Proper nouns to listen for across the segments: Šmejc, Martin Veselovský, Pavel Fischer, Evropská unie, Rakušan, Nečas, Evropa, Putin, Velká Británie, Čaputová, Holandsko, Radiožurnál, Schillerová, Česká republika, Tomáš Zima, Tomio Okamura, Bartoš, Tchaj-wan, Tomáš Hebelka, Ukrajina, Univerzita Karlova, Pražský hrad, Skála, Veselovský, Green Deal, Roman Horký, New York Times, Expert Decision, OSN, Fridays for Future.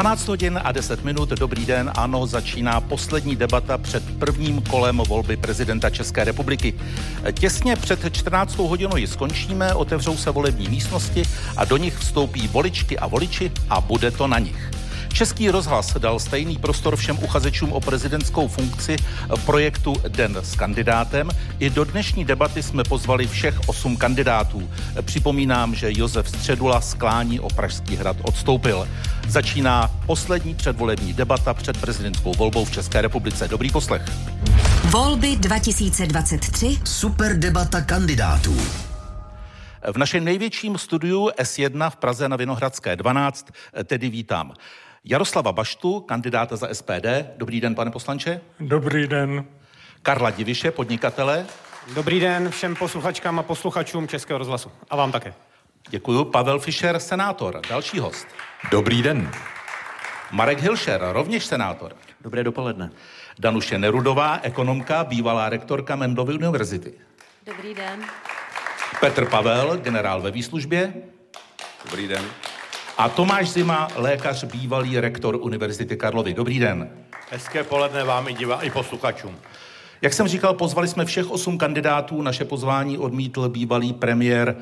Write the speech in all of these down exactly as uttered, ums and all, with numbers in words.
dvanáct hodin a deset minut, dobrý den, ano, začíná poslední debata před prvním kolem volby prezidenta České republiky. Těsně před čtrnáctou hodinou ji skončíme, otevřou se volební místnosti a do nich vstoupí voličky a voliči a bude to na nich. Český rozhlas dal stejný prostor všem uchazečům o prezidentskou funkci v projektu Den s kandidátem. I do dnešní debaty jsme pozvali všech osm kandidátů. Připomínám, že Josef Středula z klání o Pražský hrad odstoupil. Začíná poslední předvolební debata před prezidentskou volbou v České republice. Dobrý poslech. Volby dva tisíce dvacet tři. Super debata kandidátů. V našem největším studiu S jedna v Praze na Vinohradské dvanáct tedy vítám Jaroslava Baštu, kandidáta za S P D. Dobrý den, pane poslanče. Dobrý den. Karla Diviše, podnikatele. Dobrý den všem posluchačkám a posluchačům Českého rozhlasu. A vám také. Děkuju. Pavel Fischer, senátor, další host. Dobrý den. Marek Hilšer, rovněž senátor. Dobré dopoledne. Danuše Nerudová, ekonomka, bývalá rektorka Mendelovy univerzity. Dobrý den. Petr Pavel, generál ve výslužbě. Dobrý den. A Tomáš Zima, lékař, bývalý rektor Univerzity Karlovy. Dobrý den. Hezké poledne vám i, divá, i posluchačům. Jak jsem říkal, pozvali jsme všech osm kandidátů. Naše pozvání odmítl bývalý premiér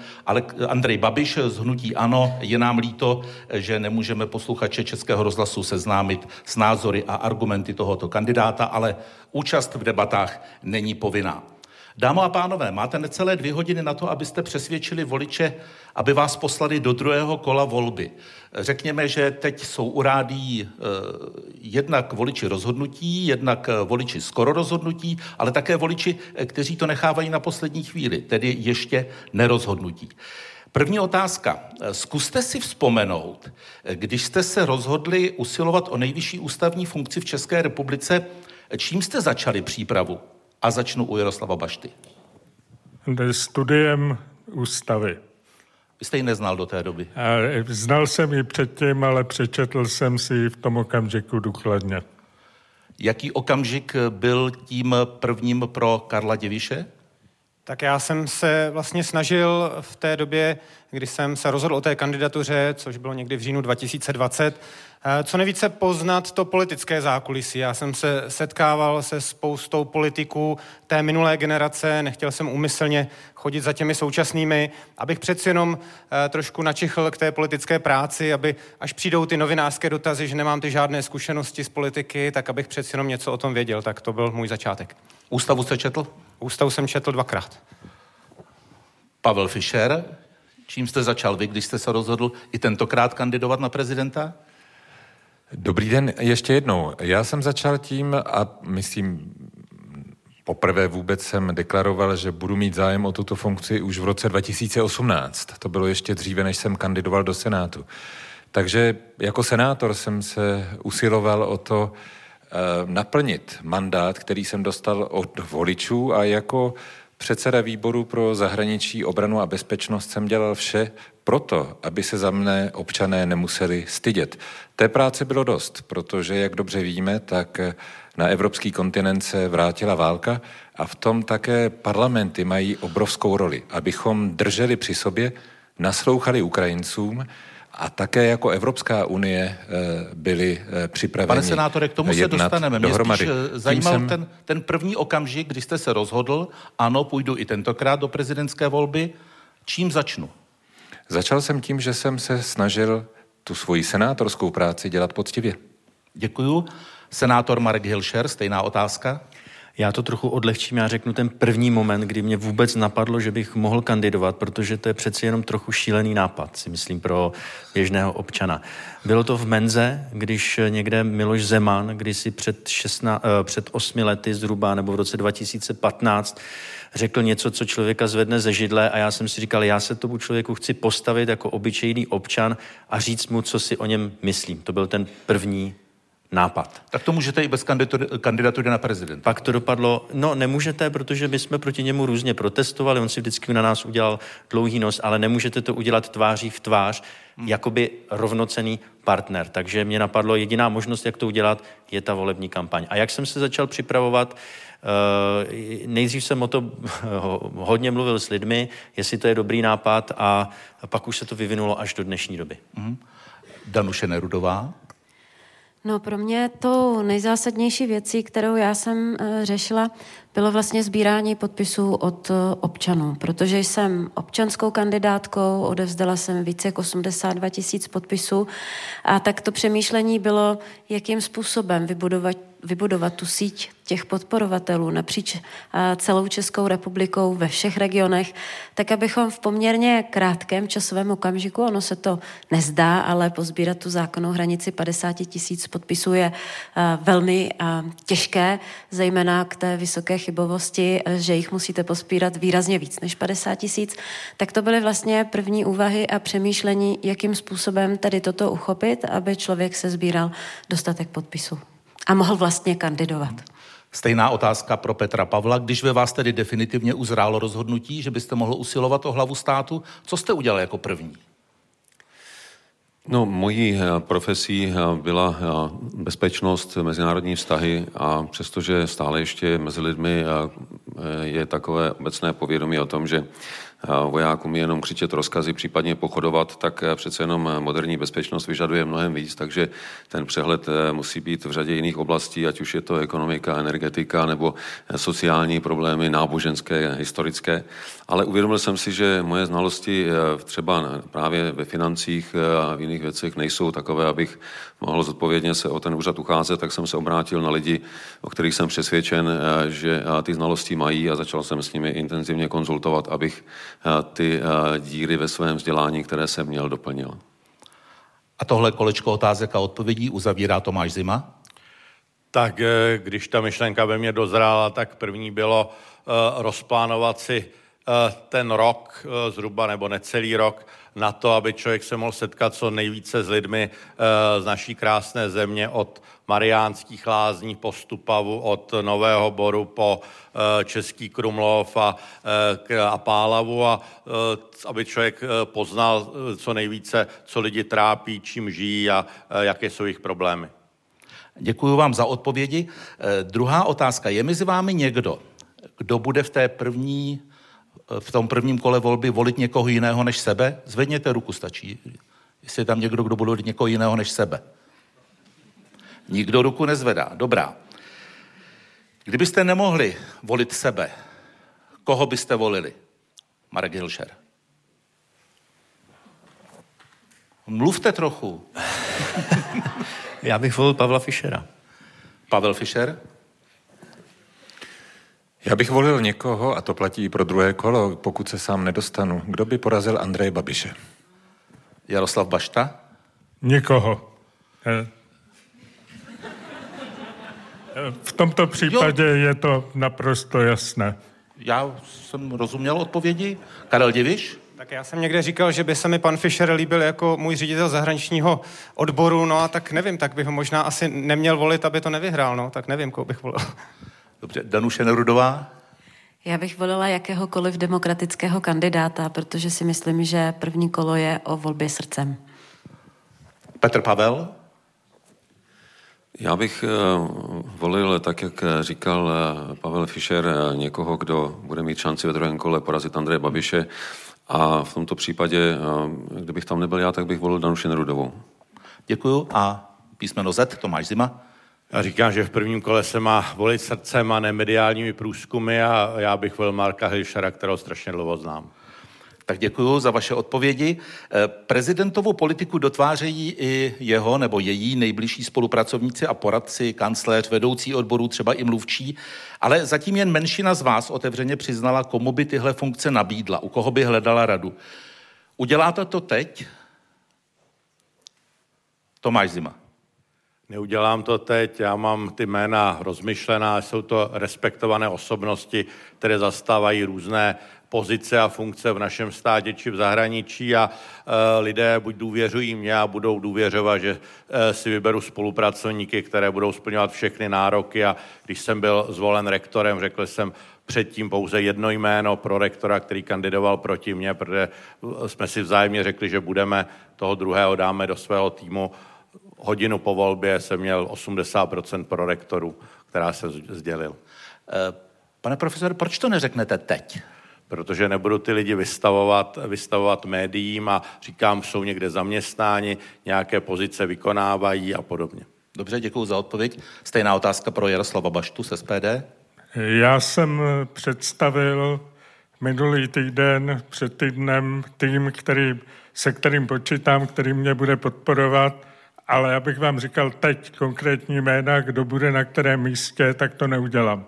Andrej Babiš z Hnutí Ano. Je nám líto, že nemůžeme posluchače Českého rozhlasu seznámit s názory a argumenty tohoto kandidáta, ale účast v debatách není povinná. Dámo a pánové, máte necelé dvě hodiny na to, abyste přesvědčili voliče, aby vás poslali do druhého kola volby. Řekněme, že teď jsou u rádií eh, jednak voliči rozhodnutí, jednak voliči skoro rozhodnutí, ale také voliči, kteří to nechávají na poslední chvíli, tedy ještě nerozhodnutí. První otázka. Zkuste si vzpomenout, když jste se rozhodli usilovat o nejvyšší ústavní funkci v České republice, čím jste začali přípravu? A začnu u Jaroslava Bašty. Studiem ústavy. Vy jste ji neznal do té doby? Znal jsem ji předtím, ale přečetl jsem si ji v tom okamžiku důkladně. Jaký okamžik byl tím prvním pro Karla Diviše? Tak já jsem se vlastně snažil v té době, kdy jsem se rozhodl o té kandidatuře, což bylo někdy v říjnu dva tisíce dvacet, co nejvíce poznat to politické zákulisí. Já jsem se setkával se spoustou politiků té minulé generace, nechtěl jsem úmyslně chodit za těmi současnými, abych přeci jenom trošku načichl k té politické práci, aby až přijdou ty novinářské dotazy, že nemám ty žádné zkušenosti z politiky, tak abych přeci jenom něco o tom věděl. Tak to byl můj začátek. Ústavu jste četl? Ústavu jsem četl dvakrát. Pavel Fischer, čím jste začal vy, když jste se rozhodl i tentokrát kandidovat na prezidenta? Dobrý den, ještě jednou. Já jsem začal tím a myslím, poprvé vůbec jsem deklaroval, že budu mít zájem o tuto funkci už v roce dva tisíce osmnáct. To bylo ještě dříve, než jsem kandidoval do Senátu. Takže jako senátor jsem se usiloval o to naplnit mandát, který jsem dostal od voličů, a jako předseda výboru pro zahraničí, obranu a bezpečnost jsem dělal vše proto, aby se za mne občané nemuseli stydět. Té práce bylo dost, protože, jak dobře víme, tak na evropský kontinent se vrátila válka a v tom také parlamenty mají obrovskou roli, abychom drželi při sobě, naslouchali Ukrajincům a také jako Evropská unie byli připraveni. Pane senátore, k tomu se dostaneme. Mě spíš zajímal jsem... ten, ten první okamžik, když jste se rozhodl, ano, půjdu i tentokrát do prezidentské volby. Čím začnu? Začal jsem tím, že jsem se snažil tu svoji senátorskou práci dělat poctivě. Děkuju. Senátor Marek Hilšer, stejná otázka. Já to trochu odlehčím, já řeknu ten první moment, kdy mě vůbec napadlo, že bych mohl kandidovat, protože to je přeci jenom trochu šílený nápad, si myslím, pro běžného občana. Bylo to v Menze, když někde Miloš Zeman, kdysi před, šestna, před osmi lety zhruba, nebo v roce dva tisíce patnáct, řekl něco, co člověka zvedne ze židle, a já jsem si říkal, já se tomu člověku chci postavit jako obyčejný občan a říct mu, co si o něm myslím. To byl ten první nápad. Tak to můžete i bez kandidatury na prezidenta. Pak to dopadlo, no nemůžete, protože my jsme proti němu různě protestovali, on si vždycky na nás udělal dlouhý nos, ale nemůžete to udělat tváří v tvář, hmm. jakoby rovnocenný partner. Takže mě napadlo, jediná možnost, jak to udělat, je ta volební kampaň. A jak jsem se začal připravovat, nejdřív jsem o to hodně mluvil s lidmi, jestli to je dobrý nápad, a pak už se to vyvinulo až do dnešní doby. Hmm. Danuše Nerudová. No, pro mě tou nejzásadnější věcí, kterou já jsem řešila, bylo vlastně sbírání podpisů od občanů, protože jsem občanskou kandidátkou, odevzdala jsem více jak osmdesát dva tisíc podpisů a tak to přemýšlení bylo, jakým způsobem vybudovat, vybudovat tu síť těch podporovatelů napříč celou Českou republikou ve všech regionech, tak abychom v poměrně krátkém časovém okamžiku, ono se to nezdá, ale pozbírat tu zákonnou hranici padesát tisíc podpisů je velmi těžké, zejména k té vysoké chybovosti, že jich musíte pospírat výrazně víc než padesát tisíc, tak to byly vlastně první úvahy a přemýšlení, jakým způsobem tady toto uchopit, aby člověk se sbíral dostatek podpisů a mohl vlastně kandidovat. Stejná otázka pro Petra Pavla. Když ve vás tedy definitivně uzrálo rozhodnutí, že byste mohl usilovat o hlavu státu, co jste udělal jako první? No, mojí profesí byla bezpečnost, mezinárodní vztahy a přestože stále ještě mezi lidmi je takové obecné povědomí o tom, že vojákům je jenom křičet rozkazy, případně pochodovat, tak přece jenom moderní bezpečnost vyžaduje mnohem víc, takže ten přehled musí být v řadě jiných oblastí, ať už je to ekonomika, energetika nebo sociální problémy, náboženské, historické. Ale uvědomil jsem si, že moje znalosti třeba právě ve financích a v jiných věcech nejsou takové, abych mohl zodpovědně se o ten úřad ucházet, tak jsem se obrátil na lidi, o kterých jsem přesvědčen, že ty znalosti mají a začal jsem s nimi intenzivně konzultovat, abych ty díry ve svém vzdělání, které jsem měl, doplnil. A tohle kolečko otázek a odpovědí uzavírá Tomáš Zima. Tak když ta myšlenka ve mě dozrála, tak první bylo rozplánovat si ten rok, zhruba nebo necelý rok, na to, aby člověk se mohl setkat co nejvíce s lidmi z naší krásné země od Mariánských lázní po Stupavu, od Nového Boru po Český Krumlov a, a Pálavu a aby člověk poznal co nejvíce, co lidi trápí, čím žijí a jaké jsou jejich problémy. Děkuji vám za odpovědi. Druhá otázka. Je mezi vámi někdo, kdo bude v té první v tom prvním kole volby volit někoho jiného než sebe? Zvedněte ruku, stačí. Jestli je tam někdo, kdo bude volit někoho jiného než sebe. Nikdo ruku nezvedá. Dobrá. Kdybyste nemohli volit sebe, koho byste volili? Marek Hilšer. Mluvte trochu. Já bych volil Pavla Fischera. Pavel Fischer? Já bych volil někoho, a to platí i pro druhé kolo, pokud se sám nedostanu. Kdo by porazil Andreje Babiše? Jaroslav Bašta? Někoho. V tomto případě jo. Je to naprosto jasné. Já jsem rozuměl odpovědi. Karel Diviš? Tak já jsem někde říkal, že by se mi pan Fischer líbil jako můj ředitel zahraničního odboru, no a tak nevím, tak bych ho možná asi neměl volit, aby to nevyhrál, no, tak nevím, koho bych volil. Dobře, Danuše Nerudová? Já bych volila jakéhokoliv demokratického kandidáta, protože si myslím, že první kolo je o volbě srdcem. Petr Pavel? Já bych volil, tak jak říkal Pavel Fischer, někoho, kdo bude mít šanci ve druhém kole porazit Andreje Babiše a v tomto případě, kdybych tam nebyl já, tak bych volil Danuši Nerudovou. Děkuju a písmeno Z, Tomáš Zima? Já říkám, že v prvním kole se má volit srdcem a ne mediálními průzkumy a já bych volil Marka Hilšera, kterého strašně dlouho znám. Tak děkuju za vaše odpovědi. Prezidentovou politiku dotvářejí i jeho nebo její nejbližší spolupracovníci a poradci, kancléř, vedoucí odborů, třeba i mluvčí, ale zatím jen menšina z vás otevřeně přiznala, komu by tyhle funkce nabídla, u koho by hledala radu. Uděláte to teď? Tomáš Zima. Neudělám to teď, já mám ty jména rozmyšlená, jsou to respektované osobnosti, které zastávají různé pozice a funkce v našem státě či v zahraničí a e, lidé buď důvěřují mě a budou důvěřovat, že e, si vyberu spolupracovníky, které budou splňovat všechny nároky a když jsem byl zvolen rektorem, řekl jsem předtím pouze jedno jméno pro rektora, který kandidoval proti mně, protože jsme si vzájemně řekli, že budeme toho druhého dáme do svého týmu. Hodinu po volbě jsem měl osmdesát procent prorektorů, která jsem sdělil. Pane profesore, proč to neřeknete teď? Protože nebudu ty lidi vystavovat, vystavovat médiím a říkám, jsou někde zaměstnáni, nějaké pozice vykonávají a podobně. Dobře, děkuji za odpověď. Stejná otázka pro Jaroslava Baštu z S P D. Já jsem představil minulý týden, před týdnem, tým, který, se kterým počítám, který mě bude podporovat, ale abych vám říkal teď konkrétní jména, kdo bude na kterém místě, tak to neudělám.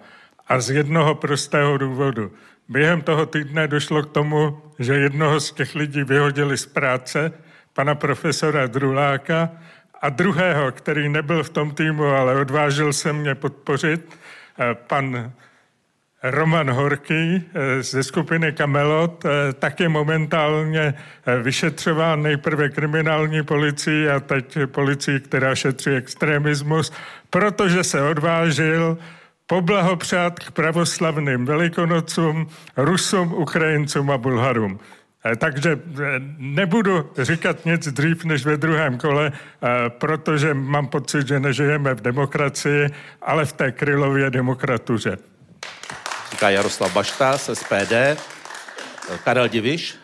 A z jednoho prostého důvodu. Během toho týdne došlo k tomu, že jednoho z těch lidí vyhodili z práce, pana profesora Druláka, a druhého, který nebyl v tom týmu, ale odvážil se mě podpořit, pan Roman Horký ze skupiny Kamelot, taky momentálně vyšetřován nejprve kriminální policií a teď policií, která šetří extremismus, protože se odvážil poblahopřát k pravoslavným Velikonocům, Rusům, Ukrajincům a Bulharům. Takže nebudu říkat nic dřív než ve druhém kole, protože mám pocit, že nežijeme v demokracii, ale v té Krylově demokratuře. Říká Jaroslav Bašta z S P D. Karel Diviš.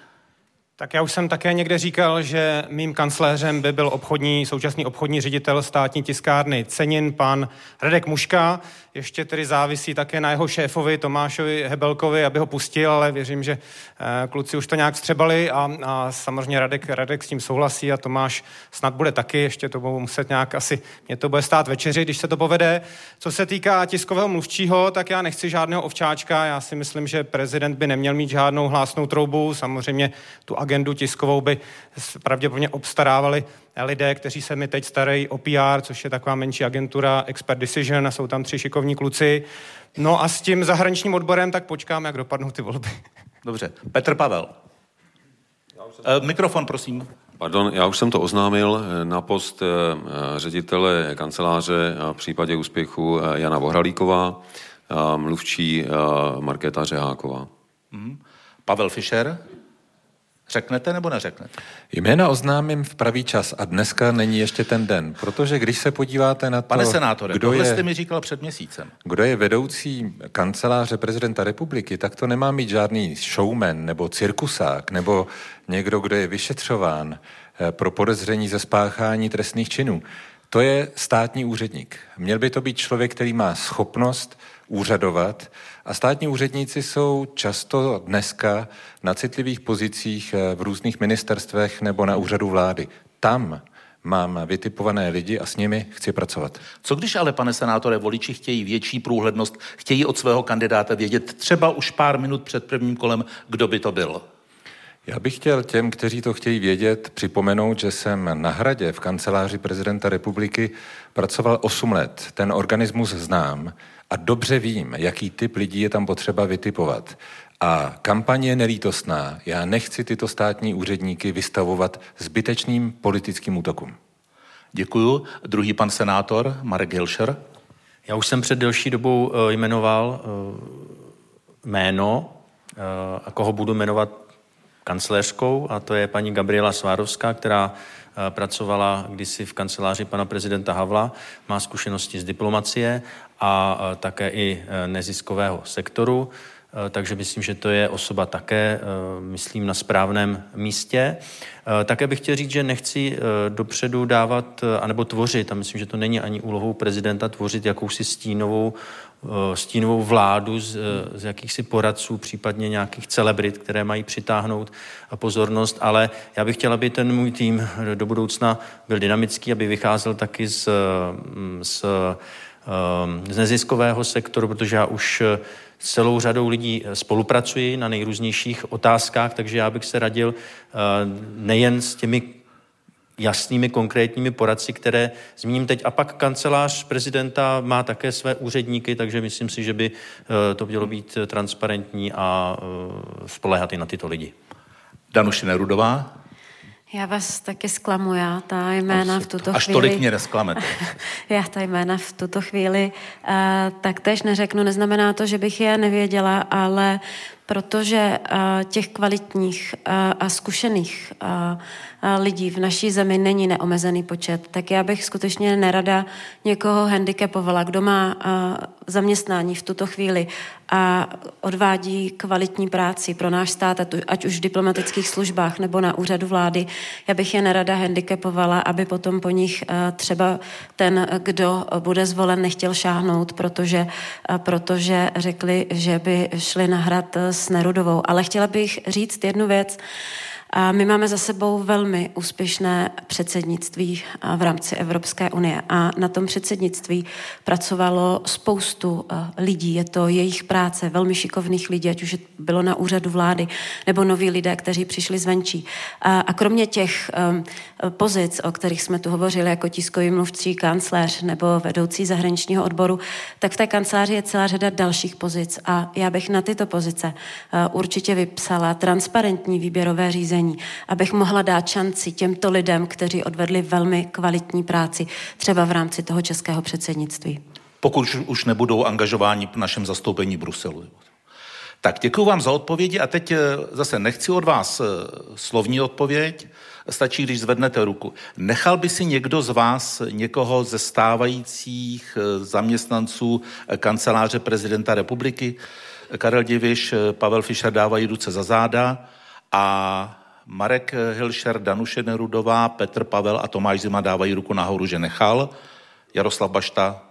Tak já už jsem také někde říkal, že mým kancléřem by byl obchodní, současný obchodní ředitel Státní tiskárny cenin pan Radek Muška. Ještě tedy závisí také na jeho šéfovi Tomášovi Hebelkovi, aby ho pustil, ale věřím, že kluci už to nějak střebali a, a samozřejmě Radek, Radek s tím souhlasí a Tomáš snad bude taky, ještě to budou muset nějak asi, mě to bude stát večeři, když se to povede. Co se týká tiskového mluvčího, tak já nechci žádného ovčáčka, já si myslím, že prezident by neměl mít žádnou hlásnou troubu, samozřejmě tu agendu tiskovou by pravděpodobně obstarávali lidé, kteří se mi teď starají o P R, což je taková menší agentura Expert Decision a jsou tam tři šikovní kluci. No a s tím zahraničním odborem tak počkáme, jak dopadnou ty volby. Dobře. Petr Pavel. E, mikrofon, prosím. Pardon, já už jsem to oznámil na post ředitele kanceláře v případě úspěchu Jana Vohralíková, mluvčí Markéta Řeháková. Mm. Pavel Fischer. Řeknete nebo neřeknete? Jména oznámím v pravý čas a dneska není ještě ten den, protože když se podíváte na to, pane senátore, kdo tohle je, jste mi říkal před měsícem. Kdo je vedoucí kanceláře prezidenta republiky, tak to nemá mít žádný showman nebo cirkusák nebo někdo, kdo je vyšetřován pro podezření ze spáchání trestných činů. To je státní úředník. Měl by to být člověk, který má schopnost úřadovat a státní úředníci jsou často dneska na citlivých pozicích v různých ministerstvech nebo na úřadu vlády. Tam mám vytipované lidi a s nimi chci pracovat. Co když ale, pane senátore, voliči chtějí větší průhlednost, chtějí od svého kandidáta vědět třeba už pár minut před prvním kolem, kdo by to byl? Já bych chtěl těm, kteří to chtějí vědět, připomenout, že jsem na Hradě v kanceláři prezidenta republiky pracoval osm let. Ten organismus znám a dobře vím, jaký typ lidí je tam potřeba vytipovat. A kampaně je nelítostná. Já nechci tyto státní úředníky vystavovat zbytečným politickým útokům. Děkuju. Druhý pan senátor, Marek Hilšer. Já už jsem před delší dobou jmenoval jméno, a koho budu jmenovat kancléřkou, a to je paní Gabriela Svárovská, která pracovala kdysi v kanceláři pana prezidenta Havla, má zkušenosti z diplomacie a také i neziskového sektoru, takže myslím, že to je osoba také, myslím, na správném místě. Také bych chtěl říct, že nechci dopředu dávat, anebo tvořit, a myslím, že to není ani úlohou prezidenta tvořit jakousi stínovou, stínovou vládu z, z jakýchsi poradců, případně nějakých celebrit, které mají přitáhnout pozornost, ale já bych chtěl, aby ten můj tým do budoucna byl dynamický, aby vycházel taky z, z, z neziskového sektoru, protože já už s celou řadou lidí spolupracuji na nejrůznějších otázkách, takže já bych se radil nejen s těmi jasnými konkrétními poradci, které zmíním teď. A pak kancelář prezidenta má také své úředníky, takže myslím si, že by to mělo být transparentní a spoléhat i na tyto lidi. Danuše Nerudová. Já vás taky zklamu, já ta jména v tuto chvíli... Až tolik mě nezklamete. Já ta jména v tuto chvíli uh, taktéž neřeknu. Neznamená to, že bych je nevěděla, ale protože těch kvalitních a zkušených lidí v naší zemi není neomezený počet. Tak já bych skutečně nerada někoho handicapovala, kdo má zaměstnání v tuto chvíli a odvádí kvalitní práci pro náš stát, ať už v diplomatických službách nebo na úřadu vlády. Já bych je nerada handicapovala, aby potom po nich třeba ten, kdo bude zvolen, nechtěl šáhnout, protože, protože řekli, že by šli na hrad s Nerudovou. Ale chtěla bych říct jednu věc. My máme za sebou velmi úspěšné předsednictví v rámci Evropské unie a na tom předsednictví pracovalo spoustu lidí. Je to jejich práce, velmi šikovných lidí, ať už bylo na úřadu vlády, nebo noví lidé, kteří přišli zvenčí. A kromě těch pozic, o kterých jsme tu hovořili, jako tiskový mluvčí, kancléř nebo vedoucí zahraničního odboru, tak v té kanceláři je celá řada dalších pozic a já bych na tyto pozice určitě vypsala transparentní výběrové řízení, abych mohla dát šanci těmto lidem, kteří odvedli velmi kvalitní práci, třeba v rámci toho českého předsednictví. Pokud už nebudou angažováni v našem zastoupení Bruselu. Tak děkuji vám za odpovědi a teď zase nechci od vás slovní odpověď, stačí, když zvednete ruku. Nechal by si někdo z vás někoho ze stávajících zaměstnanců kanceláře prezidenta republiky? Karel Diviš, Pavel Fischer dávají ruce za záda a Marek Hilšer, Danuše Nerudová, Petr Pavel a Tomáš Zima dávají ruku nahoru, že nechal. Jaroslav Bašta...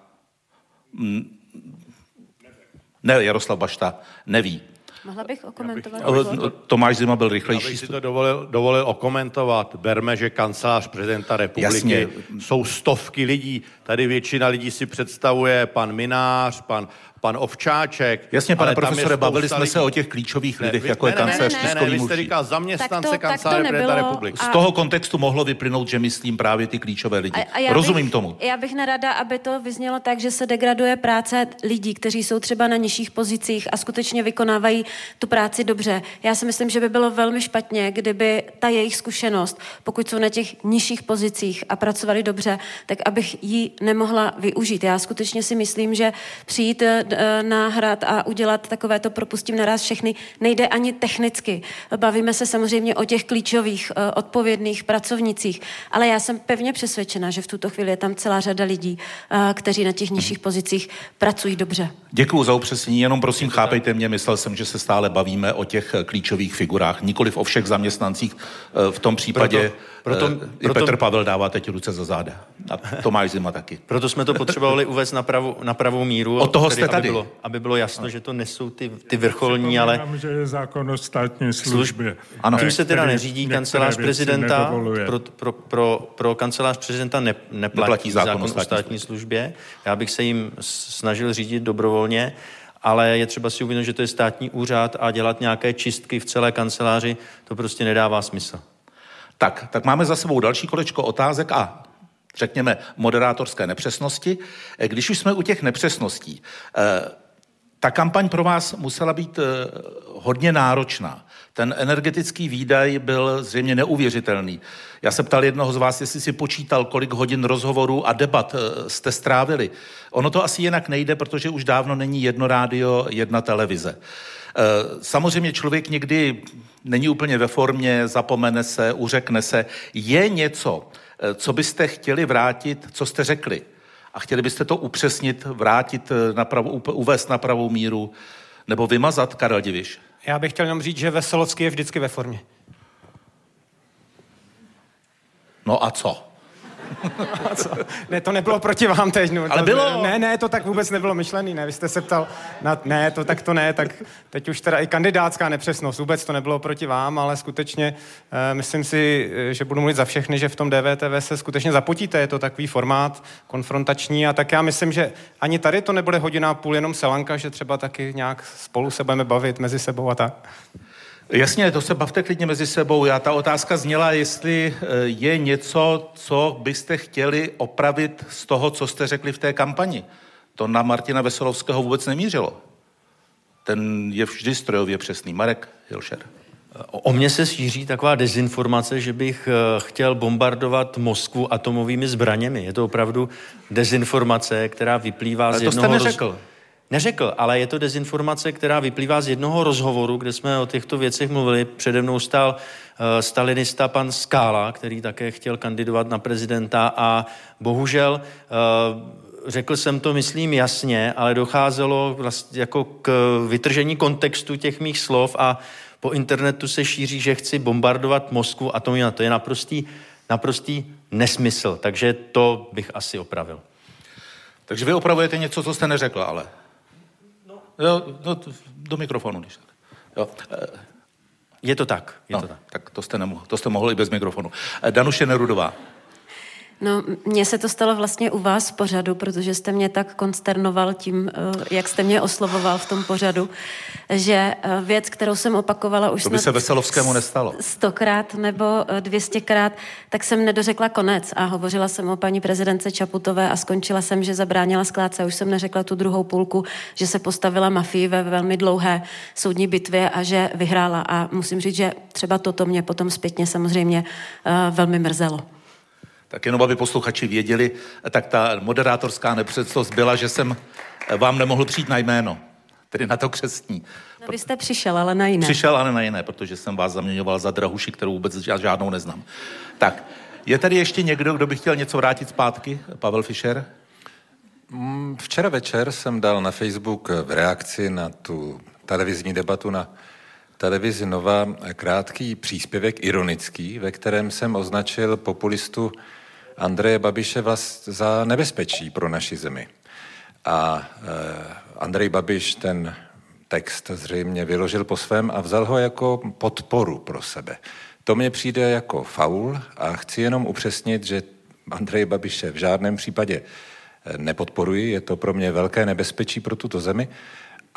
Ne, Jaroslav Bašta neví. Mohla bych okomentovat? Bych... Tomáš Zima byl rychlejší. Já bych si to dovolil, dovolil okomentovat. Berme, že kancelář prezidenta republiky Jasně. jsou stovky lidí. Tady většina lidí si představuje pan Minář, pan... pan Ovčáček. Jasně, pane profesore, bavili jsme lidí. se o těch klíčových lidech, ne, jako ne, je kancelář tiskový mluvčí. Ne, ne, ne, vy jste říkal zaměstnance kanceláře prezidenta republiky. Z toho kontextu mohlo vyplynout, že myslím právě ty klíčové lidi. A, a Rozumím bych, tomu. Já bych nerada, aby to vyznělo tak, že se degraduje práce lidí, kteří jsou třeba na nižších pozicích a skutečně vykonávají tu práci dobře. Já si myslím, že by bylo velmi špatně, kdyby ta jejich zkušenost, pokud jsou na těch nižších pozicích a pracovali dobře, tak abych ji nemohla využít. Já skutečně si myslím, že přijít na hrad a udělat takové to propustím naraz všechny, nejde ani technicky. Bavíme se samozřejmě o těch klíčových, odpovědných pracovnicích, ale já jsem pevně přesvědčena, že v tuto chvíli je tam celá řada lidí, kteří na těch nižších pozicích pracují dobře. Děkuju za upřesnění, jenom prosím chápejte mě, myslel jsem, že se stále bavíme o těch klíčových figurách, nikoliv o všech zaměstnancích, v tom případě proto, proto, i proto, Petr Pavel dává teď ruce za záda. A Tomáš Zima taky. Proto jsme to potřebovali uvést na pravou, na pravou míru. Od toho jste tady. Aby bylo, aby bylo jasno, ano. že to nesou ty, ty vrcholní, ale... Já že je zákon o státní službě. Ano. Tím se teda neřídí kancelář prezidenta, pro, pro, pro, pro kancelář prezidenta ne, neplatí, neplatí zákon, zákon o státní, státní službě. Já bych se jim snažil řídit dobrovolně, ale je třeba si uvědomit, že to je státní úřad a dělat nějaké čistky v celé kanceláři, to prostě nedává smysl. Tak, tak máme za sebou další kolečko otázek a... řekněme, moderátorské nepřesnosti. Když už jsme u těch nepřesností, ta kampaň pro vás musela být hodně náročná. Ten energetický výdaj byl zřejmě neuvěřitelný. Já se ptal jednoho z vás, jestli si počítal, kolik hodin rozhovorů a debat jste strávili. Ono to asi jinak nejde, protože už dávno není jedno rádio, jedna televize. Samozřejmě člověk někdy není úplně ve formě, zapomene se, uřekne se. Je něco, co byste chtěli vrátit, co jste řekli? A chtěli byste to upřesnit, vrátit, na pravou, uvést na pravou míru nebo vymazat, Karel Diviš? Já bych chtěl jenom říct, že Veselovský je vždycky ve formě. No a co? A co? Ne, to nebylo proti vám teď. No. Ale bylo? Ne, ne, to tak vůbec nebylo myšlený, ne, vy jste se ptal, na, ne, to tak to ne, tak teď už teda i kandidátská nepřesnost, vůbec to nebylo proti vám, ale skutečně e, myslím si, že budu mluvit za všechny, že v tom D V T V se skutečně zapotíte, je to takový formát konfrontační a tak já myslím, že ani tady to nebude hodina půl jenom selanka, že třeba taky nějak spolu se budeme bavit mezi sebou a tak. Jasně, to se bavte klidně mezi sebou. Já ta otázka zněla, jestli je něco, co byste chtěli opravit z toho, co jste řekli v té kampani. To na Martina Veselovského vůbec nemířilo. Ten je vždy strojově přesný. Marek Hilšer. O mně se šíří taková dezinformace, že bych chtěl bombardovat Moskvu atomovými zbraněmi. Je to opravdu dezinformace, která vyplývá Ale z jednoho... Ale to jste neřekl. neřekl, ale je to dezinformace, která vyplývá z jednoho rozhovoru, kde jsme o těchto věcech mluvili. Přede mnou stál uh, stalinista pan Skála, který také chtěl kandidovat na prezidenta a bohužel uh, řekl jsem to, myslím, jasně, ale docházelo vlastně jako k vytržení kontextu těch mých slov a po internetu se šíří, že chci bombardovat Moskvu atomově. To je naprostý, naprostý nesmysl, takže to bych asi opravil. Takže vy opravujete něco, co jste neřekla, ale... No, jo, no do mikrofonu, když tak. Jo. Je to tak, je no, to tak. Tak to jste nemohl, to jste mohl i bez mikrofonu. Danuše Nerudová. No, mně se to stalo vlastně u vás v pořadu, protože jste mě tak konsternoval tím, jak jste mě oslovoval v tom pořadu, že věc, kterou jsem opakovala už to by se Veselovskému nestalo. stokrát nebo dvěstěkrát, tak jsem nedořekla konec a hovořila jsem o paní prezidence Čaputové a skončila jsem, že zabránila skládce. Už jsem neřekla tu druhou půlku, že se postavila mafii ve velmi dlouhé soudní bitvě a že vyhrála. A musím říct, že třeba toto mě potom zpětně samozřejmě velmi mrzelo. Tak jenom, aby posluchači věděli, tak ta moderátorská nepřesnost byla, že jsem vám nemohl přijít na jméno, tedy na to křestní. No vy jste přišel, ale na jiné. Přišel, ale na jiné, protože jsem vás zaměňoval za drahuši, kterou vůbec žádnou neznám. Tak, je tady ještě někdo, kdo by chtěl něco vrátit zpátky? Pavel Fischer? Včera večer jsem dal na Facebook v reakci na tu televizní debatu na televizi Nova krátký příspěvek, ironický, ve kterém jsem označil populistu Andreje Babiše vlast za nebezpečí pro naši zemi. A e, Andrej Babiš ten text zřejmě vyložil po svém a vzal ho jako podporu pro sebe. To mně přijde jako faul a chci jenom upřesnit, že Andreje Babiše v žádném případě nepodporuji, je to pro mě velké nebezpečí pro tuto zemi.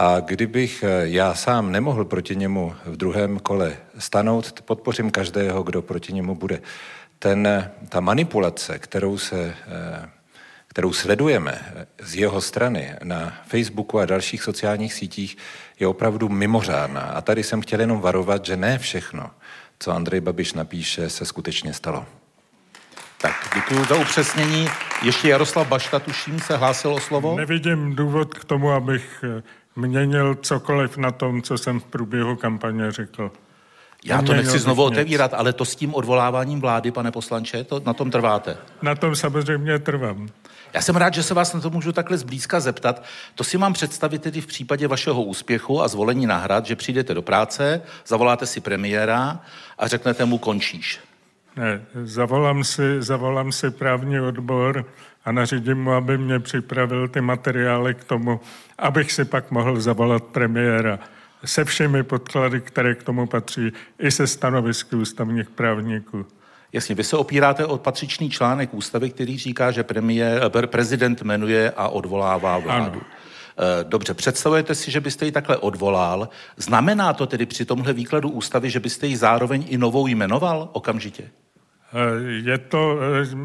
A kdybych já sám nemohl proti němu v druhém kole stanout, podpořím každého, kdo proti němu bude. Ten, ta manipulace, kterou, se, kterou sledujeme z jeho strany na Facebooku a dalších sociálních sítích, je opravdu mimořádná. A tady jsem chtěl jenom varovat, že ne všechno, co Andrej Babiš napíše, se skutečně stalo. Tak, děkuji za upřesnění. Ještě Jaroslav Bašta, tuším, se hlásil o slovo. Nevidím důvod k tomu, abych měnil cokoliv na tom, co jsem v průběhu kampaně řekl. Já to nechci znovu otevírat, ale to s tím odvoláváním vlády, pane poslanče, to na tom trváte? Na tom samozřejmě trvám. Já jsem rád, že se vás na to můžu takhle zblízka zeptat. To si mám představit tedy v případě vašeho úspěchu a zvolení na hrad, že přijdete do práce, zavoláte si premiéra a řeknete mu končíš. Ne, zavolám si, zavolám si právní odbor a nařídím mu, aby mě připravil ty materiály k tomu, abych si pak mohl zavolat premiéra se všemi podklady, které k tomu patří, i se stanovisky ústavních právníků. Jasně, vy se opíráte o patřičný článek ústavy, který říká, že premiér, prezident jmenuje a odvolává vládu. Ano. Dobře, představujete si, že byste ji takhle odvolal. Znamená to tedy při tomhle výkladu ústavy, že byste ji zároveň i novou jmenoval okamžitě? Je to,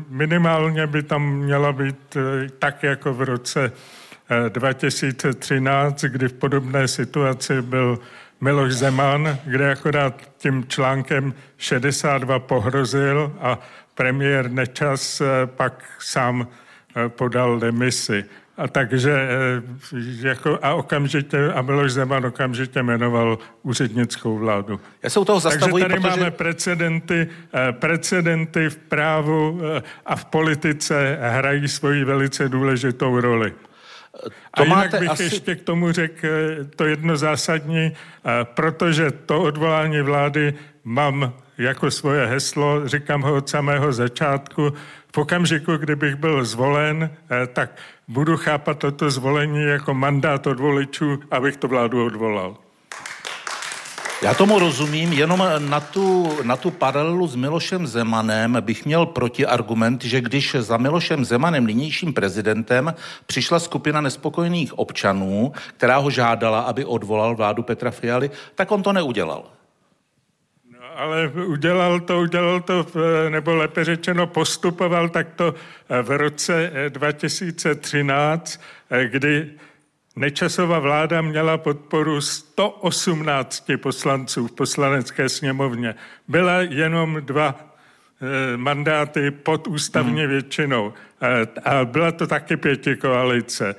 minimálně by tam měla být tak jako v roce dva tisíce třináct, kdy v podobné situaci byl Miloš Zeman, kde akorát tím článkem šedesát dva pohrozil a premiér Nečas pak sám podal demisi. A takže jako a okamžitě, a Miloš Zeman okamžitě jmenoval úřednickou vládu. Já se u toho zastavuji, takže tady protože... máme precedenty, precedenty v právu a v politice hrají svoji velice důležitou roli. To a jinak bych asi... ještě k tomu řekl to jedno zásadní, protože to odvolání vlády mám jako svoje heslo, říkám ho od samého začátku. V okamžiku, kdybych byl zvolen, tak budu chápat toto zvolení jako mandát od voličů, abych to vládu odvolal. Já tomu rozumím, jenom na tu, na tu paralelu s Milošem Zemanem bych měl protiargument, že když za Milošem Zemanem, nynějším prezidentem, přišla skupina nespokojených občanů, která ho žádala, aby odvolal vládu Petra Fialy, tak on to neudělal. Ale udělal to, udělal to, nebo lépe řečeno postupoval takto v roce dva tisíce třináct, kdy Nečasova vláda měla podporu sto osmnáct poslanců v poslanecké sněmovně. Byla jenom dva mandáty pod ústavně většinou. A byla to taky pěti koalice.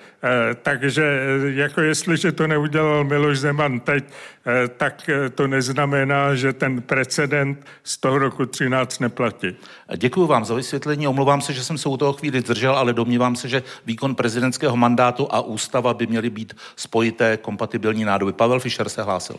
Takže jako jestliže to neudělal Miloš Zeman teď, tak to neznamená, že ten precedent z toho roku třináct neplatí. Děkuji vám za vysvětlení. Omlouvám se, že jsem se u toho chvíli držel, ale domnívám se, že výkon prezidentského mandátu a ústava by měly být spojité, kompatibilní nádoby. Pavel Fischer se hlásil.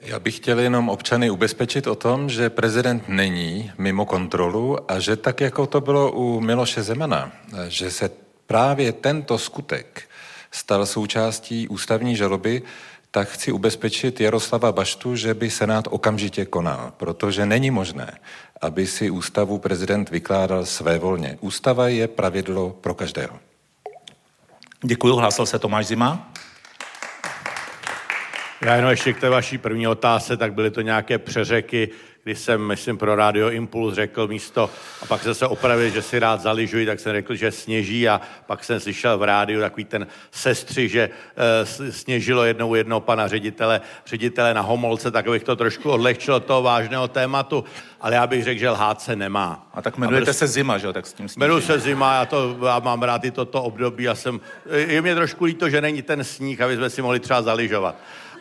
Já bych chtěl jenom občany ubezpečit o tom, že prezident není mimo kontrolu a že tak, jako to bylo u Miloše Zemana, že se právě tento skutek stal součástí ústavní žaloby, tak chci ubezpečit Jaroslava Baštu, že by Senát okamžitě konal, protože není možné, aby si ústavu prezident vykládal svévolně. Ústava je pravidlo pro každého. Děkuji, hlásil se Tomáš Zima. Já jenom ještě k té vaší první otázce, tak byly to nějaké přeřeky, kdy jsem, myslím, pro Radio Impuls řekl místo, a pak jsem se opravil, že si rád zaližuji, tak jsem řekl, že sněží, a pak jsem slyšel v rádiu takový ten sestřih, že e, sněžilo jednou jednoho pana ředitele, ředitele na Homolce, tak bych to trošku odlehčil od toho vážného tématu, ale já bych řekl, že lhát se nemá. A tak jmenujete a prostě, se Zima, že jo, tak s tím sněží. Jmenuji se Zima, já, to, já mám rád i toto období a jsem, je mě trošku líto, že není ten sníh, aby jsme si mohli třeba zaližovat.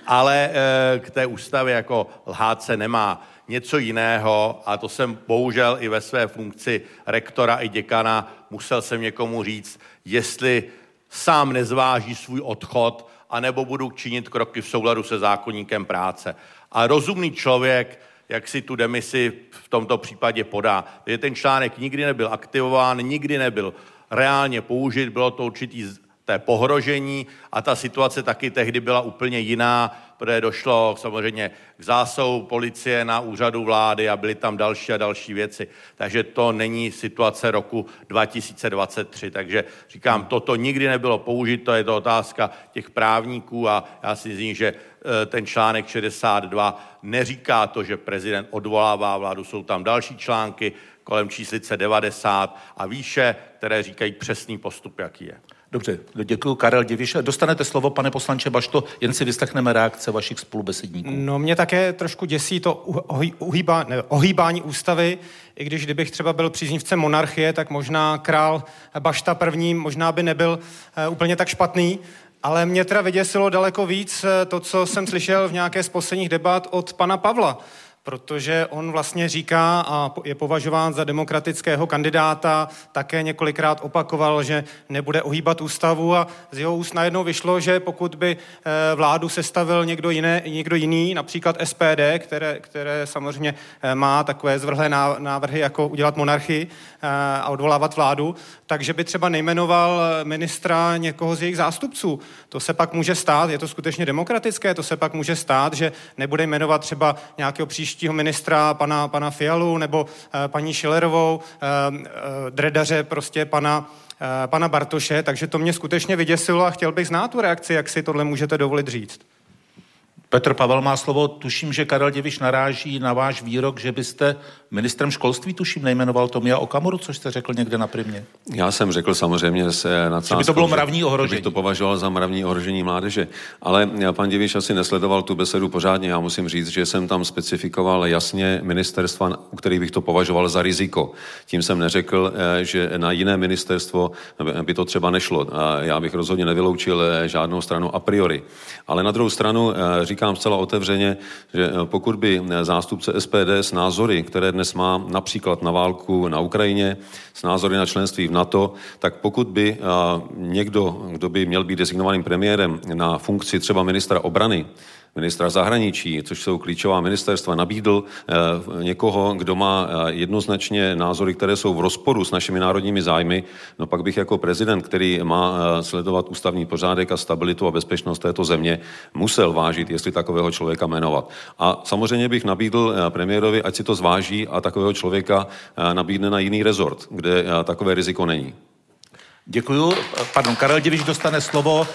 Ale e, k té ústavě jako lhát se nemá. Něco jiného, a to jsem bohužel i ve své funkci rektora i děkana musel jsem někomu říct, jestli sám nezváží svůj odchod, anebo budu činit kroky v souladu se zákoníkem práce. A rozumný člověk, jak si tu demisi v tomto případě podá. Takže ten článek nikdy nebyl aktivován, nikdy nebyl reálně použit, bylo to určitý té pohrožení a ta situace taky tehdy byla úplně jiná, protože došlo samozřejmě k zásahu policie na úřadu vlády a byly tam další a další věci. Takže to není situace roku dva tisíce dvacet tři. Takže říkám, toto nikdy nebylo použito, je to otázka těch právníků a já si myslím, že ten článek šedesát dva neříká to, že prezident odvolává vládu, jsou tam další články kolem číslice devadesát a výše, které říkají přesný postup, jaký je. Dobře, děkuji, Karel Diviš. Dostanete slovo, pane poslanče Bašto, jen si vyslechneme reakce vašich spolubesedníků. No mě také trošku děsí to uhý, uhýbá, ne, ohýbání ústavy, i když kdybych třeba byl příznivcem monarchie, tak možná král Bašta první možná by nebyl uh, úplně tak špatný, ale mě teda vyděsilo daleko víc to, co jsem slyšel v nějaké z posledních debat od pana Pavla, protože on vlastně říká a je považován za demokratického kandidáta, také několikrát opakoval, že nebude ohýbat ústavu a z jeho úst najednou vyšlo, že pokud by vládu sestavil někdo, jiné, někdo jiný, například S P D, které, které samozřejmě má takové zvrhlé návrhy, jako udělat monarchii a odvolávat vládu, takže by třeba nejmenoval ministra někoho z jejich zástupců. To se pak může stát, je to skutečně demokratické, to se pak může stát, že nebude jmenovat třeba nějakého příští ministra pana, pana Fialu nebo eh, paní Schillerovou, eh, eh, dredaře prostě pana, eh, pana Bartoše, takže to mě skutečně vyděsilo a chtěl bych znát tu reakci, jak si tohle můžete dovolit říct. Petr Pavel má slovo, tuším, že Karel Diviš naráží na váš výrok, že byste ministrem školství, tuším, nejmenoval Tomia Okamuru, což jste řekl někde na Primě. Já jsem řekl samozřejmě, že se na cásku, by to bylo mravní ohrožení. Že to považoval za mravní ohrožení mládeže. Ale pan Diviš asi nesledoval tu besedu pořádně. Já musím říct, že jsem tam specifikoval jasně ministerstva, u kterých bych to považoval za riziko. Tím jsem neřekl, že na jiné ministerstvo by to třeba nešlo. Já bych rozhodně nevyloučil žádnou stranu a priori. Ale na druhou stranu říkám zcela otevřeně, že pokud by zástupce S P D s názory, které dnes má například na válku na Ukrajině, s názory na členství v NATO, tak pokud by někdo, kdo by měl být designovaným premiérem na funkci třeba ministra obrany, ministra zahraničí, což jsou klíčová ministerstva, nabídl eh, někoho, kdo má eh, jednoznačně názory, které jsou v rozporu s našimi národními zájmy, no pak bych jako prezident, který má eh, sledovat ústavní pořádek a stabilitu a bezpečnost této země, musel vážit, jestli takového člověka jmenovat. A samozřejmě bych nabídl eh, premiérovi, ať si to zváží a takového člověka eh, nabídne na jiný rezort, kde eh, takové riziko není. Děkuju. Pardon, Karel Diviš dostane slovo.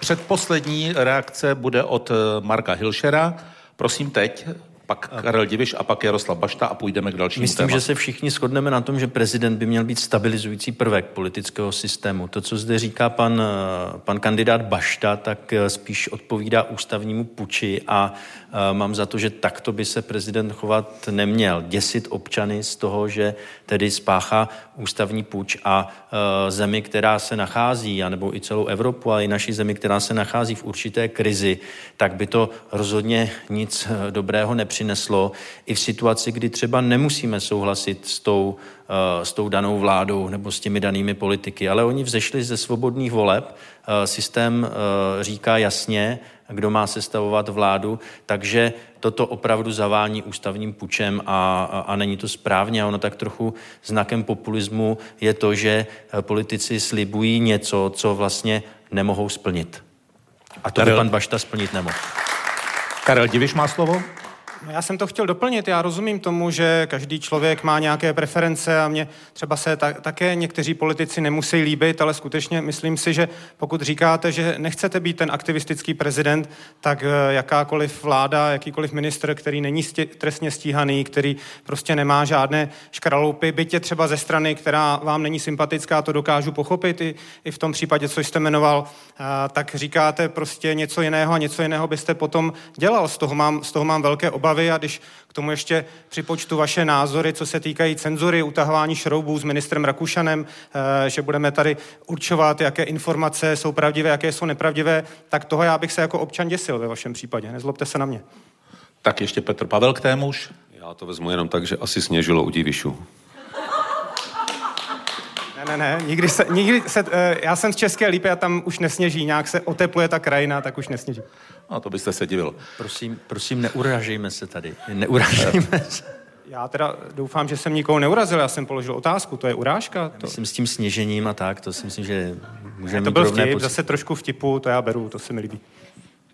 Předposlední reakce bude od Marka Hilšera. Prosím teď. pak Karel Diviš a pak Jaroslav Bašta a půjdeme k dalšímu tématu. Myslím, témat. Že se všichni shodneme na tom, že prezident by měl být stabilizující prvek politického systému. To, co zde říká pan, pan kandidát Bašta, tak spíš odpovídá ústavnímu puči a, a mám za to, že takto by se prezident chovat neměl. Děsit občany z toho, že tedy spáchá ústavní puč a, a zemi, která se nachází, anebo i celou Evropu, a i naší zemi, která se nachází v určité krizi, tak by to rozhodně nic dobrého nepřineslo. I v situaci, kdy třeba nemusíme souhlasit s tou, s tou danou vládou nebo s těmi danými politiky, ale oni vzešli ze svobodných voleb. Systém říká jasně, kdo má sestavovat vládu, takže toto opravdu zavání ústavním pučem a, a, a není to správně. A ono tak trochu znakem populismu je to, že politici slibují něco, co vlastně nemohou splnit. A to by pan Bašta splnit nemohl. Karel Diviš má slovo. No já jsem to chtěl doplnit. Já rozumím tomu, že každý člověk má nějaké preference a mě třeba se ta, také někteří politici nemusí líbit, ale skutečně myslím si, že pokud říkáte, že nechcete být ten aktivistický prezident, tak jakákoliv vláda, jakýkoliv ministr, který není stě, trestně stíhaný, který prostě nemá žádné škraloupy, byť je třeba ze strany, která vám není sympatická, to dokážu pochopit i, i v tom případě, co jste jmenoval, a, tak říkáte prostě něco jiného a něco jiného byste potom dělal. Z toho mám, z toho mám velké obavy. A když k tomu ještě připočtu vaše názory, co se týkají cenzury, utahování šroubů s ministrem Rakušanem, že budeme tady určovat, jaké informace jsou pravdivé, jaké jsou nepravdivé, tak toho já bych se jako občan děsil ve vašem případě. Nezlobte se na mě. Tak ještě Petr Pavel k témuž. Já to vezmu jenom tak, že asi sněžilo u Divišu. Ne, ne, nikdy se, nikdy se, já jsem z České Lípy a tam už nesněží, nějak se otepluje ta krajina, tak už nesněží. No, to byste se divil. Prosím, prosím, neuražejme se tady, neuražejme se. Já teda doufám, že jsem nikoho neurazil, já jsem položil otázku, to je urážka. To... Myslím s tím sněžením a tak, to si myslím, že můžeme mít. To byl vtip, poc... zase trošku vtipu, to já beru, to se mi líbí.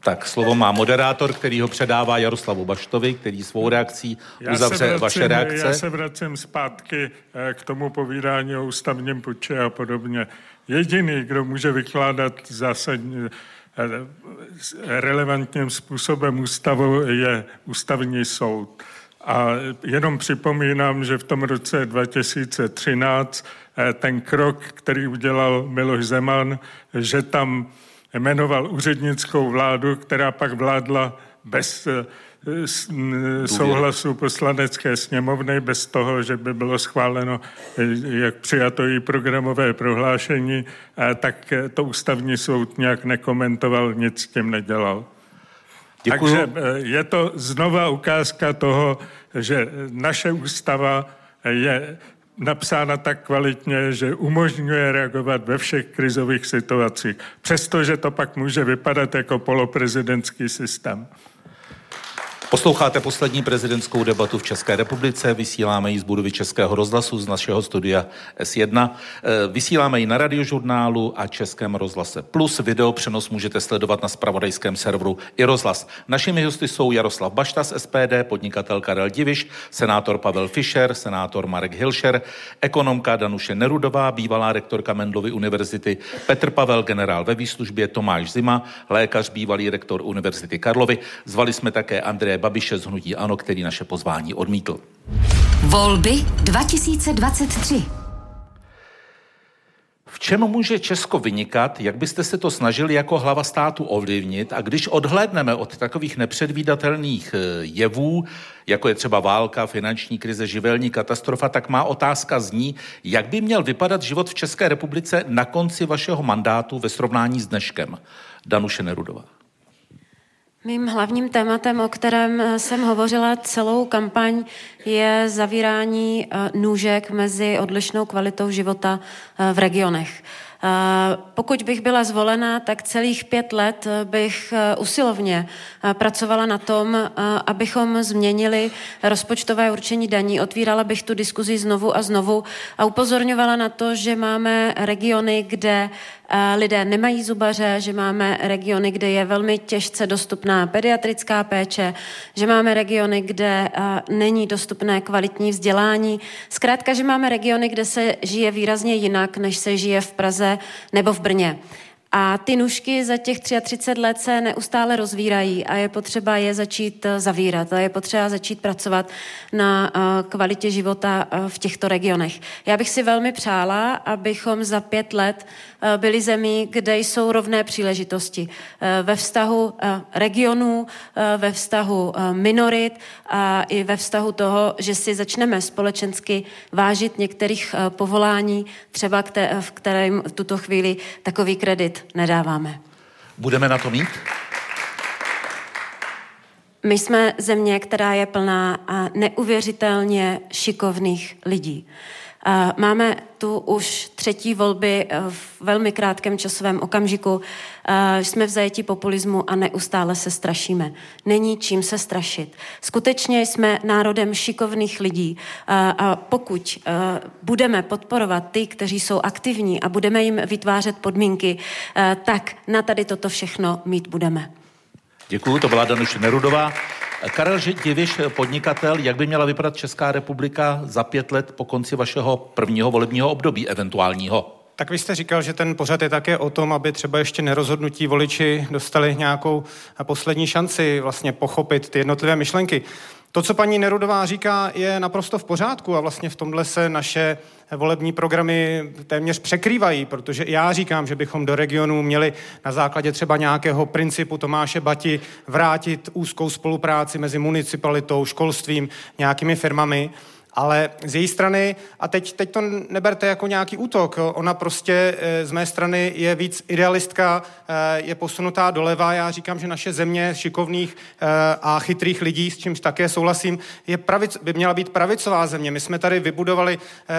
Tak, slovo má moderátor, který ho předává Jaroslavu Baštovi, který svou reakcí uzavře vracím, vaše reakce. Já se vracím zpátky k tomu povídání o ústavním puči a podobně. Jediný, kdo může vykládat zásadně relevantním způsobem ústavu, je ústavní soud. A jenom připomínám, že v tom roce dva tisíce třináct ten krok, který udělal Miloš Zeman, že tam jmenoval úřednickou vládu, která pak vládla bez souhlasu poslanecké sněmovny, bez toho, že by bylo schváleno, jak přijato její programové prohlášení, tak to ústavní soud nějak nekomentoval, nic s tím nedělal. Děkuju. Takže je to znova ukázka toho, že naše ústava je napsána tak kvalitně, že umožňuje reagovat ve všech krizových situacích, přestože to pak může vypadat jako poloprezidentský systém. Posloucháte poslední prezidentskou debatu v České republice, vysíláme ji z budovy Českého rozhlasu, z našeho studia S jedna, vysíláme ji na Radiožurnálu a Českém rozhlase. Plus video přenos můžete sledovat na zpravodajském serveru i rozhlas. Našimi hosty jsou Jaroslav Bašta z S P D, podnikatel Karel Diviš, senátor Pavel Fischer, senátor Marek Hilšer, ekonomka Danuše Nerudová, bývalá rektorka Mendelovy univerzity, Petr Pavel, generál ve výslužbě, Tomáš Zima, lékař, bývalý rektor Univerzity Karlovy. Zvali jsme také Andreje Babiše z Hnutí Ano, který naše pozvání odmítl. Volby dva tisíce dvacet tři. V čem může Česko vynikat, jak byste se to snažili jako hlava státu ovlivnit, a když odhlédneme od takových nepředvídatelných jevů, jako je třeba válka, finanční krize, živelní katastrofa, tak má otázka zní, jak by měl vypadat život v České republice na konci vašeho mandátu ve srovnání s dneškem? Danuše Nerudová. Mým hlavním tématem, o kterém jsem hovořila celou kampaň, je zavírání nůžek mezi odlišnou kvalitou života v regionech. Pokud bych byla zvolena, tak celých pět let bych usilovně pracovala na tom, abychom změnili rozpočtové určení daní. Otvírala bych tu diskuzi znovu a znovu a upozorňovala na to, že máme regiony, kde lidé nemají zubaře, že máme regiony, kde je velmi těžce dostupná pediatrická péče, že máme regiony, kde není dostupné kvalitní vzdělání. Zkrátka, že máme regiony, kde se žije výrazně jinak, než se žije v Praze nebo v Brně. A ty nůžky za těch třicet tři let se neustále rozvírají a je potřeba je začít zavírat a je potřeba začít pracovat na kvalitě života v těchto regionech. Já bych si velmi přála, abychom za pět let byli zemí, kde jsou rovné příležitosti ve vztahu regionů, ve vztahu minorit a i ve vztahu toho, že si začneme společensky vážit některých povolání, třeba v kterém v tuto chvíli takový kredit nedáváme. Budeme na to mít? My jsme země, která je plná neuvěřitelně šikovných lidí. Máme tu už třetí volby v velmi krátkém časovém okamžiku. Jsme v zajetí populismu a neustále se strašíme. Není čím se strašit. Skutečně jsme národem šikovných lidí a pokud budeme podporovat ty, kteří jsou aktivní a budeme jim vytvářet podmínky, tak na tady toto všechno mít budeme. Děkuju, to byla Danuše Nerudová. Karel Diviš, podnikatel, jak by měla vypadat Česká republika za pět let po konci vašeho prvního volebního období eventuálního? Tak vy jste říkal, že ten pořad je také o tom, aby třeba ještě nerozhodnutí voliči dostali nějakou poslední šanci vlastně pochopit ty jednotlivé myšlenky. To, co paní Nerudová říká, je naprosto v pořádku a vlastně v tomhle se naše volební programy téměř překrývají, protože já říkám, že bychom do regionu měli na základě třeba nějakého principu Tomáše Bati vrátit úzkou spolupráci mezi municipalitou, školstvím, nějakými firmami. Ale z její strany, a teď, teď to neberte jako nějaký útok, ona prostě z mé strany je víc idealistka, je posunutá doleva. Já říkám, že naše země šikovných a chytrých lidí, s čímž také souhlasím, je pravic, by měla být pravicová země. My jsme tady vybudovali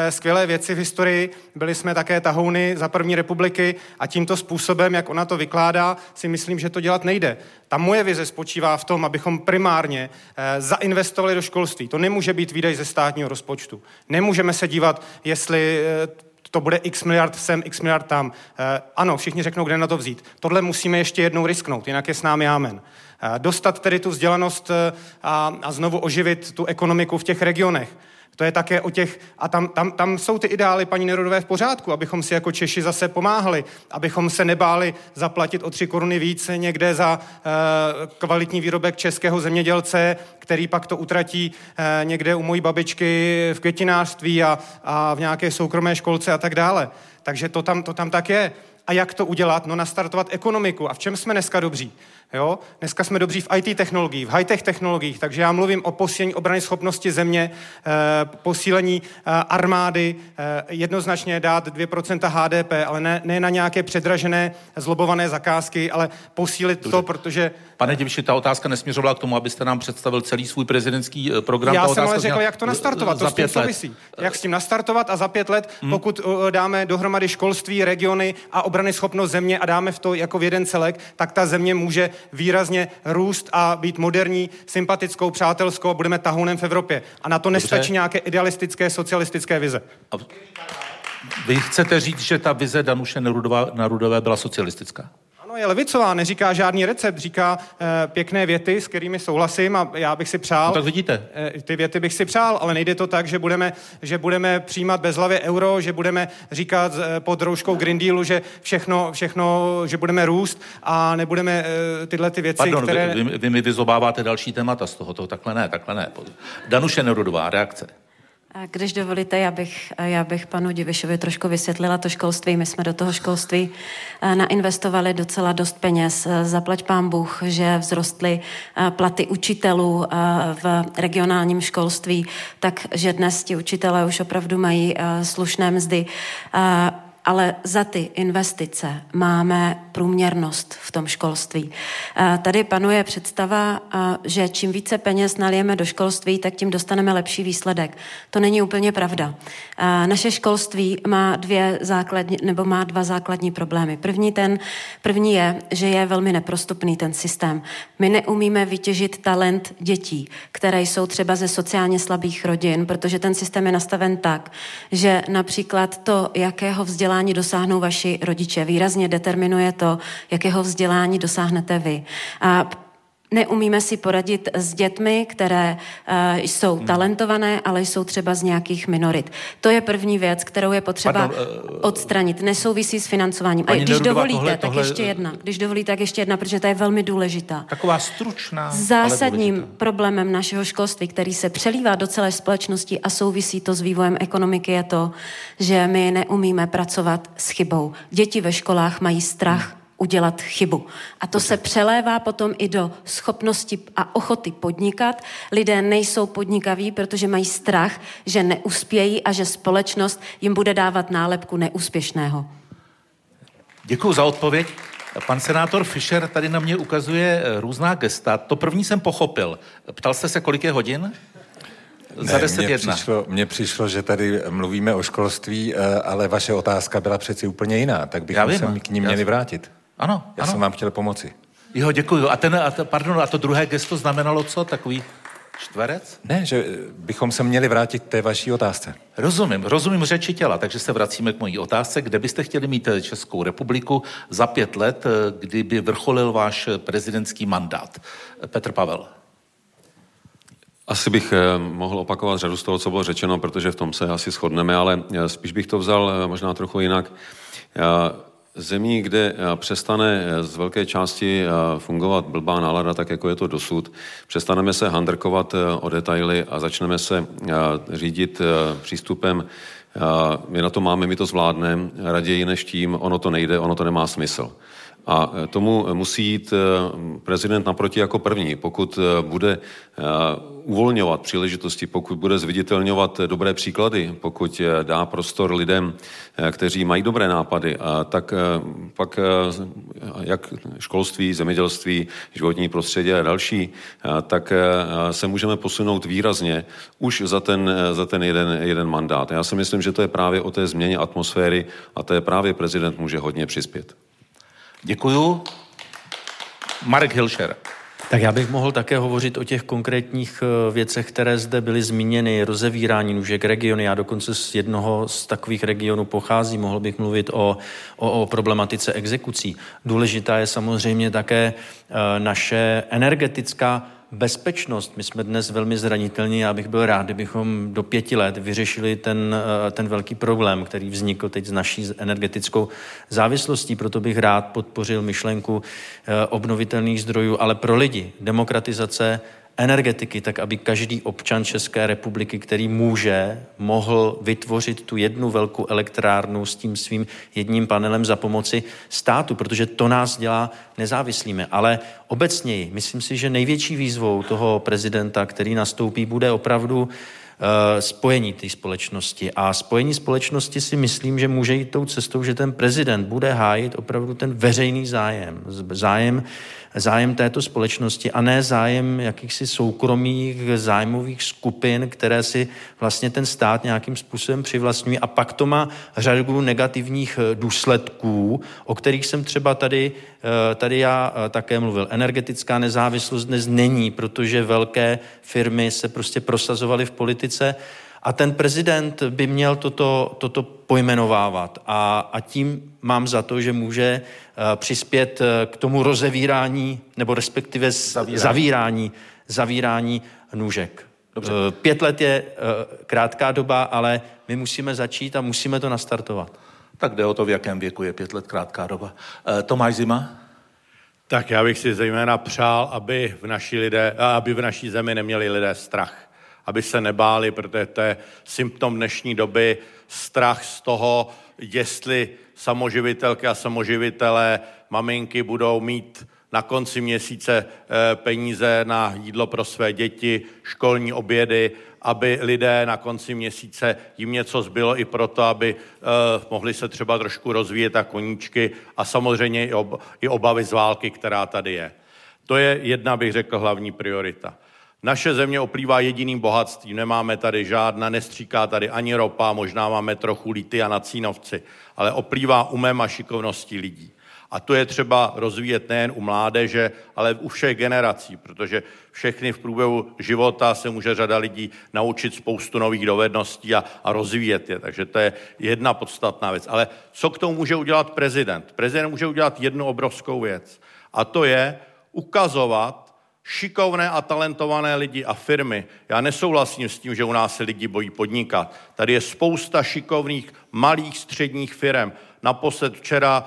skvělé věci v historii, byli jsme také tahouny za první republiky a tímto způsobem, jak ona to vykládá, si myslím, že to dělat nejde. Ta moje vize spočívá v tom, abychom primárně zainvestovali do školství. To nemůže být výdaj ze státního rozpočtu. Nemůžeme se dívat, jestli to bude x miliard sem, x miliard tam. Ano, všichni řeknou, kde na to vzít. Tohle musíme ještě jednou risknout, jinak je s námi amen. Dostat tedy tu vzdělanost a, a znovu oživit tu ekonomiku v těch regionech. To je také o těch, a tam, tam, tam jsou ty ideály paní Nerudové v pořádku, abychom si jako Češi zase pomáhali, abychom se nebáli zaplatit o tři koruny více někde za e, kvalitní výrobek českého zemědělce, který pak to utratí e, někde u mojí babičky v květinářství a, a v nějaké soukromé školce a tak dále. Takže to tam, to tam tak je. A jak to udělat? No nastartovat ekonomiku. A v čem jsme dneska dobří? Jo? Dneska jsme dobří v í té technologiích, v high-tech technologiích, takže já mluvím o posílení obrany schopnosti země, eh, posílení eh, armády, eh, jednoznačně dát dvě procenta há dé pé, ale ne, ne na nějaké předražené, zlobované zakázky, ale posílit Dobře. To, protože... Pane Diviši, ta otázka nesměřovala k tomu, abyste nám představil celý svůj prezidentský program. Já jsem ale řekl, jak to nastartovat, to s tím souvisí. Jak s tím nastartovat a za pět let, hmm. pokud uh, dáme dohromady školství, regiony a obrany schopnost země a dáme v to jako v jeden celek, tak ta země může výrazně růst a být moderní, sympatickou, přátelskou a budeme tahounem v Evropě. A na to nestačí Dobře. Nějaké idealistické, socialistické vize. A vy chcete říct, že ta vize Danuše Nerudové byla socialistická? Ano, je levicová, neříká žádný recept, říká e, pěkné věty, s kterými souhlasím a já bych si přál. No tak vidíte. E, ty věty bych si přál, ale nejde to tak, že budeme, že budeme přijímat bezhlavě euro, že budeme říkat e, pod rouškou Green Dealu, že všechno, všechno, že budeme růst a nebudeme e, tyhle ty věci, Pardon, které... Pardon, vy, vy, vy mi vyzobáváte další témata z tohoto, takhle ne, takhle ne. Danuše Nerudová, reakce. A když dovolíte, já bych, já bych panu Divišovi trošku vysvětlila to školství. My jsme do toho školství nainvestovali docela dost peněz. Zaplať pán Bůh, že vzrostly platy učitelů v regionálním školství, takže dnes ti učitelé už opravdu mají slušné mzdy. Ale za ty investice máme průměrnost v tom školství. Tady panuje představa, že čím více peněz nalijeme do školství, tak tím dostaneme lepší výsledek. To není úplně pravda. Naše školství má dvě základní, nebo má dva základní problémy. První ten, první je, že je velmi neprostupný ten systém. My neumíme vytěžit talent dětí, které jsou třeba ze sociálně slabých rodin, protože ten systém je nastaven tak, že například to, jakého vzdělání dosáhnou vaši rodiče, výrazně determinuje to, jakého vzdělání dosáhnete vy. A neumíme si poradit s dětmi, které uh, jsou talentované, ale jsou třeba z nějakých minorit. To je první věc, kterou je potřeba Pardon, uh, odstranit. Nesouvisí s financováním. A když dovolíte, tohle, tohle... tak ještě jedna. Když dovolíte, tak ještě jedna, protože ta je velmi důležitá. Taková stručná. Zásadním důležitá. problémem našeho školství, který se přelívá do celé společnosti a souvisí to s vývojem ekonomiky, je to, že my neumíme pracovat s chybou. Děti ve školách mají strach hmm. udělat chybu. A to se přelévá potom i do schopnosti a ochoty podnikat. Lidé nejsou podnikaví, protože mají strach, že neuspějí a že společnost jim bude dávat nálepku neúspěšného. Děkuju za odpověď. Pan senátor Fischer tady na mě ukazuje různá gesta. To první jsem pochopil. Ptal jste se, kolik je hodin? Ne, mně přišlo, mně přišlo, že tady mluvíme o školství, ale vaše otázka byla přeci úplně jiná, tak bychom se k ní měli vrátit. Ano, Já ano. jsem vám chtěl pomoci. Jo, děkuju. A, ten, a, t, pardon, a to druhé gesto znamenalo co? Takový čtverec? Ne, že bychom se měli vrátit té vaší otázce. Rozumím, rozumím řeči těla, takže se vracíme k mojí otázce. Kde byste chtěli mít Českou republiku za pět let, kdyby vrcholil váš prezidentský mandát? Petr Pavel. Asi bych mohl opakovat řadu z toho, co bylo řečeno, protože v tom se asi shodneme, ale spíš bych to vzal možná trochu jinak. Zemí, kde přestane z velké části fungovat blbá nálada, tak jako je to dosud, přestaneme se handrkovat o detaily a začneme se řídit přístupem my na to máme, my to zvládneme, raději než tím, ono to nejde, ono to nemá smysl. A tomu musí jít prezident naproti jako první. Pokud bude uvolňovat příležitosti, pokud bude zviditelňovat dobré příklady, pokud dá prostor lidem, kteří mají dobré nápady, tak pak jak školství, zemědělství, životní prostředí a další, tak se můžeme posunout výrazně už za ten, za ten jeden, jeden mandát. Já si myslím, že to je právě o té změně atmosféry a to je právě prezident může hodně přispět. Děkuju. Marek Hilšer. Tak já bych mohl také hovořit o těch konkrétních věcech, které zde byly zmíněny, rozevírání nůžek regiony. Já dokonce z jednoho z takových regionů pocházím. Mohl bych mluvit o, o, o problematice exekucí. Důležitá je samozřejmě také naše energetická bezpečnost. My jsme dnes velmi zranitelní. Já bych byl rád, kdybychom do pěti let vyřešili ten, ten velký problém, který vznikl teď s naší energetickou závislostí. Proto bych rád podpořil myšlenku obnovitelných zdrojů, ale pro lidi demokratizace energetiky, tak aby každý občan České republiky, který může, mohl vytvořit tu jednu velkou elektrárnu s tím svým jedním panelem za pomoci státu, protože to nás dělá nezávislými. Ale obecněji, myslím si, že největší výzvou toho prezidenta, který nastoupí, bude opravdu spojení té společnosti. A spojení společnosti si myslím, že může jít tou cestou, že ten prezident bude hájit opravdu ten veřejný zájem. Zájem, zájem této společnosti a ne zájem jakýchsi soukromých zájmových skupin, které si vlastně ten stát nějakým způsobem přivlastňují. A pak to má řadu negativních důsledků, o kterých jsem třeba tady, tady já také mluvil. Energetická nezávislost dnes není, protože velké firmy se prostě prosazovaly v politice. A ten prezident by měl toto, toto pojmenovávat. A, a tím mám za to, že může uh, přispět k tomu rozevírání, nebo respektive zavírání, zavírání, zavírání nůžek. Dobře. Uh, pět let je uh, krátká doba, ale my musíme začít a musíme to nastartovat. Tak jde o to, v jakém věku je pět let krátká doba. Uh, Tomáš Zima? Tak já bych si zejména přál, aby v naší, lidé, aby v naší zemi neměli lidé strach. Aby se nebáli, protože to je symptom dnešní doby, strach z toho, jestli samoživitelky a samoživitelé, maminky budou mít na konci měsíce peníze na jídlo pro své děti, školní obědy, aby lidé na konci měsíce jim něco zbylo i proto, aby mohli se třeba trošku rozvíjet a koníčky a samozřejmě i obavy z války, která tady je. To je jedna, bych řekl, hlavní priorita. Naše země oplývá jediným bohatstvím, nemáme tady žádná, nestříká tady ani ropa, možná máme trochu litia na Cínovci, ale oplývá umem a šikovností lidí. A to je třeba rozvíjet nejen u mládeže, ale u všech generací, protože všechny v průběhu života se může řada lidí naučit spoustu nových dovedností a, a rozvíjet je. Takže to je jedna podstatná věc. Ale co k tomu může udělat prezident? Prezident může udělat jednu obrovskou věc a to je ukazovat, šikovné a talentované lidi a firmy. Já nesouhlasím s tím, že u nás se lidi bojí podnikat. Tady je spousta šikovných malých středních firm. Naposled včera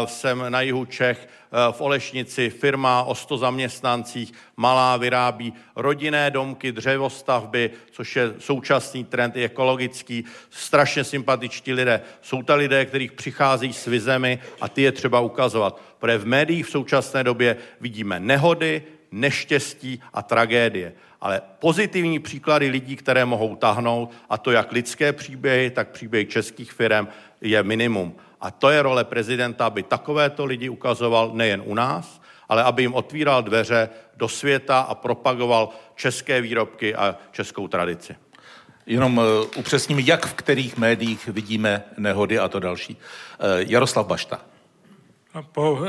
uh, jsem na jihu Čech uh, v Olešnici, firma o sto zaměstnancích, malá, vyrábí rodinné domky, dřevostavby, což je současný trend, i ekologický, strašně sympatičtí lidé. Jsou ta lidé, kterých přichází s vizemi a ty je třeba ukazovat. Protože v médiích v současné době vidíme nehody, neštěstí a tragédie, ale pozitivní příklady lidí, které mohou tahnout, a to jak lidské příběhy, tak příběhy českých firem je minimum. A to je role prezidenta, aby takovéto lidi ukazoval nejen u nás, ale aby jim otvíral dveře do světa a propagoval české výrobky a českou tradici. Jenom upřesním, jak v kterých médiích vidíme nehody a to další. Jaroslav Bašta. A po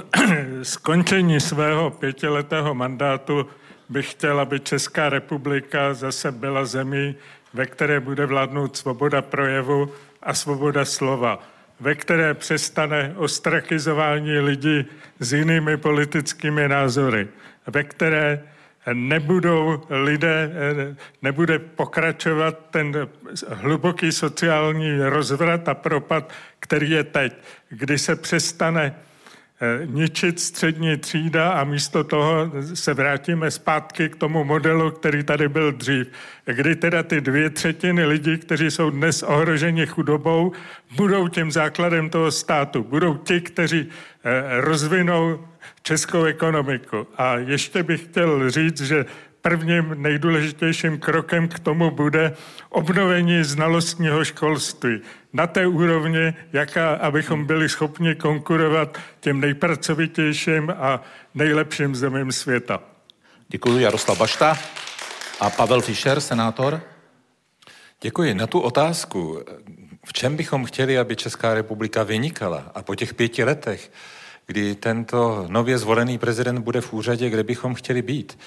skončení svého pětiletého mandátu bych chtěl, aby Česká republika zase byla zemí, ve které bude vládnout svoboda projevu a svoboda slova, ve které přestane ostrakizování lidí s jinými politickými názory, ve které nebudou lidé, nebude pokračovat ten hluboký sociální rozvrat a propad, který je teď, kdy se přestane ničit střední třída a místo toho se vrátíme zpátky k tomu modelu, který tady byl dřív, kdy teda ty dvě třetiny lidí, kteří jsou dnes ohroženi chudobou, budou tím základem toho státu, budou ti, kteří rozvinou českou ekonomiku. A ještě bych chtěl říct, že prvním nejdůležitějším krokem k tomu bude obnovení znalostního školství na té úrovni, jaká, abychom byli schopni konkurovat těm nejpracovitějším a nejlepším zemím světa. Děkuji, Jaroslav Bašta. A Pavel Fischer, senátor. Děkuji. Na tu otázku, v čem bychom chtěli, aby Česká republika vynikala a po těch pěti letech, kdy tento nově zvolený prezident bude v úřadě, kde bychom chtěli být,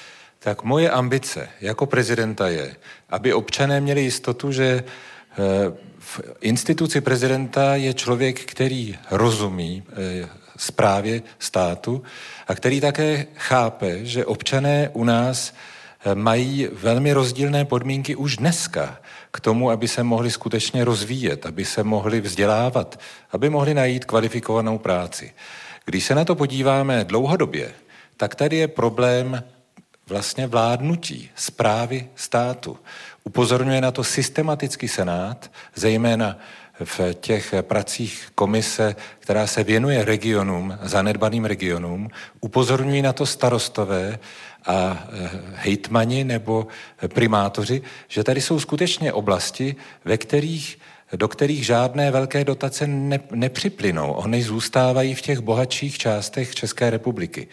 tak moje ambice jako prezidenta je, aby občané měli jistotu, že v instituci prezidenta je člověk, který rozumí správě státu a který také chápe, že občané u nás mají velmi rozdílné podmínky už dneska k tomu, aby se mohli skutečně rozvíjet, aby se mohli vzdělávat, aby mohli najít kvalifikovanou práci. Když se na to podíváme dlouhodobě, tak tady je problém vlastně vládnutí, správy státu. Upozorňuje na to systematicky Senát, zejména v těch pracích komise, která se věnuje regionům, zanedbaným regionům, upozorňují na to starostové a hejtmani nebo primátoři, že tady jsou skutečně oblasti, ve kterých do kterých žádné velké dotace ne, nepřiplynou. Ony zůstávají v těch bohatších částech České republiky.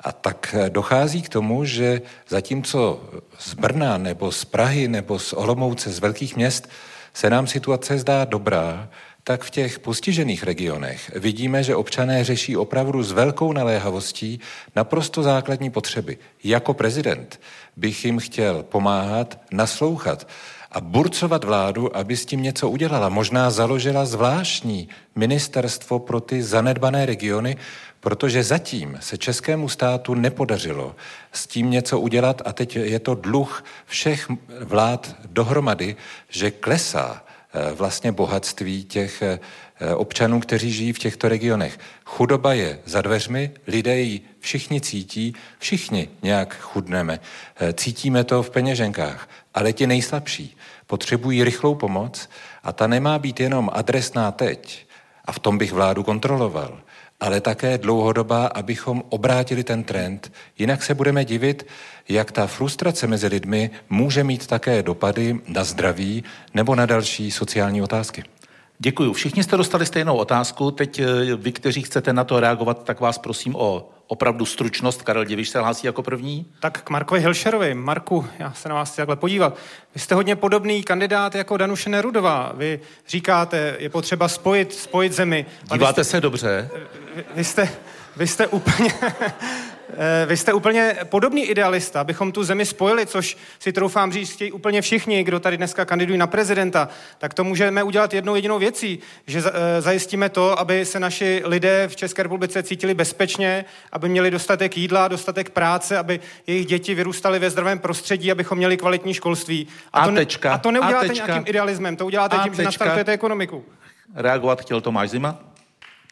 A tak dochází k tomu, že zatímco z Brna nebo z Prahy nebo z Olomouce, z velkých měst, se nám situace zdá dobrá, tak v těch postižených regionech vidíme, že občané řeší opravdu s velkou naléhavostí naprosto základní potřeby. Jako prezident bych jim chtěl pomáhat, naslouchat a burcovat vládu, aby s tím něco udělala. Možná založila zvláštní ministerstvo pro ty zanedbané regiony, protože zatím se českému státu nepodařilo s tím něco udělat a teď je to dluh všech vlád dohromady, že klesá vlastně bohatství těch občanů, kteří žijí v těchto regionech. Chudoba je za dveřmi, lidé ji všichni cítí, všichni nějak chudneme. Cítíme to v peněženkách, ale ti nejslabší potřebují rychlou pomoc a ta nemá být jenom adresná teď, a v tom bych vládu kontroloval, ale také dlouhodobá, abychom obrátili ten trend. Jinak se budeme divit, jak ta frustrace mezi lidmi může mít také dopady na zdraví nebo na další sociální otázky. Děkuju. Všichni jste dostali stejnou otázku. Teď vy, kteří chcete na to reagovat, tak vás prosím o opravdu stručnost. Karel Diviš se hlásí jako první. Tak k Markovi Hilšerovi. Marku, já se na vás takhle podíval. Vy jste hodně podobný kandidát jako Danuše Nerudová. Vy říkáte, je potřeba spojit, spojit zemi. Díváte jste, se dobře. Vy, vy, jste, vy jste úplně... Vy jste úplně podobný idealista, abychom tu zemi spojili, což si troufám říct, chtějí úplně všichni, kdo tady dneska kandidují na prezidenta, tak to můžeme udělat jednou jedinou věcí, že zajistíme to, aby se naši lidé v České republice cítili bezpečně, aby měli dostatek jídla, dostatek práce, aby jejich děti vyrůstaly ve zdravém prostředí, abychom měli kvalitní školství. A, a, to, ne- a to neuděláte a nějakým idealismem, to uděláte tím, že nastartujete ekonomiku. Reagovat chtěl Tomáš Zima?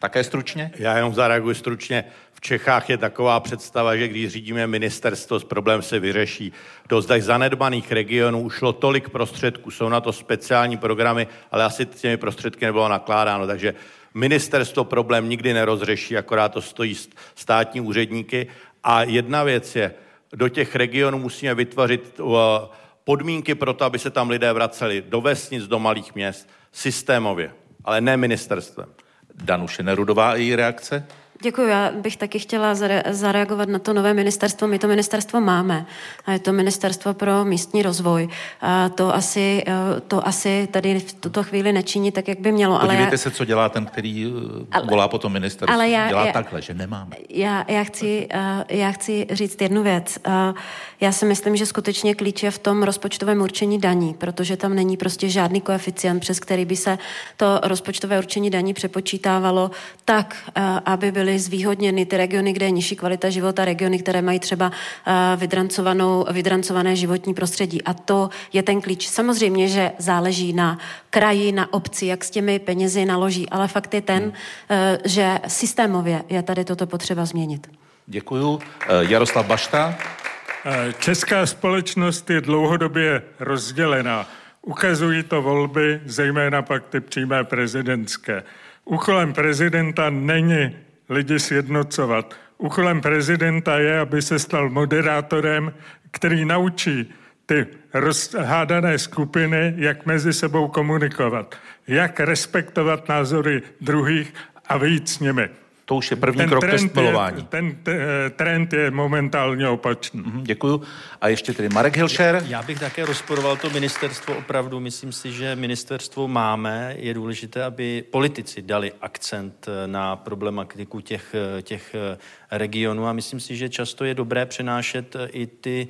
Také stručně? Já jenom zareaguji stručně. V Čechách je taková představa, že když řídíme ministerstvo, problém se vyřeší. Do zde zanedbaných regionů ušlo tolik prostředků, jsou na to speciální programy, ale asi těmi prostředky nebylo nakládáno, takže ministerstvo problém nikdy nerozřeší, akorát to stojí státní úředníky. A jedna věc je, do těch regionů musíme vytvořit podmínky pro to, aby se tam lidé vraceli do vesnic, do malých měst, systémově, ale ne ministerstvem. Danuše Nerudová a její reakce? Děkuji, já bych taky chtěla zareagovat na to nové ministerstvo. My to ministerstvo máme a je to ministerstvo pro místní rozvoj. A to asi, to asi tady v tuto chvíli nečiní tak, jak by mělo. Podívejte já... se, co dělá ten, který ale, volá po tom ministerstvu. Ale já, dělá já, takhle, že nemáme. Já, já, chci, já chci říct jednu věc. Já si myslím, že skutečně klíč je v tom rozpočtovém určení daní, protože tam není prostě žádný koeficient, přes který by se to rozpočtové určení daní přepočítávalo tak, aby byly byly zvýhodněny ty regiony, kde je nižší kvalita života, regiony, které mají třeba vydrancovanou, vydrancované životní prostředí. A to je ten klíč. Samozřejmě, že záleží na kraji, na obci, jak s těmi penězi naloží, ale fakt je ten, že systémově je tady toto potřeba změnit. Děkuju. Jaroslav Bašta. Česká společnost je dlouhodobě rozdělená. Ukazují to volby, zejména pak ty přímé prezidentské. Úkolem prezidenta není lidi sjednocovat. Úkolem prezidenta je, aby se stal moderátorem, který naučí ty rozhádané skupiny, jak mezi sebou komunikovat, jak respektovat názory druhých a vyjít s nimi. To už je první ten krok ke stmelování. Ten t- trend je momentálně opačný. Mm-hmm, děkuju. A ještě tedy Marek Hilšer. Já bych také rozporoval to ministerstvo opravdu. Myslím si, že ministerstvo máme. Je důležité, aby politici dali akcent na problematiku těch, těch regionů. A myslím si, že často je dobré přenášet i ty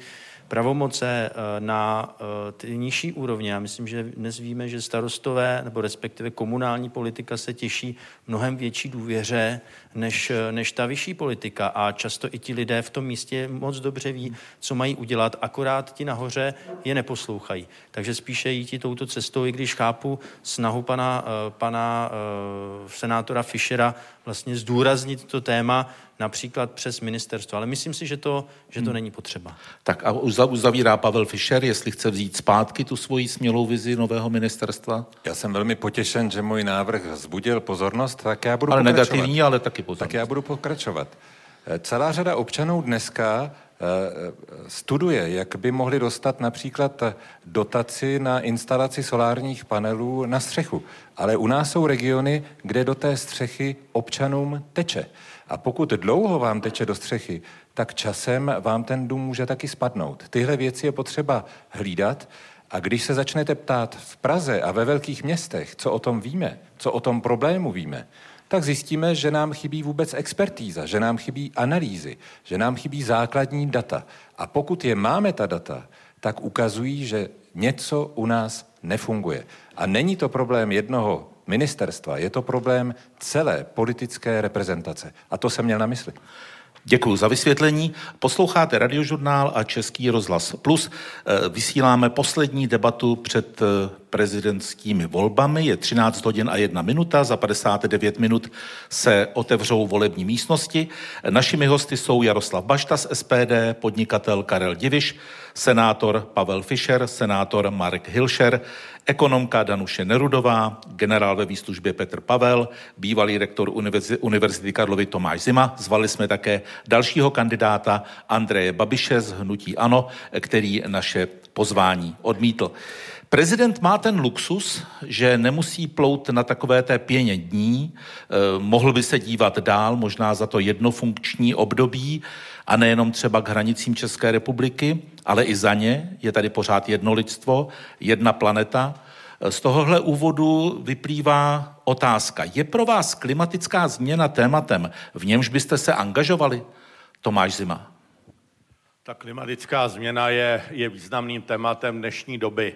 pravomoce na ty nižší úrovně. Já myslím, že dnes víme, že starostové nebo respektive komunální politika se těší mnohem větší důvěře než, než ta vyšší politika a často i ti lidé v tom místě moc dobře ví, co mají udělat, akorát ti nahoře je neposlouchají. Takže spíše jít touto cestou, i když chápu snahu pana, pana senátora Fischera vlastně zdůraznit to téma například přes ministerstvo, ale myslím si, že to, že to hmm. není potřeba. Tak a uzavírá Pavel Fischer, jestli chce vzít zpátky tu svoji smělou vizi nového ministerstva? Já jsem velmi potěšen, že můj návrh vzbudil pozornost, tak já budu ale pokračovat. Ale negativní, ale taky pozornost. Tak já budu pokračovat. Celá řada občanů dneska studuje, jak by mohli dostat například dotaci na instalaci solárních panelů na střechu. Ale u nás jsou regiony, kde do té střechy občanům teče. A pokud dlouho vám teče do střechy, tak časem vám ten dům může taky spadnout. Tyhle věci je potřeba hlídat a když se začnete ptát v Praze a ve velkých městech, co o tom víme, co o tom problému víme, tak zjistíme, že nám chybí vůbec expertíza, že nám chybí analýzy, že nám chybí základní data. A pokud je máme ta data, tak ukazují, že něco u nás nefunguje. A není to problém jednoho ministerstva, je to problém celé politické reprezentace. A to jsem měl na mysli. Děkuji za vysvětlení. Posloucháte Radiožurnál a Český rozhlas Plus. Vysíláme poslední debatu před prezidentskými volbami. Je třináct hodin a jedna minuta. Za padesát devět minut se otevřou volební místnosti. Našimi hosty jsou Jaroslav Bašta z S P D, podnikatel Karel Diviš, senátor Pavel Fischer, senátor Marek Hilšer, ekonomka Danuše Nerudová, generál ve výslužbě Petr Pavel, bývalý rektor Univerzity Karlovy Tomáš Zima. Zvali jsme také dalšího kandidáta Andreje Babiše z Hnutí Ano, který naše pozvání odmítl. Prezident má ten luxus, že nemusí plout na takové té pěně dní, eh, mohl by se dívat dál, možná za to jedno funkční období, a nejenom třeba k hranicím České republiky, ale i za ně. Je tady pořád jedno lidstvo, jedna planeta. Z tohohle úvodu vyplývá otázka. Je pro vás klimatická změna tématem, v němž byste se angažovali? Tomáš Zima. Ta klimatická změna je, je významným tématem dnešní doby,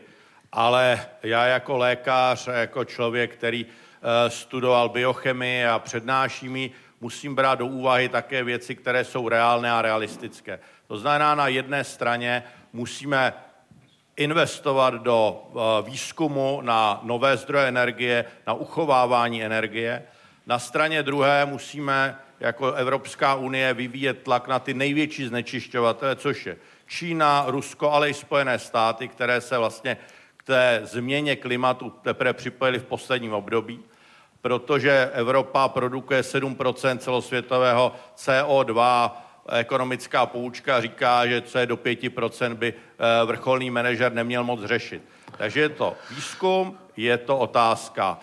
ale já jako lékař, jako člověk, který studoval biochemii a přednáší mi, musím brát do úvahy také věci, které jsou reálné a realistické. To znamená, na jedné straně musíme investovat do výzkumu na nové zdroje energie, na uchovávání energie. Na straně druhé musíme jako Evropská unie vyvíjet tlak na ty největší znečišťovatele, což je Čína, Rusko, ale i Spojené státy, které se vlastně k té změně klimatu teprve připojily v posledním období, protože Evropa produkuje sedm procent celosvětového C O dva. Ekonomická poučka říká, že co je do pět procent by vrcholný manažer neměl moc řešit. Takže je to výzkum, je to otázka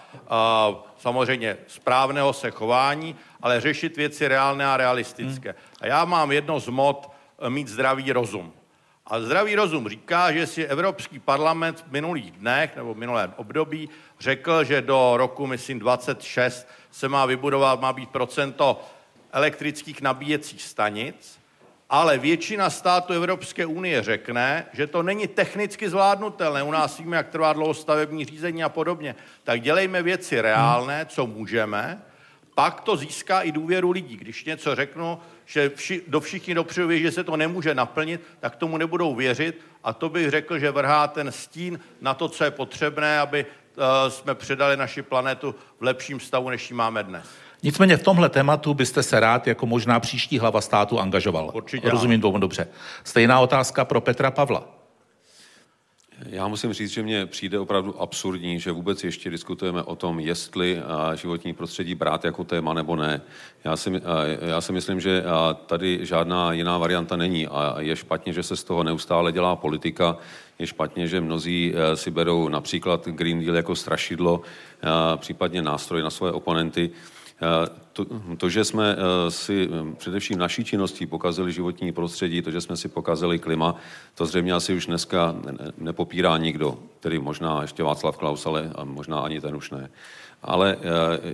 samozřejmě správného se chování, ale řešit věci reálné a realistické. A já mám jedno z mod mít zdravý rozum. A zdravý rozum říká, že si Evropský parlament v minulých dnech nebo v minulém období řekl, že do roku, myslím, dvacet šest se má vybudovat, má být procento elektrických nabíjecích stanic, ale většina států Evropské unie řekne, že to není technicky zvládnutelné. U nás víme, jak trvá dlouho stavební řízení a podobně. Tak dělejme věci reálné, co můžeme, pak to získá i důvěru lidí. Když něco řeknu, že vši, do všichni dopředu věří, že se to nemůže naplnit, tak tomu nebudou věřit a to bych řekl, že vrhá ten stín na to, co je potřebné, aby uh, jsme předali naši planetu v lepším stavu, než ji máme dnes. Nicméně v tomhle tématu byste se rád jako možná příští hlava státu angažoval. Určitě. Rozumím tomu dobře. Stejná otázka pro Petra Pavla. Já musím říct, že mně přijde opravdu absurdní, že vůbec ještě diskutujeme o tom, jestli životní prostředí brát jako téma nebo ne. Já si, já si myslím, že tady žádná jiná varianta není a je špatně, že se z toho neustále dělá politika. Je špatně, že mnozí si berou například Green Deal jako strašidlo, případně nástroj na svoje oponenty. To, to, že jsme si především naší činností pokazili životní prostředí, to, že jsme si pokazili klima, to zřejmě asi už dneska nepopírá nikdo, tedy možná ještě Václav Klaus, ale možná ani ten už ne. Ale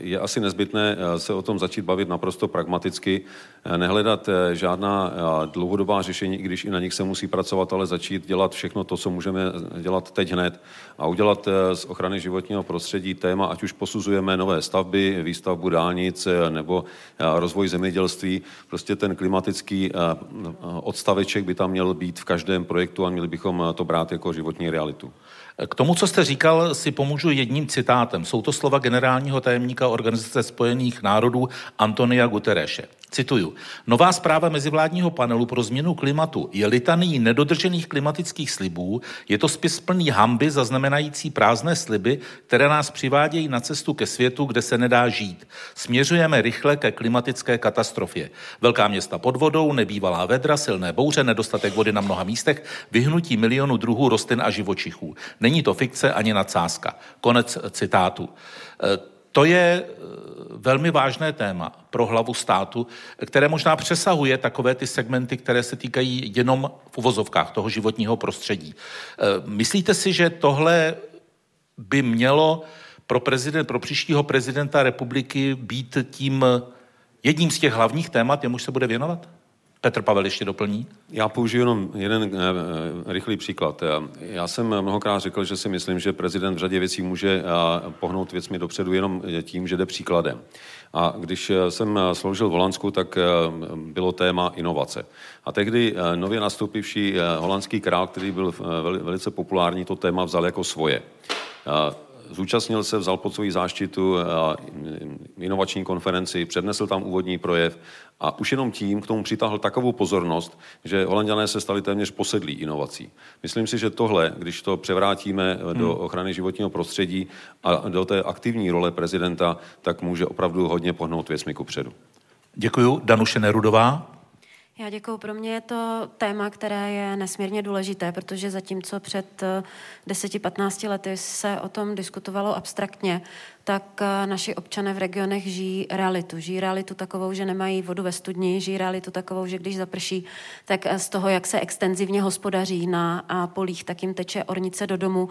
je asi nezbytné se o tom začít bavit naprosto pragmaticky, nehledat žádná dlouhodobá řešení, i když i na nich se musí pracovat, ale začít dělat všechno to, co můžeme dělat teď hned a udělat z ochrany životního prostředí téma, ať už posuzujeme nové stavby, výstavbu dálnic nebo rozvoj zemědělství. Prostě ten klimatický odstaveček by tam měl být v každém projektu a měli bychom to brát jako životní realitu. K tomu, co jste říkal, si pomůžu jedním citátem. Jsou to slova generálního tajemníka Organizace spojených národů Antonia Guterreše. Cituju. Nová zpráva mezivládního panelu pro změnu klimatu je litanií nedodržených klimatických slibů, je to spis plný hanby zaznamenající prázdné sliby, které nás přivádějí na cestu ke světu, kde se nedá žít. Směřujeme rychle ke klimatické katastrofě. Velká města pod vodou, nebývalá vedra, silné bouře, nedostatek vody na mnoha místech, vyhnutí milionu druhů rostlin a živočichů. Není to fikce ani nadsázka. Konec citátu. To je velmi vážné téma pro hlavu státu, které možná přesahuje takové ty segmenty, které se týkají jenom v uvozovkách toho životního prostředí. Myslíte si, že tohle by mělo pro, prezident, pro příštího prezidenta republiky být tím jedním z těch hlavních témat, jemuž se bude věnovat? Petr Pavel ještě doplní. Já použiju jenom jeden rychlý příklad. Já jsem mnohokrát řekl, že si myslím, že prezident v řadě věcí může pohnout věcmi dopředu jenom tím, že jde příkladem. A když jsem sloužil v Holandsku, tak bylo téma inovace. A tehdy nově nastoupivší holandský král, který byl velice populární, to téma vzal jako svoje. Zúčastnil se, vzal pod svou záštitu inovační konferenci, přednesl tam úvodní projev a už jenom tím k tomu přitáhl takovou pozornost, že Holanďané se stali téměř posedlí inovací. Myslím si, že tohle, když to převrátíme do ochrany životního prostředí a do té aktivní role prezidenta, tak může opravdu hodně pohnout věcmi kupředu. Děkuju. Danuše Nerudová. Já děkuju. Pro mě je to téma, které je nesmírně důležité, protože zatímco před deseti až patnácti lety se o tom diskutovalo abstraktně, tak naši občané v regionech žijí realitu. Žijí realitu takovou, že nemají vodu ve studni, žijí realitu takovou, že když zaprší, tak z toho, jak se extenzivně hospodaří na polích, tak jim teče ornice do domu.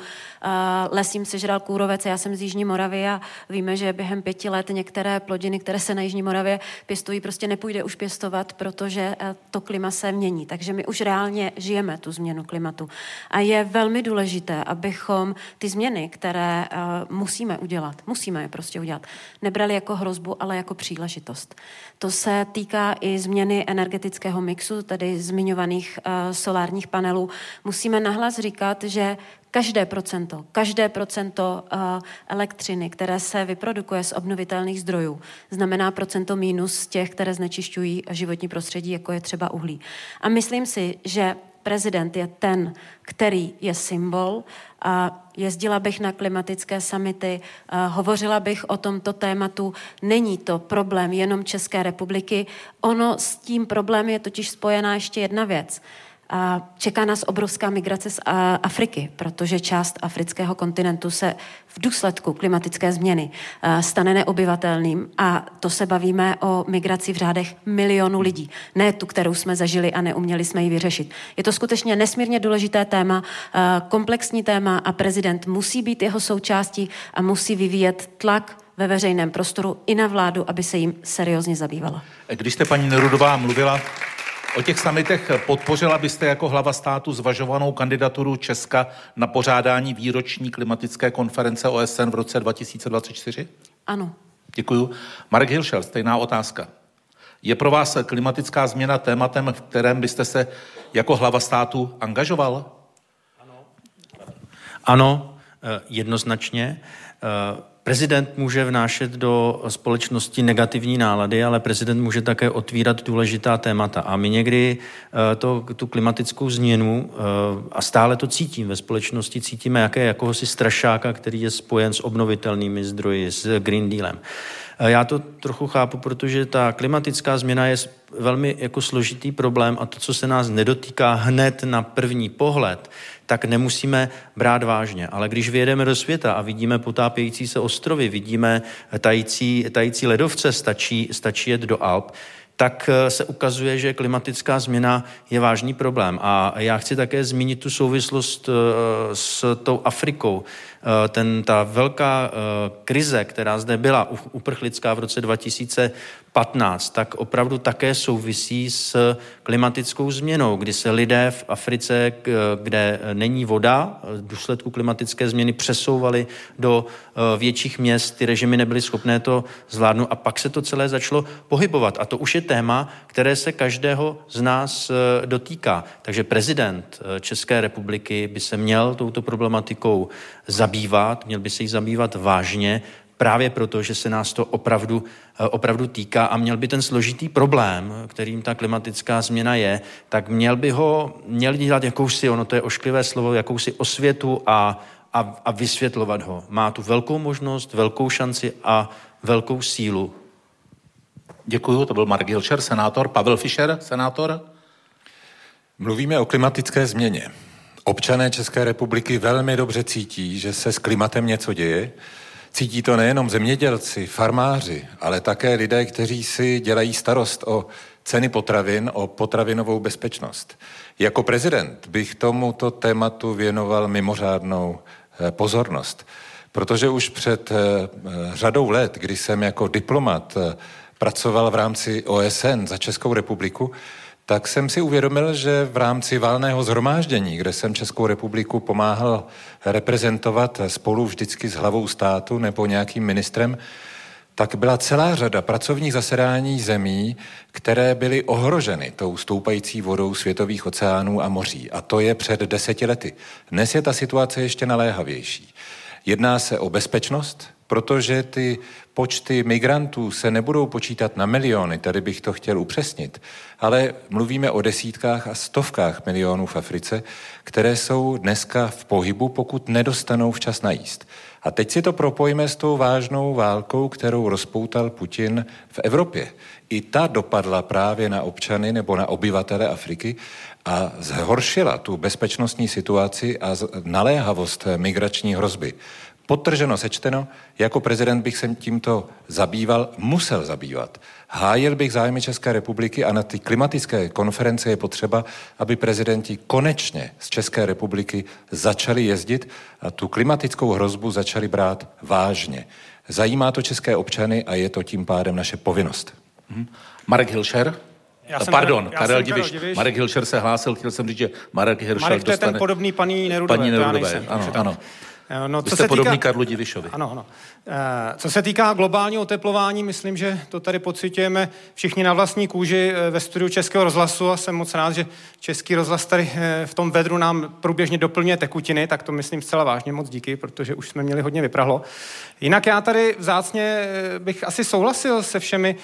Les jim sežral kůrovec, já jsem z Jižní Moravy a víme, že během pěti let některé plodiny, které se na Jižní Moravě pěstují, prostě nepůjde už pěstovat, protože to klima se mění. Takže my už reálně žijeme tu změnu klimatu. A je velmi důležité, abychom ty změny, které uh, musíme udělat, musíme je prostě udělat, nebrali jako hrozbu, ale jako příležitost. To se týká i změny energetického mixu, tedy zmiňovaných uh, solárních panelů. Musíme nahlas říkat, že Každé procento, každé procento uh, elektřiny, které se vyprodukuje z obnovitelných zdrojů, znamená procento mínus těch, které znečišťují životní prostředí, jako je třeba uhlí. A myslím si, že prezident je ten, který je symbol. A jezdila bych na klimatické summity, hovořila bych o tomto tématu. Není to problém jenom České republiky. Ono s tím problémem je totiž spojená ještě jedna věc. A čeká nás obrovská migrace z Afriky, protože část afrického kontinentu se v důsledku klimatické změny stane neobyvatelným a to se bavíme o migraci v řádech milionů lidí. Ne tu, kterou jsme zažili a neuměli jsme ji vyřešit. Je to skutečně nesmírně důležité téma, komplexní téma a prezident musí být jeho součástí a musí vyvíjet tlak ve veřejném prostoru i na vládu, aby se jim seriózně zabývala. Když jste, paní Nerudová, mluvila o těch summitech, podpořila byste jako hlava státu zvažovanou kandidaturu Česka na pořádání výroční klimatické konference O S N v roce dva tisíce dvacet čtyři? Ano. Děkuju. Marek Hilšer, stejná otázka. Je pro vás klimatická změna tématem, v kterém byste se jako hlava státu angažoval? Ano. Ano, jednoznačně. Prezident může vnášet do společnosti negativní nálady, ale prezident může také otvírat důležitá témata. A my někdy to, tu klimatickou změnu, a stále to cítím ve společnosti, cítíme jaké, jakohosi strašáka, který je spojen s obnovitelnými zdroji, s Green Dealem. Já to trochu chápu, protože ta klimatická změna je velmi jako složitý problém a to, co se nás nedotýká hned na první pohled, tak nemusíme brát vážně. Ale když vyjedeme do světa a vidíme potápějící se ostrovy, vidíme tající, tající ledovce, stačí, stačí jet do Alp, tak se ukazuje, že klimatická změna je vážný problém. A já chci také zmínit tu souvislost s tou Afrikou. Ten, ta velká krize, která zde byla uprchlická v roce dva tisíce patnáct, tak opravdu také souvisí s klimatickou změnou, kdy se lidé v Africe, kde není voda, v důsledku klimatické změny přesouvali do větších měst, ty režimy nebyly schopné to zvládnout a pak se to celé začalo pohybovat. A to už je téma, které se každého z nás dotýká. Takže prezident České republiky by se měl touto problematikou zabývat, měl by se jí zabývat vážně, právě proto, že se nás to opravdu, opravdu týká a měl by ten složitý problém, kterým ta klimatická změna je, tak měl by ho, měl dělat jakousi, ono to je ošklivé slovo, jakousi osvětu a, a, a vysvětlovat ho. Má tu velkou možnost, velkou šanci a velkou sílu. Děkuju, to byl Marek Hilšer, senátor. Pavel Fischer, senátor. Mluvíme o klimatické změně. Občané České republiky velmi dobře cítí, že se s klimatem něco děje. Cítí to nejenom zemědělci, farmáři, ale také lidé, kteří si dělají starost o ceny potravin, o potravinovou bezpečnost. Jako prezident bych tomuto tématu věnoval mimořádnou pozornost, protože už před řadou let, kdy jsem jako diplomat pracoval v rámci O S N za Českou republiku, tak jsem si uvědomil, že v rámci valného shromáždění, kde jsem Českou republiku pomáhal reprezentovat spolu vždycky s hlavou státu nebo nějakým ministrem, tak byla celá řada pracovních zasedání zemí, které byly ohroženy tou stoupající vodou světových oceánů a moří. A to je před deseti lety. Dnes je ta situace ještě naléhavější. Jedná se o bezpečnost, protože ty počty migrantů se nebudou počítat na miliony, tady bych to chtěl upřesnit, ale mluvíme o desítkách a stovkách milionů v Africe, které jsou dneska v pohybu, pokud nedostanou včas najíst. A teď si to propojíme s tou vážnou válkou, kterou rozpoutal Putin v Evropě. I ta dopadla právě na občany nebo na obyvatele Afriky a zhoršila tu bezpečnostní situaci a naléhavost migrační hrozby. Podtrženo, sečteno, jako prezident bych se tímto zabýval, musel zabývat. Hájil bych zájmy České republiky a na ty klimatické konference je potřeba, aby prezidenti konečně z České republiky začali jezdit a tu klimatickou hrozbu začali brát vážně. Zajímá to české občany a je to tím pádem naše povinnost. Marek Hilšer? Já jsem Pardon, já Karel Diviš. Diviš. Marek Hilšer se hlásil, chtěl jsem říct, že Marek Hilšer Marek, dostane... Marek, to je ten podobný paní Nerudové. Paní Nerudové, nejsem, ano, ano. No, co jste se podobný týká... Karlu Divišovi. Ano, ano. Co se týká globálního oteplování, myslím, že to tady pocitujeme všichni na vlastní kůži ve studiu Českého rozhlasu a jsem moc rád, že Český rozhlas tady v tom vedru nám průběžně doplňuje tekutiny, tak to myslím zcela vážně, moc díky, protože už jsme měli hodně vyprahlo. Jinak já tady vzácně bych asi souhlasil se všemi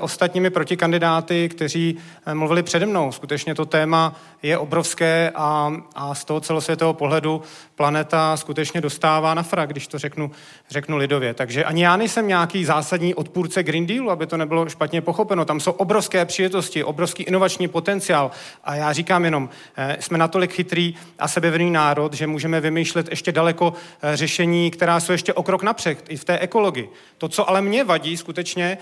ostatními protikandidáty, kteří mluvili přede mnou. Skutečně to téma je obrovské a, a z toho celosvětového pohledu planeta skutečně dostává na frak, když to řeknu, řeknu lidově. Takže ani já nejsem nějaký zásadní odpůrce Green Dealu, aby to nebylo špatně pochopeno. Tam jsou obrovské příležitosti, obrovský inovační potenciál a já říkám jenom, jsme natolik chytrý a sebevědomý národ, že můžeme vymýšlet ještě daleko řešení, která jsou ještě o krok napřed i v té ekologii. To, co ale mě vadí skutečně,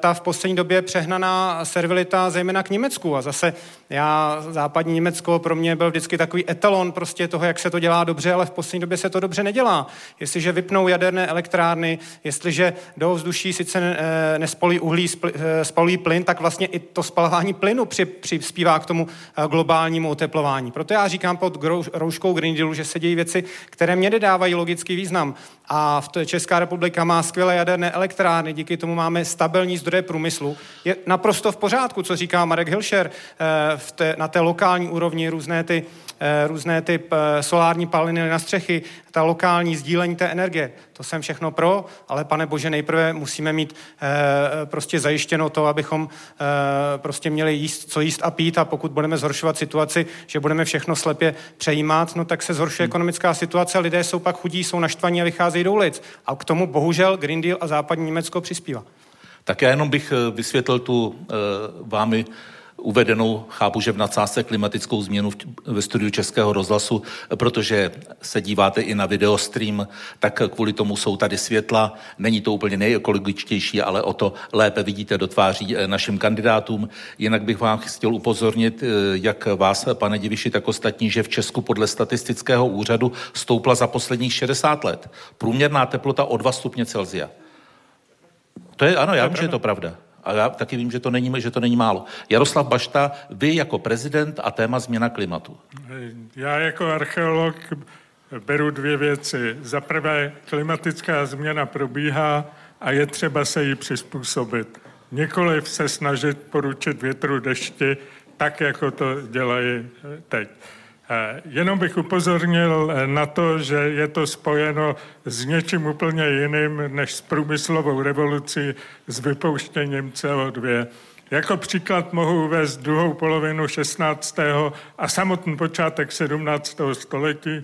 ta v poslední době přehnaná servilita zejména k Německu a zase já, západní Německo pro mě byl vždycky takový etalon prostě toho, jak se to dělá dobře, ale v poslední době se to dobře nedělá. Jestliže vypnou jaderné elektrárny, jestliže do vzduší sice nespolí uhlí, spalí plyn, tak vlastně i to spalování plynu přispívá k tomu globálnímu oteplování. Proto já říkám pod rouškou Green Dealu, že se dějí věci, které mě nedávají logický význam. A Česká republika má skvělé jaderné elektrárny, díky tomu máme stabilní zdroje průmyslu. Je naprosto v pořádku, co říká Marek Hilšer, v té, na té lokální úrovni různé ty různé ty solární paliny na střechy, ta lokální sdílení té energie. To jsem všechno pro, ale pane bože, nejprve musíme mít e, prostě zajištěno to, abychom e, prostě měli jíst, co jíst a pít a pokud budeme zhoršovat situaci, že budeme všechno slepě přejímat, no tak se zhoršuje ekonomická situace, lidé jsou pak chudí, jsou naštvaní a vycházejí do ulic. A k tomu bohužel Green Deal a západní Německo přispívá. Tak já jenom bych vysvětlil tu e, vámi uvedenou, chápu, že v nadsázce klimatickou změnu ve studiu Českého rozhlasu, protože se díváte i na videostream, tak kvůli tomu jsou tady světla. Není to úplně nejekologičtější, ale o to lépe vidíte do tváří našim kandidátům. Jinak bych vám chtěl upozornit, jak vás, pane Diviši, tak ostatní, že v Česku podle statistického úřadu stoupla za posledních šedesát let. Průměrná teplota o dva stupně Celsia. To je, ano, já vím, že je to pravda. A já taky vím, že to není, že to není málo. Jaroslav Bašta, vy jako prezident a téma změna klimatu. Já jako archeolog beru dvě věci. Za prvé, klimatická změna probíhá a je třeba se jí přizpůsobit. Nikoliv se snažit poručit větru, dešti, tak, jako to dělají teď. Jenom bych upozornil na to, že je to spojeno s něčím úplně jiným než s průmyslovou revolucí, s vypouštěním C O dva. Jako příklad mohu uvést druhou polovinu šestnáctého a samotný počátek sedmnáctého století,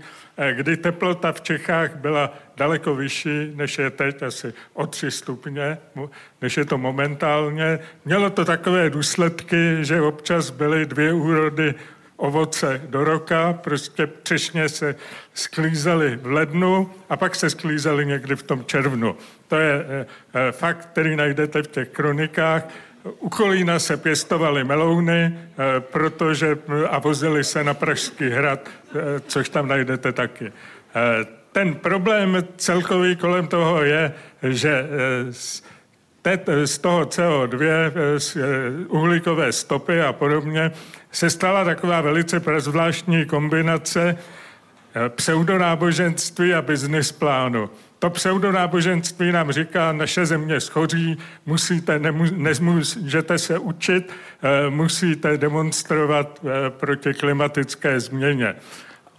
kdy teplota v Čechách byla daleko vyšší, než je teď, asi o tři stupně, než je to momentálně. Mělo to takové důsledky, že občas byly dvě úrody ovoce do roka, prostě třešně se sklízely v lednu a pak se sklízely někdy v tom červnu. To je fakt, který najdete v těch kronikách. U Kolína se pěstovaly melouny, protože a vozily se na Pražský hrad, což tam najdete taky. Ten problém celkový kolem toho je, že z toho C O dva, z uhlíkové stopy a podobně, se stala taková velice zvláštní kombinace pseudonáboženství a business plánu. To pseudonáboženství nám říká, naše země schoří, musíte, nemus, nemůžete se učit, musíte demonstrovat proti klimatické změně.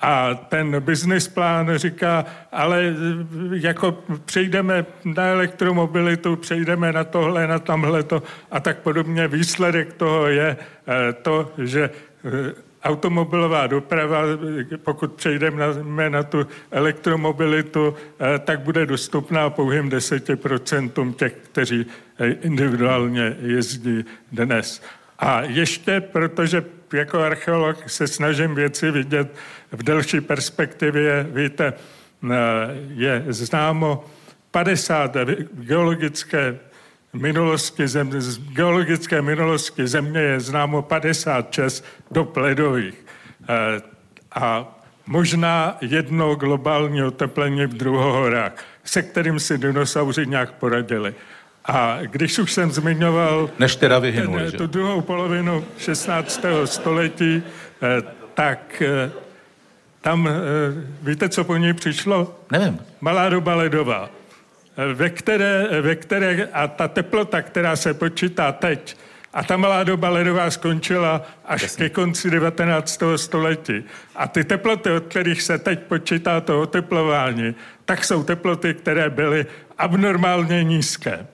A ten business plán říká, ale jako přejdeme na elektromobilitu, přejdeme na tohle, na tamhleto a tak podobně. Výsledek toho je to, že automobilová doprava, pokud přejdeme na tu elektromobilitu, tak bude dostupná pouhým deset procent těch, kteří individuálně jezdí dnes. A ještě, protože jako archeolog se snažím věci vidět v delší perspektivě, víte, je známo padesát geologické minulosti země, z geologické minulosti země je známo padesát šest dob ledových. A možná jedno globální oteplení v druhohorách, se kterým si dinosauři nějak poradili. A když už jsem zmiňoval Než teda vyhynuli, tu druhou polovinu šestnáctého století, tak tam, víte, co po ní přišlo? Nevím. Malá doba ledová, ve které, ve které a ta teplota, která se počítá teď, a ta malá doba ledová skončila až Jasně. ke konci devatenáctého století. A ty teploty, od kterých se teď počítá to oteplování, tak jsou teploty, které byly abnormálně nízké.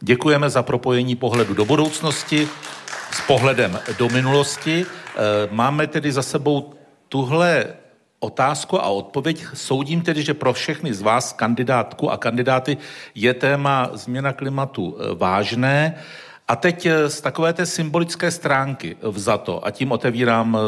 Děkujeme za propojení pohledu do budoucnosti s pohledem do minulosti. Máme tedy za sebou tuhle otázku a odpověď. Soudím tedy, že pro všechny z vás, kandidátku a kandidáty, je téma změna klimatu vážné. A teď z takové té symbolické stránky vzato, a tím otevírám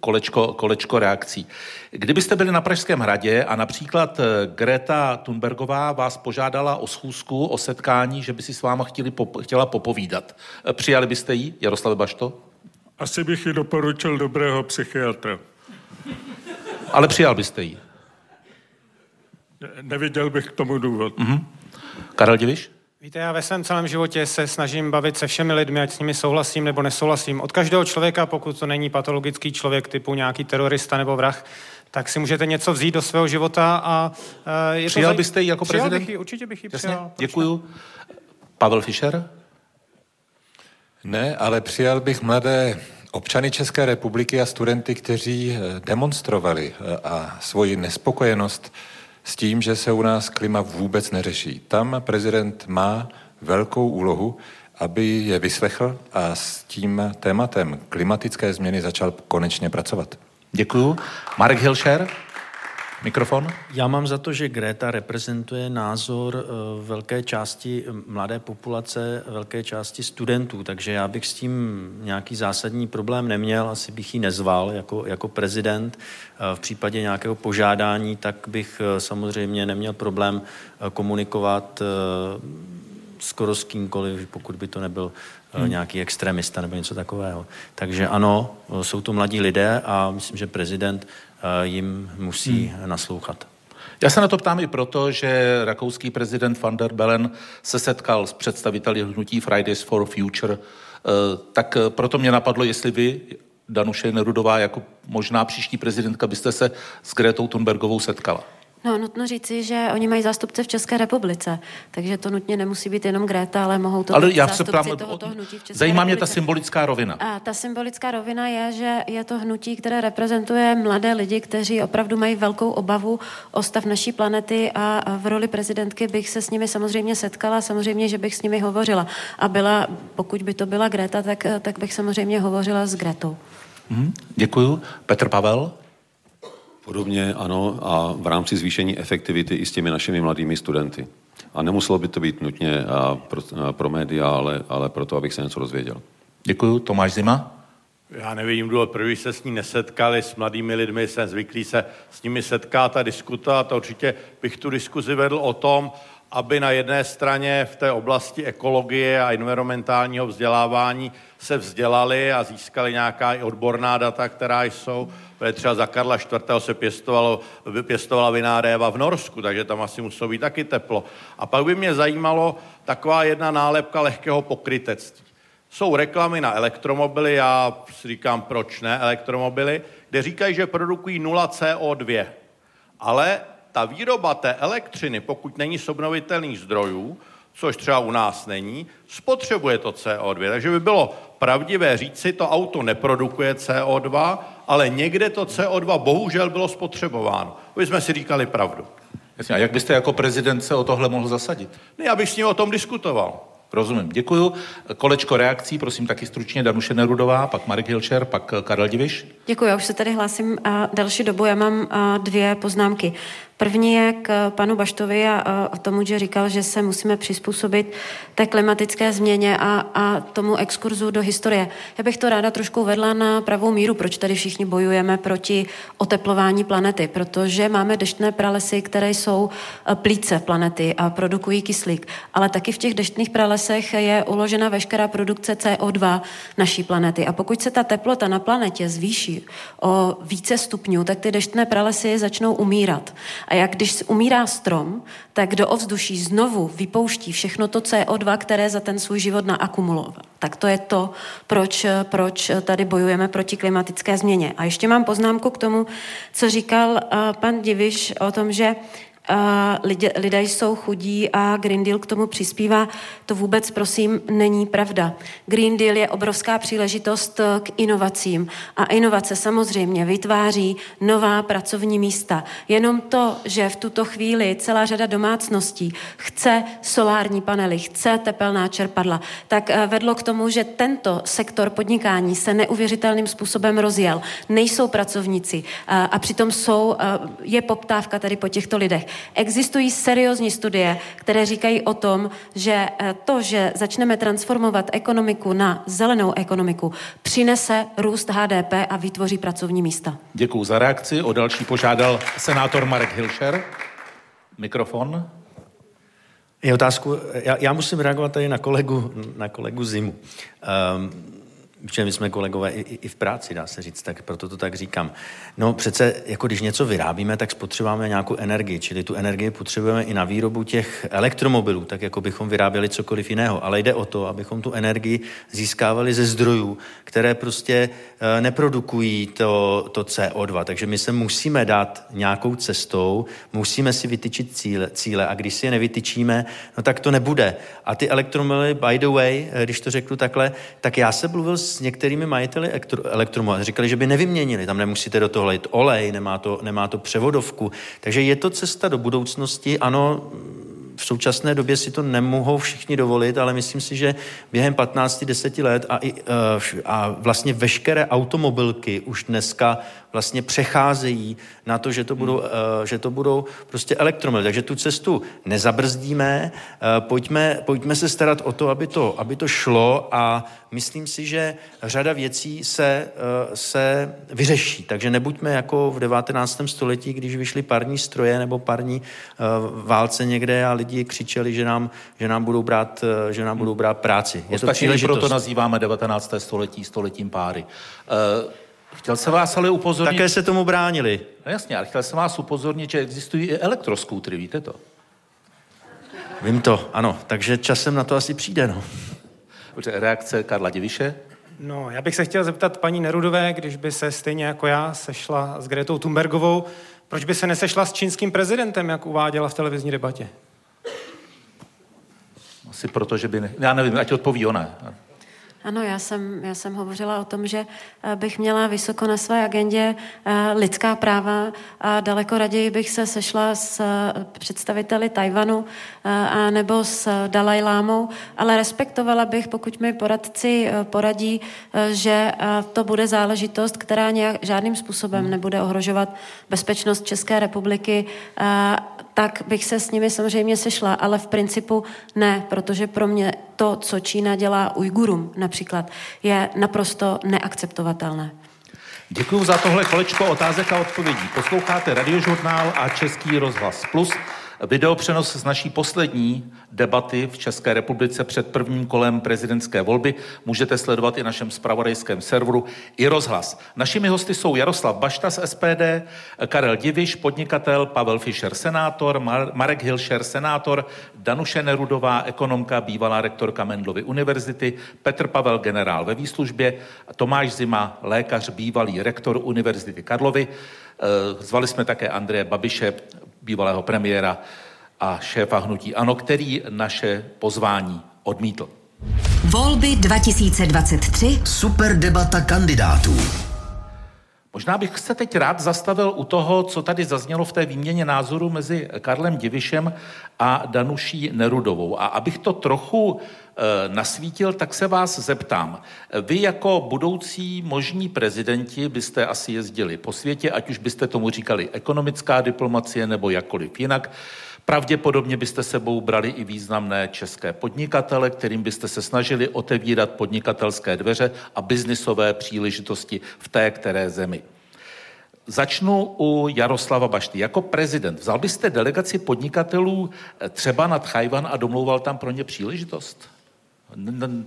kolečko, kolečko reakcí. Kdybyste byli na Pražském hradě a například Greta Thunbergová vás požádala o schůzku, o setkání, že by si s váma chtěli, chtěla popovídat, přijali byste ji, Jaroslave Bašto? Asi bych ji doporučil dobrého psychiatra. Ale přijal byste ji? Ne, neviděl bych k tomu důvod. Mm-hmm. Karel Diviš? Víte, já ve svém celém životě se snažím bavit se všemi lidmi, ať s nimi souhlasím nebo nesouhlasím. Od každého člověka, pokud to není patologický člověk typu nějaký terorista nebo vrah, tak si můžete něco vzít do svého života a... Uh, přijal zaj... byste ji jako přijal prezident? Bych ji, určitě bych ji Jasně, přijal. Děkuju. Pavel Fischer? Ne, ale přijal bych mladé občany České republiky a studenty, kteří demonstrovali a svoji nespokojenost s tím, že se u nás klima vůbec neřeší. Tam prezident má velkou úlohu, aby je vyslechl a s tím tématem klimatické změny začal konečně pracovat. Děkuju. Marek Hilšer, mikrofon. Já mám za to, že Greta reprezentuje názor velké části mladé populace, velké části studentů, takže já bych s tím nějaký zásadní problém neměl, asi bych ji nezval jako, jako prezident. V případě nějakého požádání, tak bych samozřejmě neměl problém komunikovat skoro s kýmkoliv, pokud by to nebyl hmm. nějaký extremista nebo něco takového. Takže ano, jsou to mladí lidé a myslím, že prezident jim musí hmm. naslouchat. Já se na to ptám i proto, že rakouský prezident van der Bellen se setkal s představiteli hnutí Fridays for Future, tak proto mě napadlo, jestli vy, Danuše Nerudová, jako možná příští prezidentka, byste se s Gretou Thunbergovou setkala. No, nutno říci, že oni mají zástupce v České republice, takže to nutně nemusí být jenom Greta, ale mohou to ale být já zástupci plám, tohoto hnutí v České Zajímá republice. Mě ta symbolická rovina. A ta symbolická rovina je, že je to hnutí, které reprezentuje mladé lidi, kteří opravdu mají velkou obavu o stav naší planety a v roli prezidentky bych se s nimi samozřejmě setkala, samozřejmě, že bych s nimi hovořila. A byla, pokud by to byla Greta, tak, tak bych samozřejmě hovořila s Gretou. Hmm, děkuju. Petr Pavel? Podobně ano a v rámci zvýšení efektivity i s těmi našimi mladými studenty. A nemuselo by to být nutně pro, pro média, ale, ale proto, abych se něco dozvěděl. Děkuju. Tomáš Zima? Já nevím, důvod, proč se s ní nesetkali, s mladými lidmi jsem zvyklý se s nimi setkat a diskutovat. Určitě bych tu diskuzi vedl o tom, aby na jedné straně v té oblasti ekologie a environmentálního vzdělávání se vzdělali a získali nějaká i odborná data, která jsou. Třeba za Karla IV. se pěstovalo, pěstovala vináréva v Norsku, takže tam asi muselo být taky teplo. A pak by mě zajímalo taková jedna nálepka lehkého pokrytectví. Jsou reklamy na elektromobily, já si říkám, proč ne elektromobily, kde říkají, že produkují nula C O dva. Ale ta výroba té elektřiny, pokud není z obnovitelných zdrojů, což třeba u nás není, spotřebuje to C O dva. Takže by bylo pravdivé říci, to auto neprodukuje C O dva, ale někde to C O dva bohužel bylo spotřebováno. My jsme si říkali pravdu. Jasně, a jak byste jako prezident se o tohle mohl zasadit? Ne, já bych s ním o tom diskutoval. Rozumím, děkuju. Kolečko reakcí, prosím taky stručně, Danuše Nerudová, pak Marek Hilšer, pak Karel Diviš. Děkuju, já už se tady hlásím a další dobu, já mám dvě poznámky. První je k panu Baštovi a tomu, že říkal, že se musíme přizpůsobit té klimatické změně a, a tomu exkurzu do historie. Já bych to ráda trošku vedla na pravou míru, proč tady všichni bojujeme proti oteplování planety, protože máme deštné pralesy, které jsou plíce planety a produkují kyslík, ale taky v těch deštných pralesech je uložena veškerá produkce C O dva naší planety. A pokud se ta teplota na planetě zvýší o více stupňů, tak ty deštné pralesy začnou umírat. A jak když umírá strom, tak do ovzduší znovu vypouští všechno to C O dva, které za ten svůj život naakumuloval. Tak to je to, proč, proč tady bojujeme proti klimatické změně. A ještě mám poznámku k tomu, co říkal uh, pan Diviš o tom, že Lidé, lidé jsou chudí a Green Deal k tomu přispívá. To vůbec, prosím, není pravda. Green Deal je obrovská příležitost k inovacím. A inovace samozřejmě vytváří nová pracovní místa. Jenom to, že v tuto chvíli celá řada domácností chce solární panely, chce tepelná čerpadla, tak vedlo k tomu, že tento sektor podnikání se neuvěřitelným způsobem rozjel. Nejsou pracovníci a, a přitom jsou, je poptávka tady po těchto lidech. Existují seriózní studie, které říkají o tom, že to, že začneme transformovat ekonomiku na zelenou ekonomiku, přinese růst H D P a vytvoří pracovní místa. Děkuju za reakci. O další požádal senátor Marek Hilšer. Mikrofon. Je otázku. Já, já musím reagovat tady na kolegu, na kolegu Zimu. Um, Protože my jsme kolegové i, i v práci, dá se říct, tak proto to tak říkám. No přece, jako když něco vyrábíme, tak spotřebáme nějakou energii, čili tu energii potřebujeme i na výrobu těch elektromobilů, tak jako bychom vyráběli cokoliv jiného. Ale jde o to, abychom tu energii získávali ze zdrojů, které prostě e, neprodukují to, to C O dva. Takže my se musíme dát nějakou cestou, musíme si vytyčit cíle, cíle a když si je nevytyčíme, no tak to nebude. A ty elektromobily, by the way, když to řeknu takhle, tak já se mluvil s některými majiteli elektromobilů. Říkali, že by nevyměnili. Tam nemusíte do toho lít olej, nemá to, nemá to převodovku. Takže je to cesta do budoucnosti. Ano, v současné době si to nemohou všichni dovolit, ale myslím si, že během patnáct až deset let a, i, a vlastně veškeré automobilky už dneska vlastně přecházejí na to, že to budou, že to budou prostě elektromobily. Takže tu cestu nezabrzdíme, pojďme, pojďme se starat o to aby, to, aby to šlo a myslím si, že řada věcí se, se vyřeší. Takže nebuďme jako v devatenáctém století, když vyšly parní stroje nebo parní válce někde a lidi křičeli, že nám, že nám, budou, brát, že nám budou brát práci. Je to příležitost. Proto nazýváme devatenácté století stoletím páry. Chtěl jsem vás ale upozornit... Také se tomu bránili. No jasně, ale chtěl jsem vás upozornit, že existují i elektroskútry, víte to? Vím to, ano. Takže časem na to asi přijde, no. Reakce Karla Diviše? No, já bych se chtěl zeptat paní Nerudové, když by se stejně jako já sešla s Gretou Thunbergovou, proč by se nesešla s čínským prezidentem, jak uváděla v televizní debatě? Asi proto, že by... Ne... Já nevím, ať odpoví ona. Ano, já jsem, já jsem hovořila o tom, že bych měla vysoko na své agendě lidská práva a daleko raději bych se sešla s představiteli Tchaj-wanu a nebo s Dalajlámou, ale respektovala bych, pokud mi poradci poradí, že to bude záležitost, která nějak, žádným způsobem nebude ohrožovat bezpečnost České republiky, tak bych se s nimi samozřejmě sešla, ale v principu ne, protože pro mě to, co Čína dělá Ujgurům například, je naprosto neakceptovatelné. Děkuju za tohle kolečko otázek a odpovědí. Posloucháte Radiožurnál a Český rozhlas Plus. Videopřenos z naší poslední debaty v České republice před prvním kolem prezidentské volby můžete sledovat i našem zpravodajském serveru i rozhlas. Našimi hosty jsou Jaroslav Bašta z S P D, Karel Diviš, podnikatel, Pavel Fischer, senátor, Marek Hilšer, senátor, Danuše Nerudová, ekonomka, bývalá rektorka Mendelovy univerzity, Petr Pavel, generál ve výslužbě, Tomáš Zima, lékař, bývalý rektor Univerzity Karlovy. Zvali jsme také Andreje Babiše, bývalého premiéra a šéfa Hnutí Ano, který naše pozvání odmítl. Volby dva tisíce dvacet tři. Super debata kandidátů. Možná bych se teď rád zastavil u toho, co tady zaznělo v té výměně názoru mezi Karlem Divišem a Danuší Nerudovou. A abych to trochu e, nasvítil, tak se vás zeptám. Vy jako budoucí možní prezidenti byste asi jezdili po světě, ať už byste tomu říkali ekonomická diplomacie nebo jakkoliv jinak. Pravděpodobně byste sebou brali i významné české podnikatele, kterým byste se snažili otevírat podnikatelské dveře a biznisové příležitosti v té které zemi. Začnu u Jaroslava Bašty. Jako prezident vzal byste delegaci podnikatelů třeba na Tchaj-wan a domlouval tam pro ně příležitost?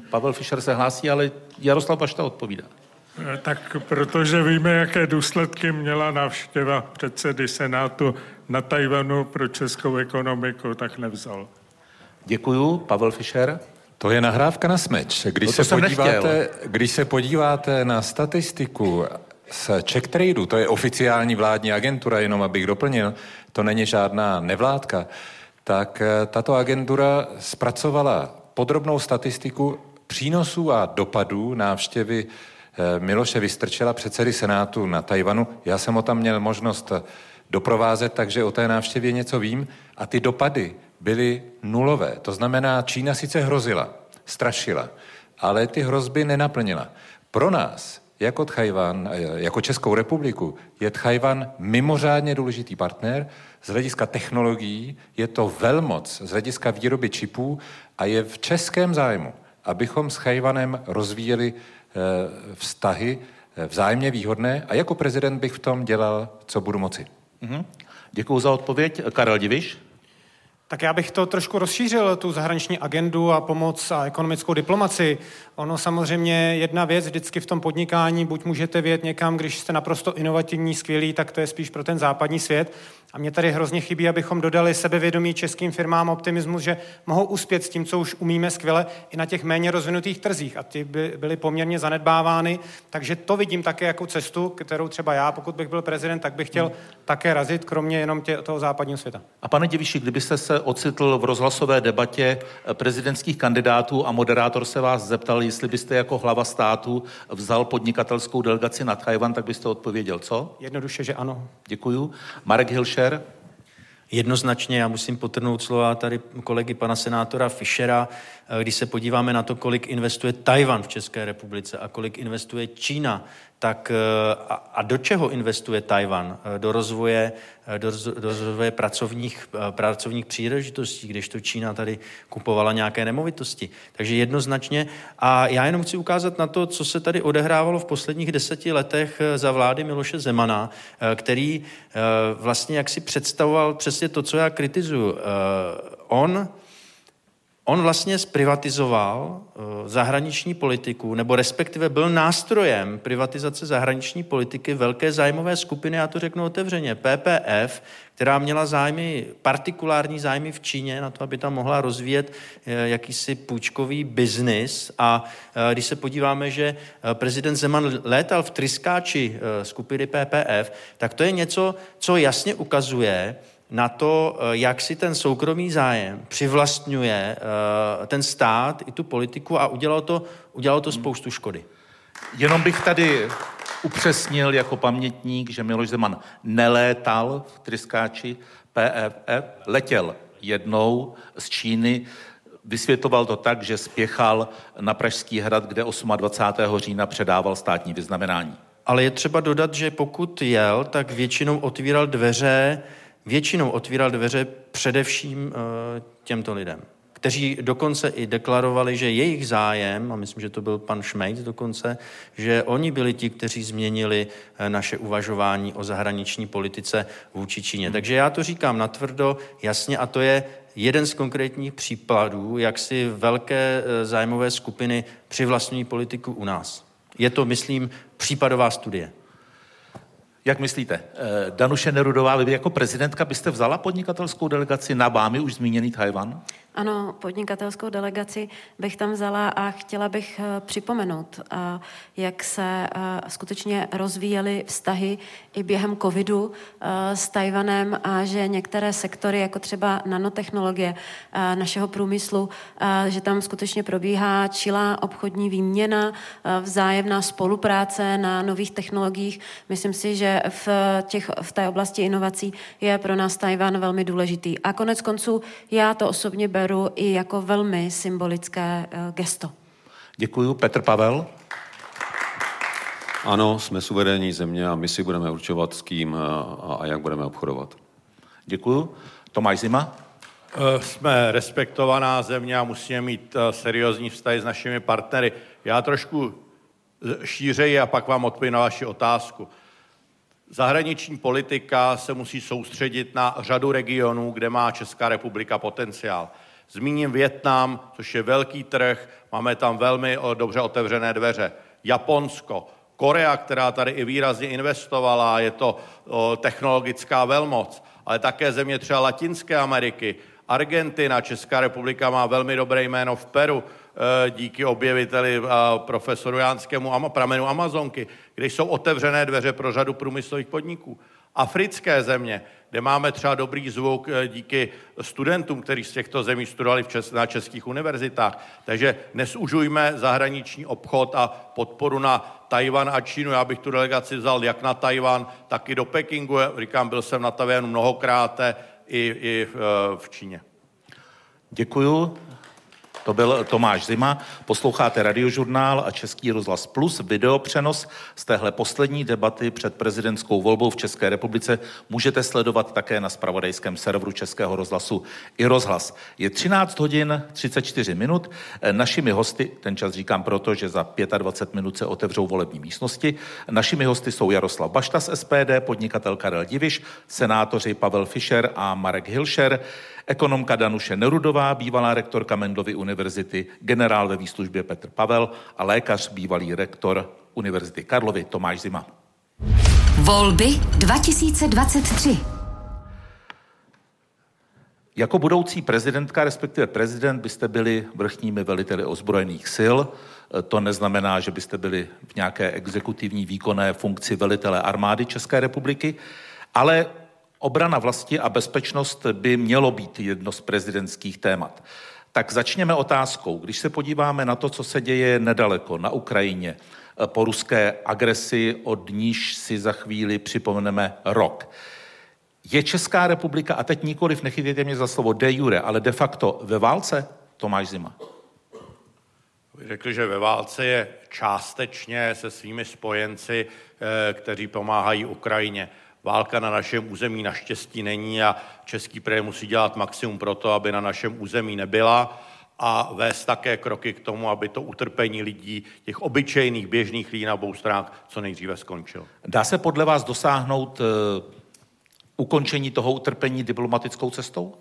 Pavel Fischer se hlásí, ale Jaroslav Bašta odpovídá. Tak protože víme, jaké důsledky měla návštěva předsedy Senátu na Tchaj-wanu pro českou ekonomiku, tak nevzal. Děkuju. Pavel Fischer. To je nahrávka na smeč. Když, no se, podíváte, když se podíváte na statistiku z CzechTradu, to je oficiální vládní agentura, jenom abych doplnil, to není žádná nevládka, tak tato agentura zpracovala podrobnou statistiku přínosů a dopadů návštěvy Miloše Vystrčela, předsedy Senátu na Tchaj-wanu. Já jsem ho tam měl možnost doprovázet, takže o té návštěvě něco vím. A ty dopady byly nulové. To znamená, Čína sice hrozila, strašila, ale ty hrozby nenaplnila. Pro nás, jako Tchaj-wan, jako Českou republiku, je Tchaj-wan mimořádně důležitý partner. Z hlediska technologií je to velmoc, z hlediska výroby čipů a je v českém zájmu, abychom s Tchaj-wanem rozvíjeli vztahy vzájemně výhodné a jako prezident bych v tom dělal, co budu moci. Mm-hmm. Děkuju za odpověď. Karel Diviš? Tak já bych to trošku rozšířil, tu zahraniční agendu a pomoc a ekonomickou diplomaci. Ono samozřejmě jedna věc vždycky v tom podnikání, buď můžete vyjet někam, když jste naprosto inovativní, skvělý, tak to je spíš pro ten západní svět. A mě tady hrozně chybí, abychom dodali sebevědomí českým firmám, optimismus, že mohou uspět s tím, co už umíme skvěle, i na těch méně rozvinutých trzích. A ty by byly poměrně zanedbávány, takže to vidím také jako cestu, kterou třeba já, pokud bych byl prezident, tak bych chtěl hmm. také razit, kromě jenom tě, toho západního světa. A pane Diviši, kdybyste se ocitl v rozhlasové debatě prezidentských kandidátů a moderátor se vás zeptal, jestli byste jako hlava státu vzal podnikatelskou delegaci na Tchaj-wan, tak byste odpověděl, co? Jednoduše, že ano. Děkuju. Marek Hilšer? Jednoznačně, já musím podtrhnout slova tady kolegy pana senátora Fischera, když se podíváme na to, kolik investuje Tchaj-wan v České republice a kolik investuje Čína, tak a, a do čeho investuje Tchaj-wan? Do rozvoje, do, do rozvoje pracovních, pracovních příležitostí, když to Čína tady kupovala nějaké nemovitosti. Takže jednoznačně. A já jenom chci ukázat na to, co se tady odehrávalo v posledních deseti letech za vlády Miloše Zemana, který vlastně jaksi představoval přesně to, co já kritizuju. On... On vlastně zprivatizoval zahraniční politiku, nebo respektive byl nástrojem privatizace zahraniční politiky velké zájmové skupiny, já to řeknu otevřeně, P P F, která měla zájmy, partikulární zájmy v Číně na to, aby tam mohla rozvíjet jakýsi půjčkový biznis. A když se podíváme, že prezident Zeman létal v tryskáči skupiny P P F, tak to je něco, co jasně ukazuje na to, jak si ten soukromý zájem přivlastňuje ten stát i tu politiku a udělalo to, udělalo to spoustu škody. Jenom bych tady upřesnil jako pamětník, že Miloš Zeman nelétal v tryskáči P F F, letěl jednou z Číny, vysvětoval to tak, že spěchal na Pražský hrad, kde dvacátého osmého října předával státní vyznamenání. Ale je třeba dodat, že pokud jel, tak většinou otvíral dveře Většinou otvíral dveře především e, těmto lidem, kteří dokonce i deklarovali, že jejich zájem, a myslím, že to byl pan Šmejc dokonce, že oni byli ti, kteří změnili naše uvažování o zahraniční politice vůči Číně. Hmm. Takže já to říkám natvrdo, jasně, a to je jeden z konkrétních případů, jak si velké zájmové skupiny přivlastňují politiku u nás. Je to, myslím, případová studie. Jak myslíte, Danuše Nerudová, vy jako prezidentka byste vzala podnikatelskou delegaci na vámi už zmíněný Tchaj-wan? Ano, podnikatelskou delegaci bych tam vzala a chtěla bych připomenout, jak se skutečně rozvíjely vztahy i během covidu s Tchaj-wanem a že některé sektory, jako třeba nanotechnologie našeho průmyslu, že tam skutečně probíhá čilá obchodní výměna, vzájemná spolupráce na nových technologiích. Myslím si, že v, těch, v té oblasti inovací je pro nás Tchaj-wan velmi důležitý. A konec konců já to osobně beru i jako velmi symbolické gesto. Děkuju. Petr Pavel. Ano, jsme suverénní země a my si budeme určovat, s kým a jak budeme obchodovat. Děkuju. Tomáš Zima. Jsme respektovaná země a musíme mít seriózní vztahy s našimi partnery. Já trošku šířeji a pak vám odpovím na vaši otázku. Zahraniční politika se musí soustředit na řadu regionů, kde má Česká republika potenciál. Zmíním Vietnam, což je velký trh, máme tam velmi dobře otevřené dveře. Japonsko, Korea, která tady i výrazně investovala, je to o, technologická velmoc, ale také země třeba Latinské Ameriky, Argentina, Česká republika má velmi dobré jméno v Peru, díky objeviteli profesoru Jánskému pramenu Amazonky, kde jsou otevřené dveře pro řadu průmyslových podniků. Africké země, kde máme třeba dobrý zvuk díky studentům, kteří z těchto zemí studovali v čes- na českých univerzitách. Takže nezužujme zahraniční obchod a podporu na Tchaj-wan a Čínu. Já bych tu delegaci vzal jak na Tchaj-wan, tak i do Pekingu. Říkám, byl jsem na Tchaj-wanu mnohokrát i, i v Číně. Děkuju. To byl Tomáš Zima. Posloucháte Radiožurnál a Český rozhlas plus videopřenos z téhle poslední debaty před prezidentskou volbou v České republice. Můžete sledovat také na zpravodajském serveru Českého rozhlasu i rozhlas. Je třináct hodin třicet čtyři minut. Našimi hosty, ten čas říkám proto, že za dvacet pět minut se otevřou volební místnosti. Našimi hosty jsou Jaroslav Bašta z S P D, podnikatel Karel Diviš, senátoři Pavel Fischer a Marek Hilšer, ekonomka Danuše Nerudová, bývalá rektorka Mendelovy univerzity, generál ve výslužbě Petr Pavel a lékař, bývalý rektor Univerzity Karlovy Tomáš Zima. Volby dva tisíce dvacet tři. Jako budoucí prezidentka, respektive prezident, byste byli vrchními veliteli ozbrojených sil. To neznamená, že byste byli v nějaké exekutivní výkonné funkci velitele armády České republiky, ale obrana vlasti a bezpečnost by mělo být jedno z prezidentských témat. Tak začněme otázkou. Když se podíváme na to, co se děje nedaleko, na Ukrajině, po ruské agresi, od níž si za chvíli připomeneme rok. Je Česká republika, a teď nikoliv, nechytěte mě za slovo de jure, ale de facto ve válce? Tomáš Zima. Řekl, že ve válce je částečně se svými spojenci, kteří pomáhají Ukrajině. Válka na našem území naštěstí není a český premiér musí dělat maximum pro to, aby na našem území nebyla a vést také kroky k tomu, aby to utrpení lidí, těch obyčejných, běžných lidí na obou stranách, co nejdříve skončilo. Dá se podle vás dosáhnout e, ukončení toho utrpení diplomatickou cestou?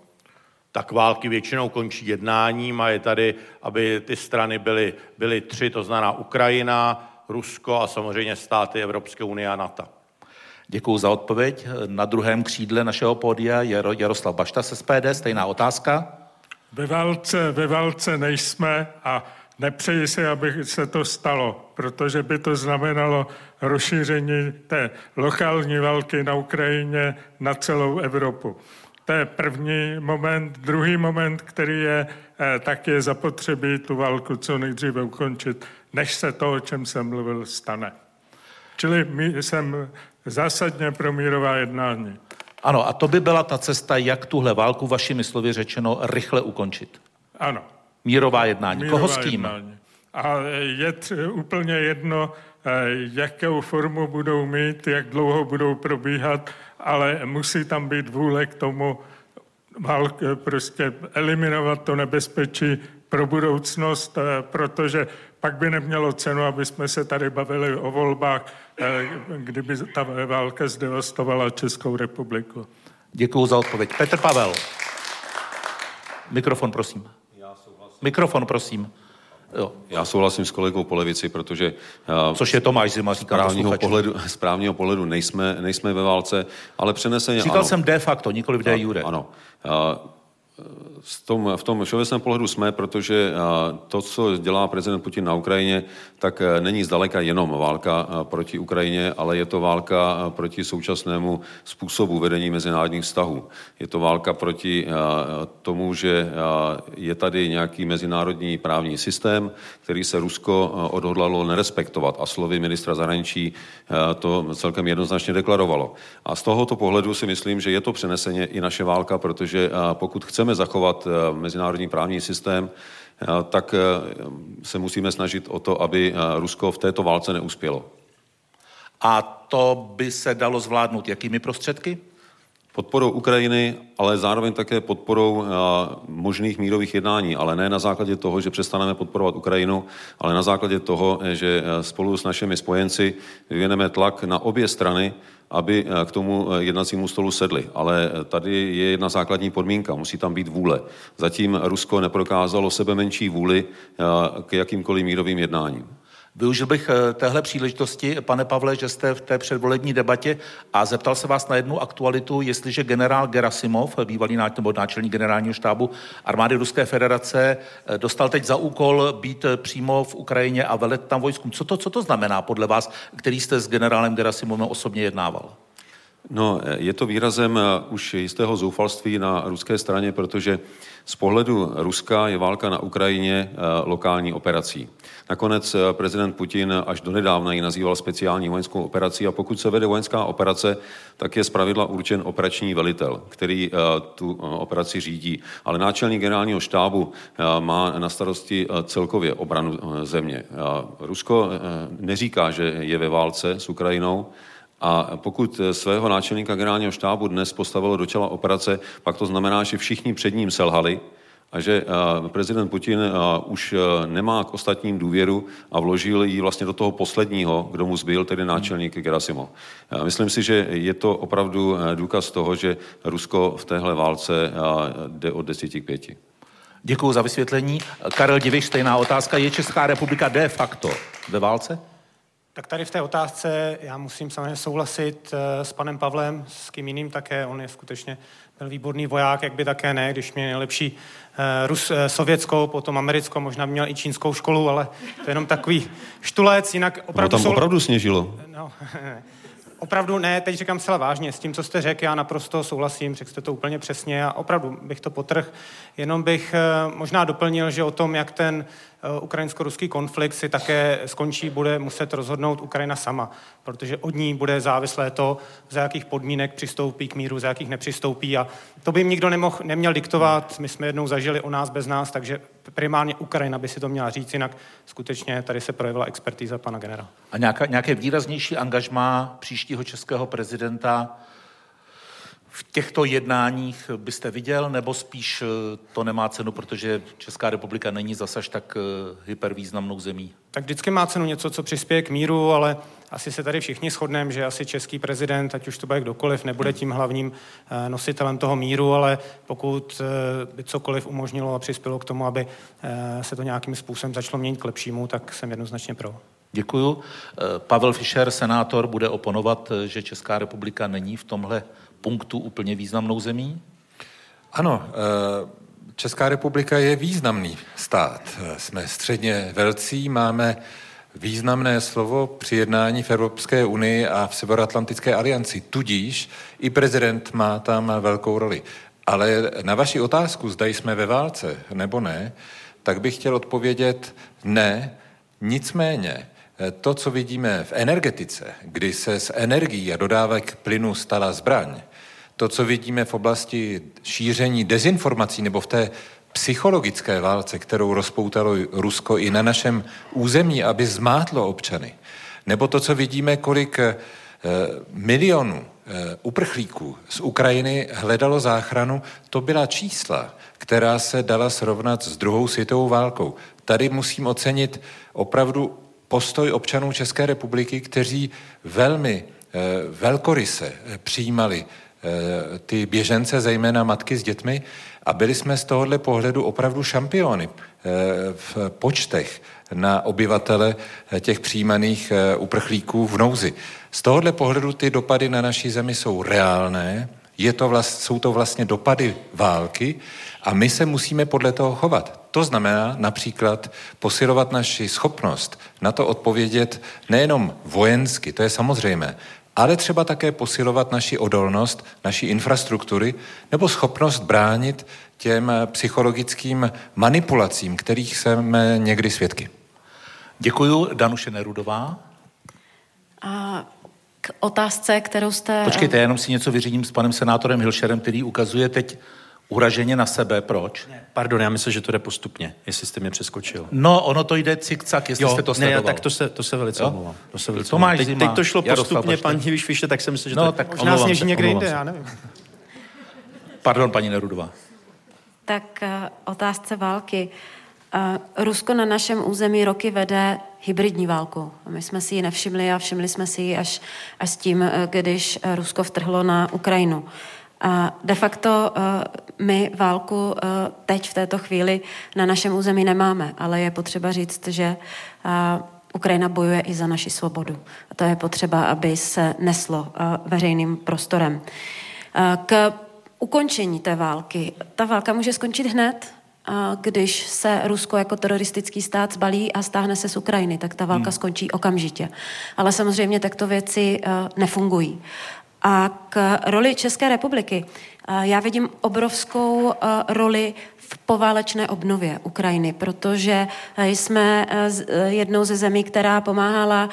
Tak války většinou končí jednáním a je tady, aby ty strany byly, byly tři, to znamená Ukrajina, Rusko a samozřejmě státy Evropské unie a NATO. Děkuju za odpověď. Na druhém křídle našeho pódia je Jaroslav Bašta z S P D. Stejná otázka. Ve válce, ve válce nejsme a nepřeji si, aby se to stalo, protože by to znamenalo rozšíření té lokální války na Ukrajině na celou Evropu. To je první moment. Druhý moment, který je, tak je zapotřebí tu válku co nejdříve ukončit, než se to, o čem jsem mluvil, stane. Čili jsem zásadně pro mírová jednání. Ano, a to by byla ta cesta, jak tuhle válku, vašimi slovy řečeno, rychle ukončit. Ano. Mírová jednání. Mírová Koho s kým? Jednání. A je t- úplně jedno, jakou formu budou mít, jak dlouho budou probíhat, ale musí tam být vůle k tomu válku, prostě eliminovat to nebezpečí pro budoucnost, protože pak by nemělo cenu, aby jsme se tady bavili o volbách, kdyby ta válka zdevastovala Českou republiku. Děkuju za odpověď. Petr Pavel. Mikrofon, prosím. Mikrofon, prosím. Jo. Já souhlasím s kolegou po levici, protože což je Tomáš Zima, říká pohledu, z právního pohledu nejsme, nejsme ve válce, ale přeneseně Říkal ano. jsem de facto, nikoli de jure. Ano. V tom, v tom všeobecném pohledu jsme, protože to, co dělá prezident Putin na Ukrajině, tak není zdaleka jenom válka proti Ukrajině, ale je to válka proti současnému způsobu vedení mezinárodních vztahů. Je to válka proti tomu, že je tady nějaký mezinárodní právní systém, který se Rusko odhodlalo nerespektovat a slovy ministra zahraničí to celkem jednoznačně deklarovalo. A z tohoto pohledu si myslím, že je to přeneseně i naše válka, protože pokud chceme zachovat mezinárodní právní systém, tak se musíme snažit o to, aby Rusko v této válce neuspělo. A to by se dalo zvládnout jakými prostředky? Podporou Ukrajiny, ale zároveň také podporou možných mírových jednání, ale ne na základě toho, že přestaneme podporovat Ukrajinu, ale na základě toho, že spolu s našimi spojenci vyvineme tlak na obě strany, aby k tomu jednacímu stolu sedli. Ale tady je jedna základní podmínka, musí tam být vůle. Zatím Rusko neprokázalo sebe menší vůli k jakýmkoliv mírovým jednáním. Využil bych téhle příležitosti, pane Pavle, že jste v té předvolební debatě a zeptal se vás na jednu aktualitu, jestliže generál Gerasimov, bývalý náčelník generálního štábu armády Ruské federace, dostal teď za úkol být přímo v Ukrajině a velet tam vojskům. Co to, co to znamená podle vás, který jste s generálem Gerasimovem osobně jednával? No, je to výrazem už jistého zoufalství na ruské straně, protože z pohledu Ruska je válka na Ukrajině lokální operací. Nakonec prezident Putin až donedávna ji nazýval speciální vojenskou operací a pokud se vede vojenská operace, tak je zpravidla určen operační velitel, který tu operaci řídí. Ale náčelník generálního štábu má na starosti celkově obranu země. Rusko neříká, že je ve válce s Ukrajinou, a pokud svého náčelníka generálního štábu dnes postavilo do čela operace, pak to znamená, že všichni před ním selhali a že prezident Putin už nemá k ostatním důvěru a vložil ji vlastně do toho posledního, kdo mu zbyl, tedy náčelník Gerasimov. Myslím si, že je to opravdu důkaz toho, že Rusko v téhle válce jde od deseti k pěti. Děkuji za vysvětlení. Karel Diviš, stejná otázka. Je Česká republika de facto ve válce? Tak tady v té otázce já musím samozřejmě souhlasit s panem Pavlem, s kým jiným také. On je skutečně byl výborný voják, jak by také ne, když měl nejlepší Rus, sovětskou, potom americkou, možná měl i čínskou školu, ale to je jenom takový štulec, jinak opravdu... No, tam opravdu sněžilo. No, opravdu ne, teď říkám celá vážně, s tím, co jste řekl, já naprosto souhlasím, řekl jste to úplně přesně a opravdu bych to potrhl, jenom bych možná doplnil, že o tom, jak ten ukrajinsko-ruský konflikt si také skončí, bude muset rozhodnout Ukrajina sama, protože od ní bude závislé to, za jakých podmínek přistoupí k míru, za jakých nepřistoupí a to by jim nikdo nemohl, neměl diktovat, my jsme jednou zažili o nás bez nás, takže primárně Ukrajina by si to měla říct, jinak skutečně tady se projevila expertíza pana generála. A nějaká, nějaké výraznější angažmá příštího českého prezidenta v těchto jednáních byste viděl, nebo spíš to nemá cenu, protože Česká republika není zas až tak hypervýznamnou zemí? Tak vždycky má cenu něco, co přispěje k míru, ale asi se tady všichni shodneme, že asi český prezident, ať už to bude kdokoliv, nebude tím hlavním nositelem toho míru, ale pokud by cokoliv umožnilo a přispělo k tomu, aby se to nějakým způsobem začalo měnit k lepšímu, tak jsem jednoznačně pro. Děkuju. Pavel Fischer, senátor, bude oponovat, že Česká republika není v tomhle punktu úplně významnou zemí? Ano, Česká republika je významný stát. Jsme středně velcí, máme významné slovo při jednání v Evropské unii a v Severoatlantické alianci. Tudíž i prezident má tam velkou roli. Ale na vaši otázku, zda jsme ve válce nebo ne, tak bych chtěl odpovědět ne, nicméně. To, co vidíme v energetice, kdy se z energií a dodávek plynu stala zbraň, to, co vidíme v oblasti šíření dezinformací nebo v té psychologické válce, kterou rozpoutalo Rusko i na našem území, aby zmátlo občany, nebo to, co vidíme, kolik e, milionů e, uprchlíků z Ukrajiny hledalo záchranu, to byla čísla, která se dala srovnat s druhou světovou válkou. Tady musím ocenit opravdu postoj občanů České republiky, kteří velmi eh, velkoryse přijímali eh, ty běžence, zejména matky s dětmi, a byli jsme z tohohle pohledu opravdu šampiony eh, v počtech na obyvatele těch přijímaných eh, uprchlíků v nouzi. Z tohohle pohledu ty dopady na naší zemi jsou reálné, je to vlast, jsou to vlastně dopady války a my se musíme podle toho chovat. To znamená například posilovat naši schopnost na to odpovědět nejenom vojensky, to je samozřejmé, ale třeba také posilovat naši odolnost, naší infrastruktury nebo schopnost bránit těm psychologickým manipulacím, kterých jsme někdy svědky. Děkuju. Danuše Nerudová. A... K otázce, kterou jste... Počkejte, jenom si něco vyřídím s panem senátorem Hilšerem, který ukazuje teď uraženě na sebe. Proč? Ne. Pardon, já myslím, že to jde postupně, jestli jste mě přeskočil. No, ono to jde cik-cak, jestli jo, jste to sledoval. Ne, tak to se, to se velice omlouvám. To se velice Tomáš teď, Zima, teď to šlo Jaroslav postupně, Bašta. Pan Diviš vyšle, tak jsem myslím, že no, to... Tak možná sněží někde jde, já nevím. Pardon, paní Nerudová. Tak uh, otázce války. Uh, Rusko na našem území roky vede hybridní válku. My jsme si ji nevšimli a všimli jsme si ji až, až s tím, když Rusko vtrhlo na Ukrajinu. A de facto my válku teď v této chvíli na našem území nemáme, ale je potřeba říct, že Ukrajina bojuje i za naši svobodu. A to je potřeba, aby se neslo veřejným prostorem. K ukončení té války. Ta válka může skončit hned, když se Rusko jako teroristický stát zbalí a stáhne se z Ukrajiny, tak ta válka hmm. skončí okamžitě. Ale samozřejmě takto věci nefungují. A k roli České republiky. Já vidím obrovskou roli v poválečné obnově Ukrajiny, protože jsme jednou ze zemí, která pomáhala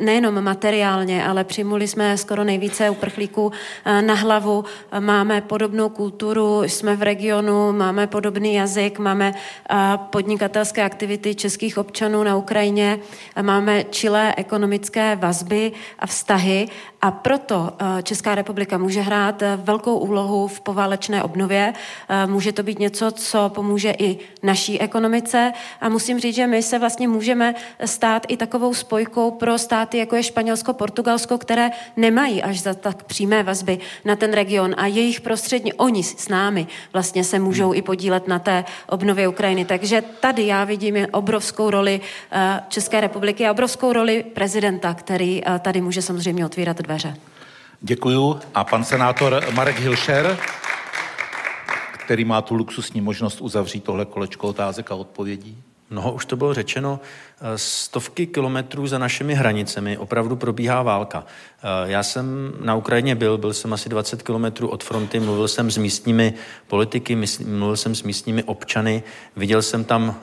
nejenom materiálně, ale přijmuli jsme skoro nejvíce uprchlíků na hlavu. Máme podobnou kulturu, jsme v regionu, máme podobný jazyk, máme podnikatelské aktivity českých občanů na Ukrajině, máme čilé ekonomické vazby a vztahy a proto Česká republika může hrát velkou úlohu v poválečné obnově. Může to být něco, co pomůže i naší ekonomice a musím říct, že my se vlastně můžeme stát i takovou spojkou pro státy, jako je Španělsko, Portugalsko, které nemají až za tak přímé vazby na ten region a jejich prostředně oni s námi vlastně se můžou i podílet na té obnově Ukrajiny. Takže tady já vidím obrovskou roli České republiky a obrovskou roli prezidenta, který tady může samozřejmě otvírat dveře. Děkuju. A pan senátor Marek Hilšer, který má tu luxusní možnost uzavřít tohle kolečko otázek a odpovědí. No, už to bylo řečeno. Stovky kilometrů za našimi hranicemi opravdu probíhá válka. Já jsem na Ukrajině byl, byl jsem asi dvacet kilometrů od fronty, mluvil jsem s místními politiky, mluvil jsem s místními občany, viděl jsem tam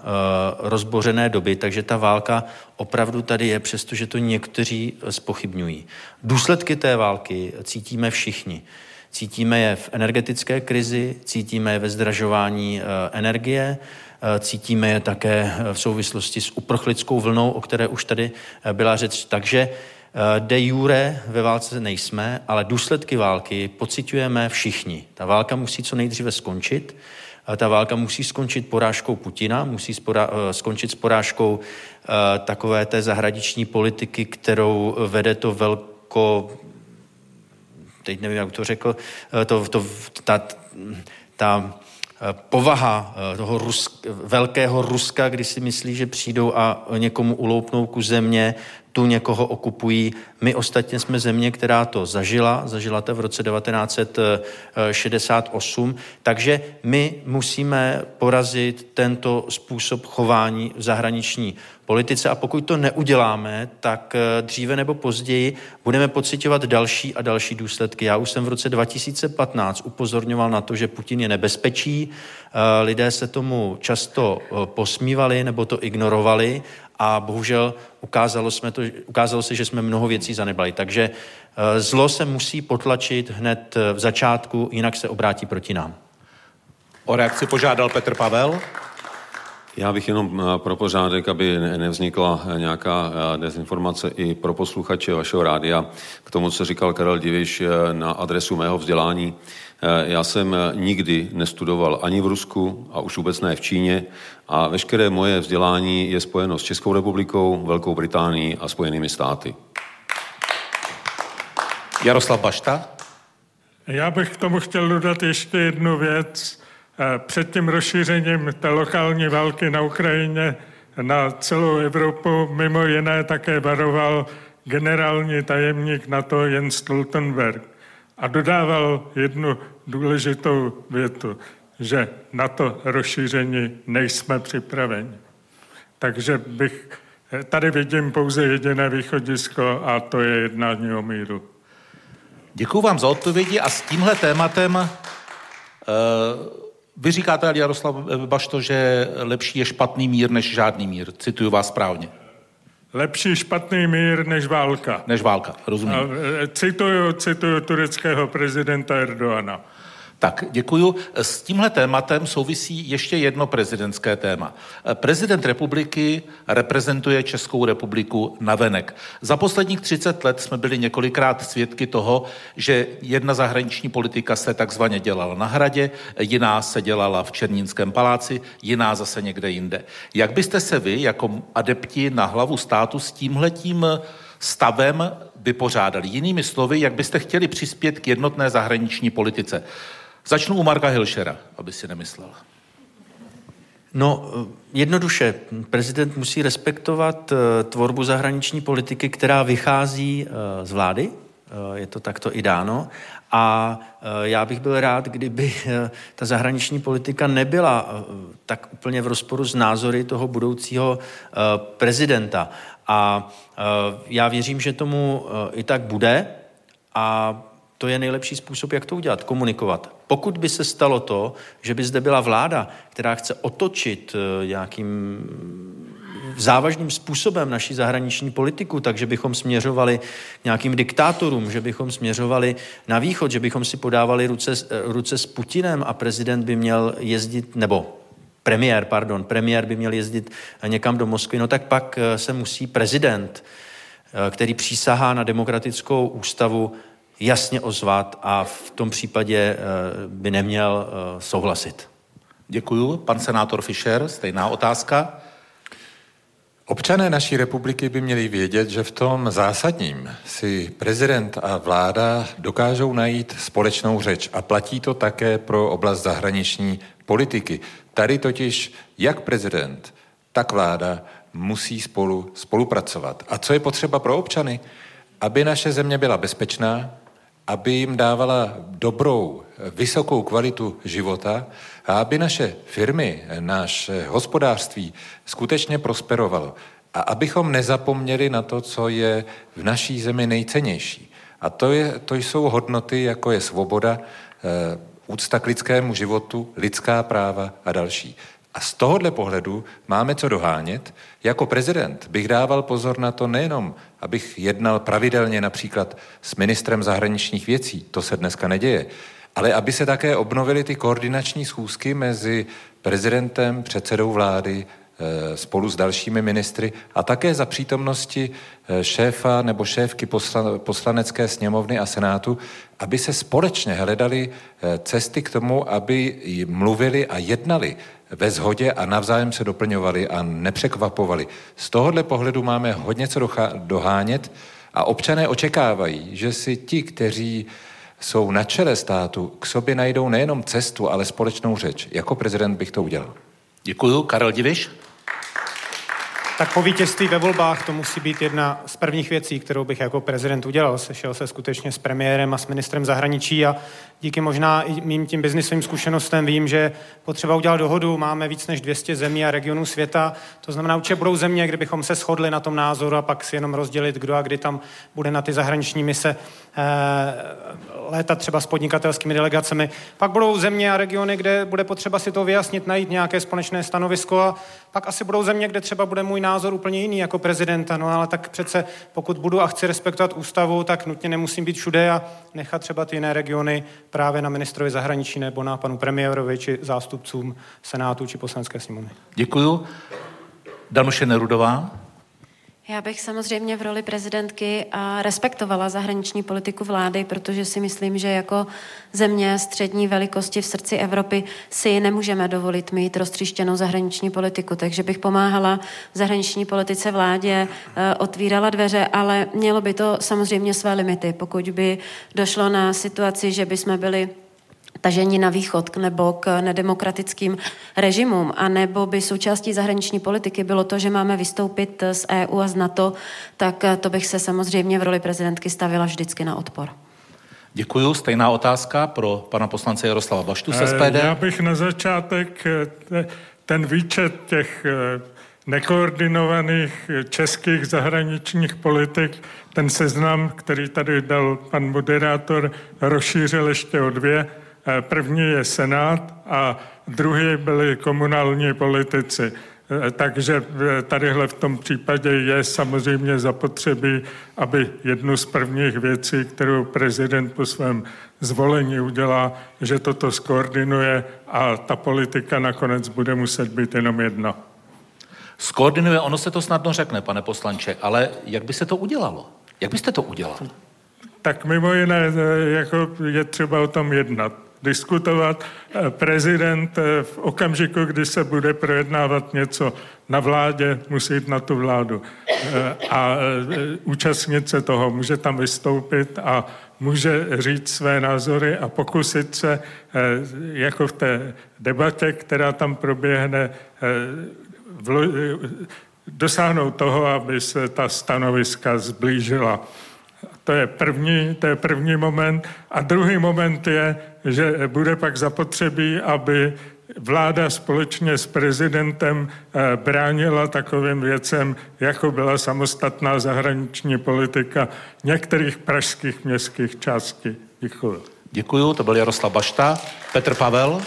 rozbořené doby, takže ta válka opravdu tady je, přestože to někteří zpochybňují. Důsledky té války cítíme všichni. Cítíme je v energetické krizi, cítíme je ve zdražování energie, cítíme je také v souvislosti s uprchlickou vlnou, o které už tady byla řeč. Takže de jure ve válce nejsme, ale důsledky války pociťujeme všichni. Ta válka musí co nejdříve skončit. Ta válka musí skončit porážkou Putina, musí spora, skončit s porážkou takové té zahraniční politiky, kterou vede to velko... Teď nevím, jak to řekl, to, to, ta, ta povaha toho Rusk, velkého Ruska, kdy si myslí, že přijdou a někomu uloupnou ku země, tu někoho okupují. My ostatně jsme země, která to zažila, zažila to v roce devatenáct set šedesát osm, takže my musíme porazit tento způsob chování v zahraniční politice a pokud to neuděláme, tak dříve nebo později budeme pociťovat další a další důsledky. Já už jsem v roce dva tisíce patnáct upozorňoval na to, že Putin je nebezpečí, lidé se tomu často posmívali nebo to ignorovali a bohužel ukázalo, jsme to, ukázalo se, že jsme mnoho věcí zanedbali. Takže zlo se musí potlačit hned v začátku, jinak se obrátí proti nám. O reakci požádal Petr Pavel. Já bych jenom pro pořádek, aby nevznikla nějaká dezinformace i pro posluchače vašeho rádia, k tomu, co říkal Karel Diviš na adresu mého vzdělání. Já jsem nikdy nestudoval ani v Rusku a už vůbec ne v Číně a veškeré moje vzdělání je spojeno s Českou republikou, Velkou Británií a Spojenými státy. Jaroslav Bašta? Já bych k tomu chtěl dodat ještě jednu věc. Před tím rozšířením té lokální války na Ukrajině na celou Evropu mimo jiné také varoval generální tajemník NATO Jens Stoltenberg a dodával jednu důležitou větu, že na to rozšíření nejsme připraveni. Takže bych, tady vidím pouze jediné východisko a to je jednání o míru. Děkuju vám za odpovědi a s tímhle tématem uh... Vy říkáte, Jaroslav Bašto, že lepší je špatný mír než žádný mír. Cituju vás správně. Lepší špatný mír než válka. Než válka, rozumím. Cituju, cituju tureckého prezidenta Erdoana. Tak, děkuju. S tímhle tématem souvisí ještě jedno prezidentské téma. Prezident republiky reprezentuje Českou republiku navenek. Za posledních třicet let jsme byli několikrát svědky toho, že jedna zahraniční politika se takzvaně dělala na Hradě, jiná se dělala v Černínském paláci, jiná zase někde jinde. Jak byste se vy jako adepti na hlavu státu s tímhletím stavem vypořádali? Jinými slovy, jak byste chtěli přispět k jednotné zahraniční politice? Začnu u Marka Hilšera, aby si nemyslel. No, jednoduše, prezident musí respektovat tvorbu zahraniční politiky, která vychází z vlády, je to takto i dáno, a já bych byl rád, kdyby ta zahraniční politika nebyla tak úplně v rozporu s názory toho budoucího prezidenta. A já věřím, že tomu i tak bude a to je nejlepší způsob, jak to udělat, komunikovat. Pokud by se stalo to, že by zde byla vláda, která chce otočit nějakým závažným způsobem naši zahraniční politiku, takže bychom směřovali nějakým diktátorům, že bychom směřovali na východ, že bychom si podávali ruce, ruce s Putinem a prezident by měl jezdit, nebo premiér, pardon, premiér by měl jezdit někam do Moskvy, no tak pak se musí prezident, který přísahá na demokratickou ústavu, jasně ozvat a v tom případě by neměl souhlasit. Děkuju. Pan senátor Fischer, stejná otázka. Občané naší republiky by měli vědět, že v tom zásadním si prezident a vláda dokážou najít společnou řeč a platí to také pro oblast zahraniční politiky. Tady totiž jak prezident, tak vláda musí spolu spolupracovat. A co je potřeba pro občany? Aby naše země byla bezpečná, aby jim dávala dobrou, vysokou kvalitu života a aby naše firmy, naše hospodářství skutečně prosperovalo. A abychom nezapomněli na to, co je v naší zemi nejcennější. A to, je, to jsou hodnoty, jako je svoboda, úcta k lidskému životu, lidská práva a další. A z tohohle pohledu máme co dohánět. Jako prezident bych dával pozor na to nejenom, abych jednal pravidelně například s ministrem zahraničních věcí, to se dneska neděje, ale aby se také obnovily ty koordinační schůzky mezi prezidentem, předsedou vlády, spolu s dalšími ministry a také za přítomnosti šéfa nebo šéfky poslanecké sněmovny a senátu, aby se společně hledali cesty k tomu, aby mluvili a jednali ve shodě a navzájem se doplňovali a nepřekvapovali. Z tohohle pohledu máme hodně co dohánět a občané očekávají, že si ti, kteří jsou na čele státu, k sobě najdou nejenom cestu, ale společnou řeč. Jako prezident bych to udělal. Děkuju. Karel Diviš. Tak po vítězství ve volbách to musí být jedna z prvních věcí, kterou bych jako prezident udělal. Sešel se skutečně s premiérem a s ministrem zahraničí a díky možná i mým tím biznisovým zkušenostem vím, že potřeba udělat dohodu. Máme víc než dvě stě zemí a regionů světa. To znamená, určitě budou země, kde bychom se shodli na tom názoru a pak si jenom rozdělit, kdo a kdy tam bude na ty zahraniční mise eh, létat třeba s podnikatelskými delegacemi. Pak budou země a regiony, kde bude potřeba si to vyjasnit, najít nějaké společné stanovisko a pak asi budou země, kde třeba bude můj názor úplně jiný jako prezidenta, no ale tak přece pokud budu a chci respektovat ústavu, tak nutně nemusím být všude a nechat třeba ty jiné regiony právě na ministrovi zahraničí nebo na panu premiérovi či zástupcům senátu či poslanecké sněmovny. Děkuju. Danuše Nerudová. Já bych samozřejmě v roli prezidentky respektovala zahraniční politiku vlády, protože si myslím, že jako země střední velikosti v srdci Evropy si nemůžeme dovolit mít roztříštěnou zahraniční politiku. Takže bych pomáhala v zahraniční politice vládě, otvírala dveře, ale mělo by to samozřejmě své limity. Pokud by došlo na situaci, že by jsme byli tažení na východ nebo k nedemokratickým režimům, anebo by součástí zahraniční politiky bylo to, že máme vystoupit z E U a z NATO, tak to bych se samozřejmě v roli prezidentky stavila vždycky na odpor. Děkuju. Stejná otázka pro pana poslance Jaroslava Baštu z S P D. Já bych na začátek ten výčet těch nekoordinovaných českých zahraničních politik, ten seznam, který tady dal pan moderátor, rozšířil ještě o dvě. První je Senát a druhý byli komunální politici. Takže tadyhle v tom případě je samozřejmě zapotřebí, aby jednu z prvních věcí, kterou prezident po svém zvolení udělá, že toto skoordinuje a ta politika nakonec bude muset být jenom jedna. Skoordinuje, ono se to snadno řekne, pane poslanče, ale jak by se to udělalo? Jak byste to udělal? Tak mimo jiné, jako je třeba o tom jednat. diskutovat. Prezident v okamžiku, kdy se bude projednávat něco na vládě, musí jít na tu vládu a účastnit se toho. Může tam vystoupit a může říct své názory a pokusit se, jako v té debatě, která tam proběhne, dosáhnout toho, aby se ta stanoviska zblížila. To je první, to je první moment. A druhý moment je, že bude pak zapotřebí, aby vláda společně s prezidentem bránila takovým věcem, jako byla samostatná zahraniční politika některých pražských městských částí. Děkuju. Děkuju, to byl Jaroslav Bašta. Petr Pavel.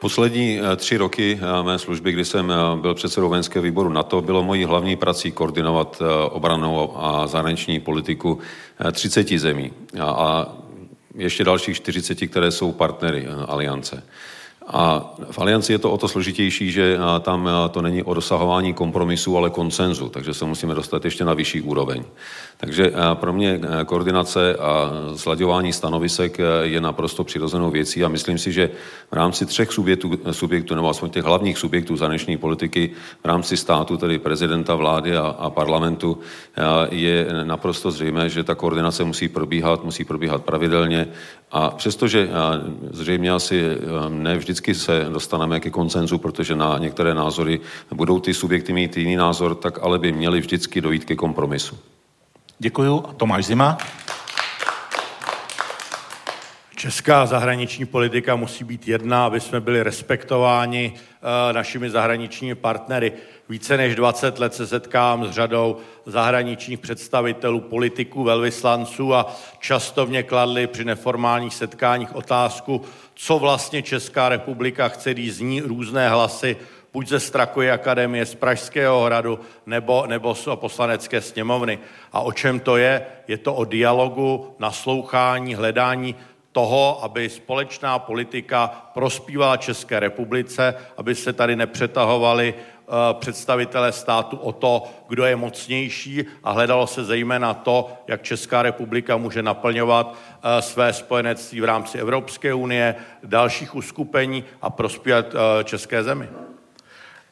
Poslední tři roky mé služby, kdy jsem byl předsedou vojenského výboru NATO, bylo mojí hlavní prací koordinovat obranou a zahraniční politiku třicet zemí a ještě dalších čtyřicet, které jsou partnery aliance. A v alianci je to o to složitější, že tam to není o dosahování kompromisu, ale konsenzu, takže se musíme dostat ještě na vyšší úroveň. Takže pro mě koordinace a slaďování stanovisek je naprosto přirozenou věcí a myslím si, že v rámci třech subjektů, subjektů nebo aspoň těch hlavních subjektů zahraniční politiky v rámci státu, tedy prezidenta, vlády a, a parlamentu, je naprosto zřejmé, že ta koordinace musí probíhat, musí probíhat pravidelně a přestože zřejmě asi ne vždy vždycky se dostaneme ke konsenzu, protože na některé názory budou ty subjekty mít jiný názor, tak ale by měli vždycky dojít ke kompromisu. Děkuju. Tomáš Zima. Česká zahraniční politika musí být jedna, aby jsme byli respektováni našimi zahraničními partnery. Více než dvacet let se setkám s řadou zahraničních představitelů, politiků, velvyslanců a často mě kladli při neformálních setkáních otázku, co vlastně Česká republika chce, když zní různé hlasy, buď ze Strakovy akademie, z Pražského hradu nebo, nebo z poslanecké sněmovny. A o čem to je? Je to o dialogu, naslouchání, hledání toho, aby společná politika prospívala České republice, aby se tady nepřetahovali uh, představitelé státu o to, kdo je mocnější a hledalo se zejména to, jak Česká republika může naplňovat uh, své spojenectví v rámci Evropské unie, dalších uskupení a prospívat uh, české zemi.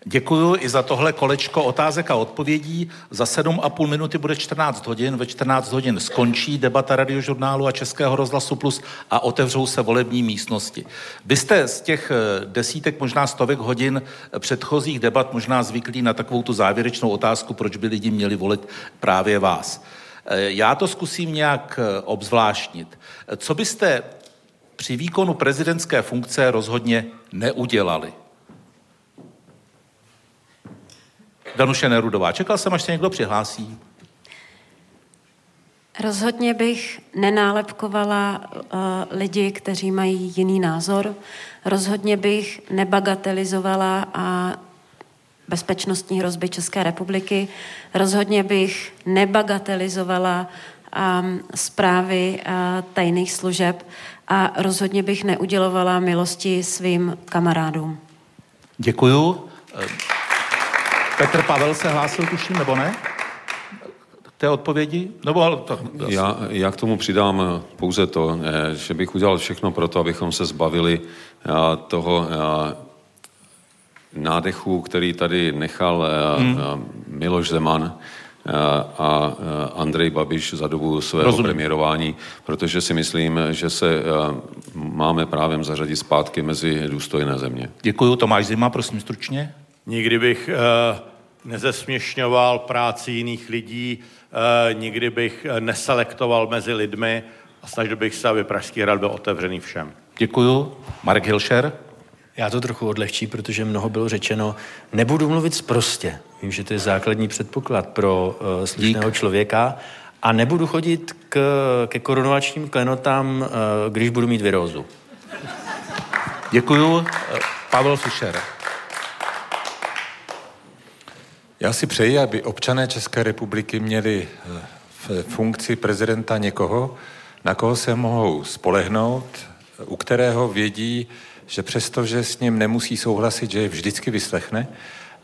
Děkuju i za tohle kolečko otázek a odpovědí. Za sedm a půl minuty bude čtrnáct hodin. Ve čtrnáct hodin skončí debata Radiožurnálu a Českého rozhlasu Plus a otevřou se volební místnosti. Vy jste z těch desítek, možná stovek hodin předchozích debat možná zvyklí na takovou tu závěrečnou otázku, proč by lidi měli volit právě vás. Já to zkusím nějak obzvláštnit. Co byste při výkonu prezidentské funkce rozhodně neudělali? Danuše Nerudová. Čekal jsem, až se někdo přihlásí. Rozhodně bych nenálepkovala uh, lidi, kteří mají jiný názor. Rozhodně bych nebagatelizovala a bezpečnostní hrozby České republiky. Rozhodně bych nebagatelizovala um, zprávy uh, tajných služeb a rozhodně bych neudělovala milosti svým kamarádům. Děkuju. Petr Pavel se hlásil, tuším, nebo ne? Té odpovědi? Nebo to, já, já k tomu přidám pouze to, že bych udělal všechno pro to, abychom se zbavili toho nádechu, který tady nechal hmm. Miloš Zeman a Andrej Babiš za dobu svého Rozumím. premiérování, protože si myslím, že se máme právem zařadit zpátky mezi důstojné země. Děkuju. Tomáš Zima, prosím, stručně. Nikdy bych nezesměšňoval práci jiných lidí, nikdy bych neselektoval mezi lidmi a snažil bych se, aby Pražský hrad byl otevřený všem. Děkuju. Marek Hilšer. Já to trochu odlehčí, protože mnoho bylo řečeno. Nebudu mluvit sprostě. Vím, že to je základní předpoklad pro uh, slušného člověka. A nebudu chodit k, ke korunovačním klenotám, uh, když budu mít virózu. Děkuju. Pavel Fischer. Já si přeji, aby občané České republiky měli v funkci prezidenta někoho, na koho se mohou spolehnout, u kterého vědí, že přestože s ním nemusí souhlasit, že je vždycky vyslechne.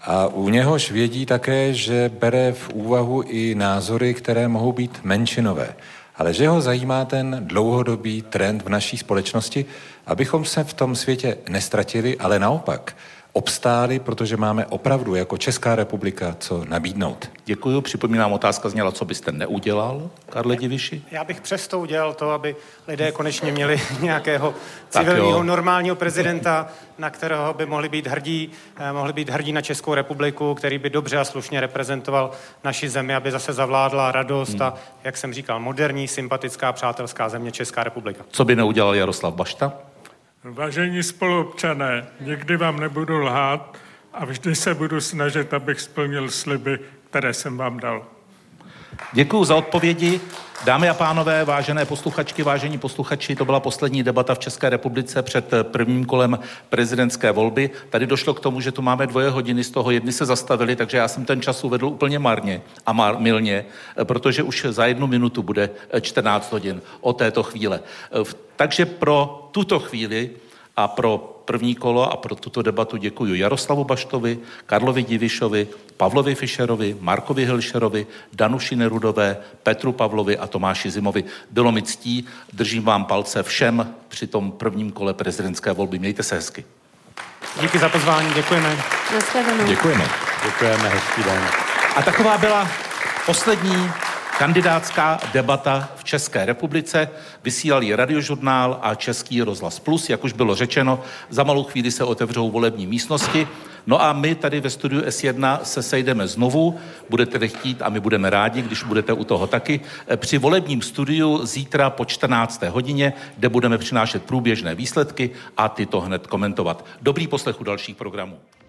A u něhož vědí také, že bere v úvahu i názory, které mohou být menšinové. ale že ho zajímá ten dlouhodobý trend v naší společnosti, abychom se v tom světě nestratili, ale naopak obstáli, protože máme opravdu jako Česká republika co nabídnout. Děkuju. Připomínám, otázka zněla, co byste neudělal, Karle Diviši? Já bych přesto udělal to, aby lidé konečně měli nějakého civilního, normálního prezidenta, na kterého by mohli být hrdí, mohli být hrdí na Českou republiku, který by dobře a slušně reprezentoval naši zemi, aby zase zavládla radost hmm. a, jak jsem říkal, moderní, sympatická, přátelská země Česká republika. Co by neudělal Jaroslav Bašta? Vážení spoluobčané, někdy vám nebudu lhát a vždy se budu snažit, abych splnil sliby, které jsem vám dal. Děkuju za odpovědi. Dámy a pánové, vážené posluchačky, vážení posluchači, to byla poslední debata v České republice před prvním kolem prezidentské volby. Tady došlo k tomu, že tu máme dvě hodiny, z toho jedny se zastavili, takže já jsem ten čas uvedl úplně marně a mar, milně, protože už za jednu minutu bude čtrnáct hodin od této chvíle. Takže pro tuto chvíli a pro první kolo a pro tuto debatu děkuji Jaroslavu Baštovi, Karlovi Divišovi, Pavlovi Fischerovi, Markovi Hilšerovi, Danuši Nerudové, Petru Pavlovi a Tomáši Zimovi. Bylo mi ctí, držím vám palce všem při tom prvním kole prezidentské volby. Mějte se hezky. Díky za pozvání, děkujeme. Děkujeme. Děkujeme. Děkujeme, hezký den. A taková byla poslední kandidátská debata v České republice. Vysílal ji Radiožurnál a Český rozhlas Plus. Jak už bylo řečeno, za malou chvíli se otevřou volební místnosti. No a my tady ve studiu S jedna se sejdeme znovu. Budete chtít a my budeme rádi, když budete u toho taky. Při volebním studiu zítra po čtrnácté hodině, kde budeme přinášet průběžné výsledky a ty to hned komentovat. Dobrý poslech u dalších programů.